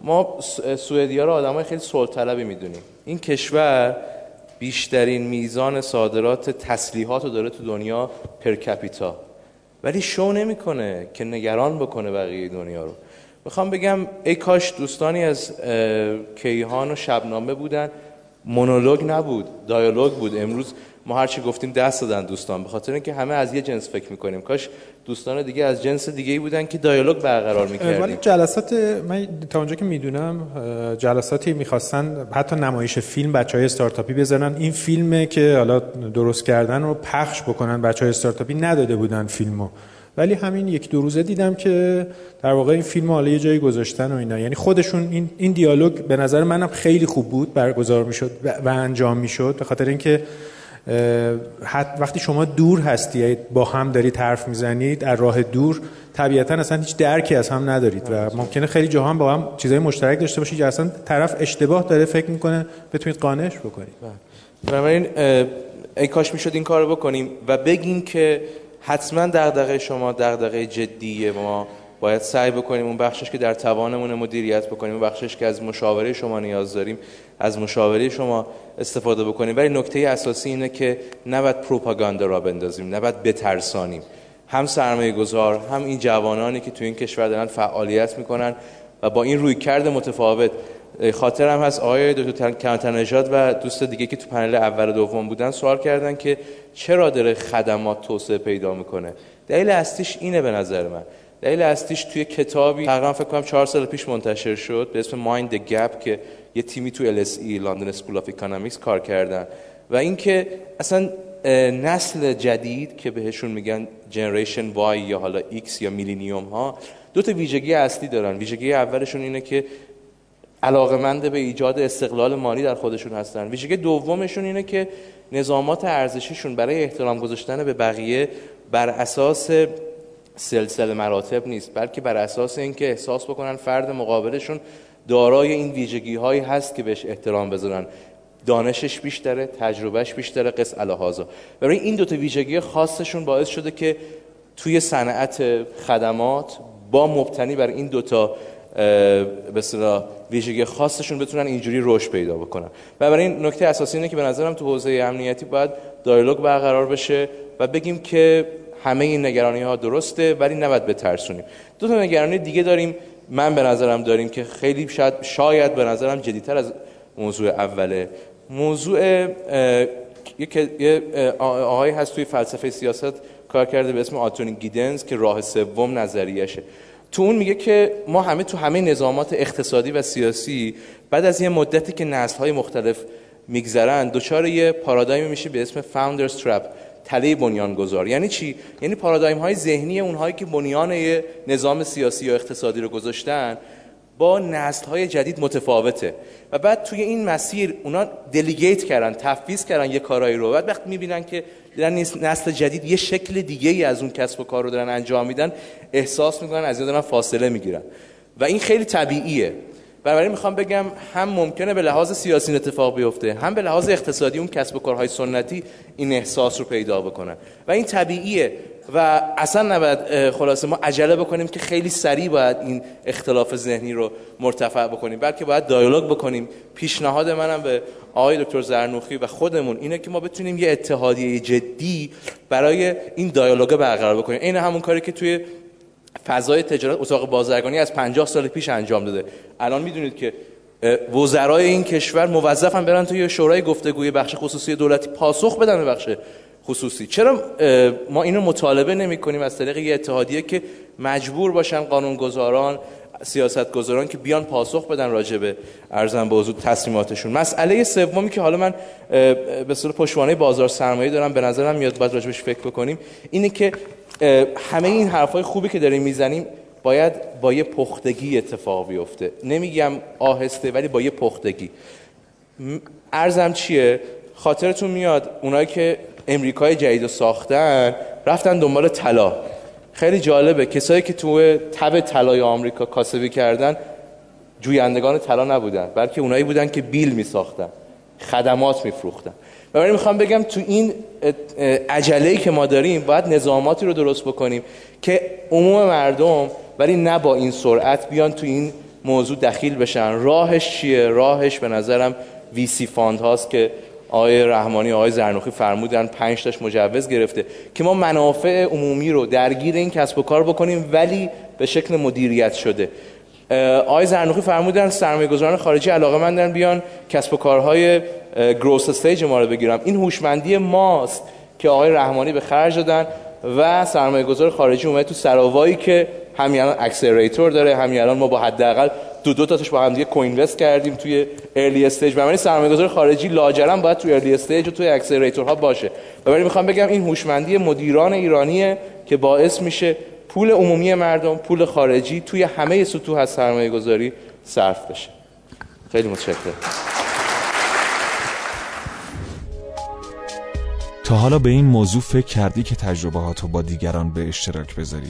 ما سوئدی‌ها رو آدمای خیلی صلح‌طلبی میدونیم. این کشور بیشترین میزان صادرات تسلیحات رو داره تو دنیا پر کپیتا، ولی شو نمی‌کنه که نگران بکنه بقیه دنیا رو. میخوام بگم ای کاش دوستانی از کیهان و شبنامه بودن، مونولوگ نبود، دیالوگ بود. امروز ما هر چی گفتیم دست دادن دوستان، به خاطر اینکه همه از یه جنس فکر می‌کنیم. کاش دوستان دیگه از جنس دیگه‌ای بودن که دیالوگ برقرار می‌کردیم. ولی جلسات من تا اونجا که میدونم جلساتی می‌خواستن حتی نمایش فیلم بچه‌های استارتاپی بزنن، این فیلمه که حالا درست کردن رو پخش بکنن، بچه‌های استارتاپی نداده بودن فیلمو. ولی همین یک دو روزه دیدم که در واقع این فیلم حالا یه جایی گذاشتن و اینا، یعنی خودشون این این دیالوگ به نظر منم خیلی خوب بود، برگزار میشد و انجام میشد، به خاطر اینکه حتی وقتی شما دور هستید با هم دارید حرف میزنید از راه دور، طبیعتا اصلا هیچ درکی از هم ندارید و ممکنه خیلی جاها هم با هم چیزای مشترک داشته باشید که اصلا طرف اشتباه داره فکر میکنه بتونید قانعش بکنید. بنابراین ای کاش میشد این کارو بکنیم و بگیم که حتما دغدغه شما دغدغه جدیه، ما باید سعی بکنیم اون بخشش که در توانمون مدیریت بکنیم، اون بخشش که از مشاوره شما نیاز داریم از مشاوره شما استفاده بکنیم. ولی نکته اساسی اینه که نباید پروپاگاندا را بندازیم، نباید بترسانیم، هم سرمایه گذار هم این جوانانی که تو این کشور دارن فعالیت میکنن و با این رویکرد متفاوت. خاطرم هست آقای دکتر کمترنژاد و دوست دیگه که تو پنل اول و دوم بودن سوال کردن که چرا داره خدمات توسعه پیدا میکنه، دلیل اصلیش اینه به نظر من. دلیل اصلیش توی کتابی تقریبا فکر کنم چهار سال پیش منتشر شد به اسم مایند گپ که یه تیمی تو ال اس ای لندن اسکول آف اکونومیکس کار کردن و اینکه اصلا نسل جدید که بهشون میگن جنریشن وای یا حالا ایکس یا میلینیوم ها دو تا ویژگی اصلی دارن. ویژگی اولشون اینه که علاقه‌مند به ایجاد استقلال مالی در خودشون هستن. ویژگی دومشون اینه که نظامات ارزشیشون برای احترام گذاشتن به بقیه بر اساس سلسله مراتب نیست، بلکه بر اساس اینکه احساس بکنن فرد مقابلشون دارای این ویژگی‌هایی هست که بهش احترام بذارن، دانشش بیشتره، تجربهش بیشتره، قص الهازا. برای این دو تا ویژگی خاصشون باعث شده که توی صنعت خدمات با مبتنی بر این دو تا به اصطلاح ویژگی خاصشون بتونن اینجوری رشد پیدا بکنن. و برای این نکته اساسی اینه که به نظرم تو حوزه امنیتی باید دیالوگ برقرار بشه و بگیم که همه این نگرانی‌ها درسته ولی نباید بترسونیم. دو تا نگرانی دیگه داریم، من به نظرم داریم که خیلی شاید شاید به نظرم جدی‌تر از موضوع اوله. موضوع یه آقایی هست توی فلسفه سیاست کار کرده به اسم آنتونی گیدنز که راه سوم نظریه‌شه. تو اون میگه که ما همه تو همه نظامات اقتصادی و سیاسی بعد از یه مدتی که نسل‌های مختلف میگذرن دچار یه پارادایمی میشه به اسم فاوندرز ترپ، تله بنیانگذار. یعنی چی؟ یعنی پارادایم‌های ذهنی اونهایی که بنیان یه نظام سیاسی یا اقتصادی رو گذاشتن با نسل‌های جدید متفاوته و بعد توی این مسیر اونا دلیگیت کردن، تفویض کردن یه کارایی رو. بعد وقتی می‌بینن که دارن نسل جدید یه شکل دیگه‌ای از اون کسب و کار رو دارن انجام میدن، احساس می‌کنن از یاد دارن فاصله می‌گیرن و این خیلی طبیعیه. بنابراین میخوام بگم هم ممکنه به لحاظ سیاسی اتفاق بیفته، هم به لحاظ اقتصادی اون کسب و کارهای سنتی این احساس رو پیدا بکنن و این طبیعیه و اصلا نباید خلاصه ما عجله بکنیم که خیلی سریع باید این اختلاف ذهنی رو مرتفع بکنیم، بلکه باید دیالوگ بکنیم. پیشنهاد منم به آقای دکتر زرنوخی و خودمون اینه که ما بتونیم یه اتحادیه جدی برای این دیالوگ برقرار بکنیم. این همون کاری که توی فضای تجارت اتاق بازرگانی از پنجاه سال پیش انجام داده. الان میدونید که وزرای این کشور موظفن برن توی شورای گفتگوی بخش خصوصی دولتی پاسخ بدن به بخش خصوصی. چرا ما اینو مطالبه نمی‌کنیم از طریق یه اتحادیه که مجبور باشن قانونگذاران، سیاستگذاران که بیان پاسخ بدن راجع به ارزن به حضور تصمیماتشون. مسئله سومی که حالا من به اصطلاح پشتوانه بازار سرمایه دارم، به نظرم میاد باید راجعش فکر بکنیم، اینه که همه این حرفای خوبی که داریم میزنیم باید با یه پختگی اتفاق بیفته. نمیگم آهسته ولی با یه پختگی. عرضم چیه؟ خاطرتون میاد اونایی که امریکای جدید رو ساختن رفتن دنبال طلا. خیلی جالبه کسایی که تو تبع طلای آمریکا کاسبی کردن جویندگان طلا نبودن، بلکه اونایی بودن که بیل میساختن، خدمات میفروختن. بنابراین میخوام بگم تو این عجله‌ای که ما داریم باید نظاماتی رو درست بکنیم که عموم مردم ولی نه با این سرعت بیان تو این موضوع دخیل بشن. راهش چیه؟ راهش به نظرم ویسی فاند هاست که آقای رحمانی، آقای زرنوخی فرمودن پنج تاش مجوز گرفته که ما منافع عمومی رو درگیر این کسب و کار بکنیم ولی به شکل مدیریت شده. آقای زرنوخی فرمودن سرمایه‌گذاران خارجی علاقه‌مندن بیان کسب و کارهای گروس استیج ما رو بگیرم. این هوشمندی ماست که آقای رحمانی به خرج دادن و سرمایه‌گذار خارجی اومده تو سراوایی که همین الان اکسلراتور داره، همین الان ما با حداقل دو دو تاش با هم دیگه کوینوست کردیم توی ارلی استیج. بنابراین سرمایه‌گذار خارجی لاجرم باید توی ارلی استیج و توی اکسلراتورها باشه. بنابراین میخوام بگم این هوشمندی مدیران ایرانیه که باعث میشه پول عمومی مردم، پول خارجی توی همه سطوح از سرمایه‌گذاری صرف بشه. خیلی متشکرم. تا حالا به این موضوع فکر کردی که تجربهاتو با دیگران به اشتراک بذاری؟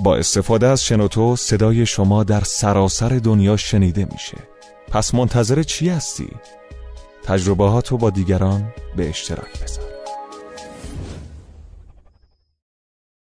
با استفاده از شنوتو صدای شما در سراسر دنیا شنیده میشه. پس منتظر چی هستی؟ تجربهاتو با دیگران به اشتراک بذار.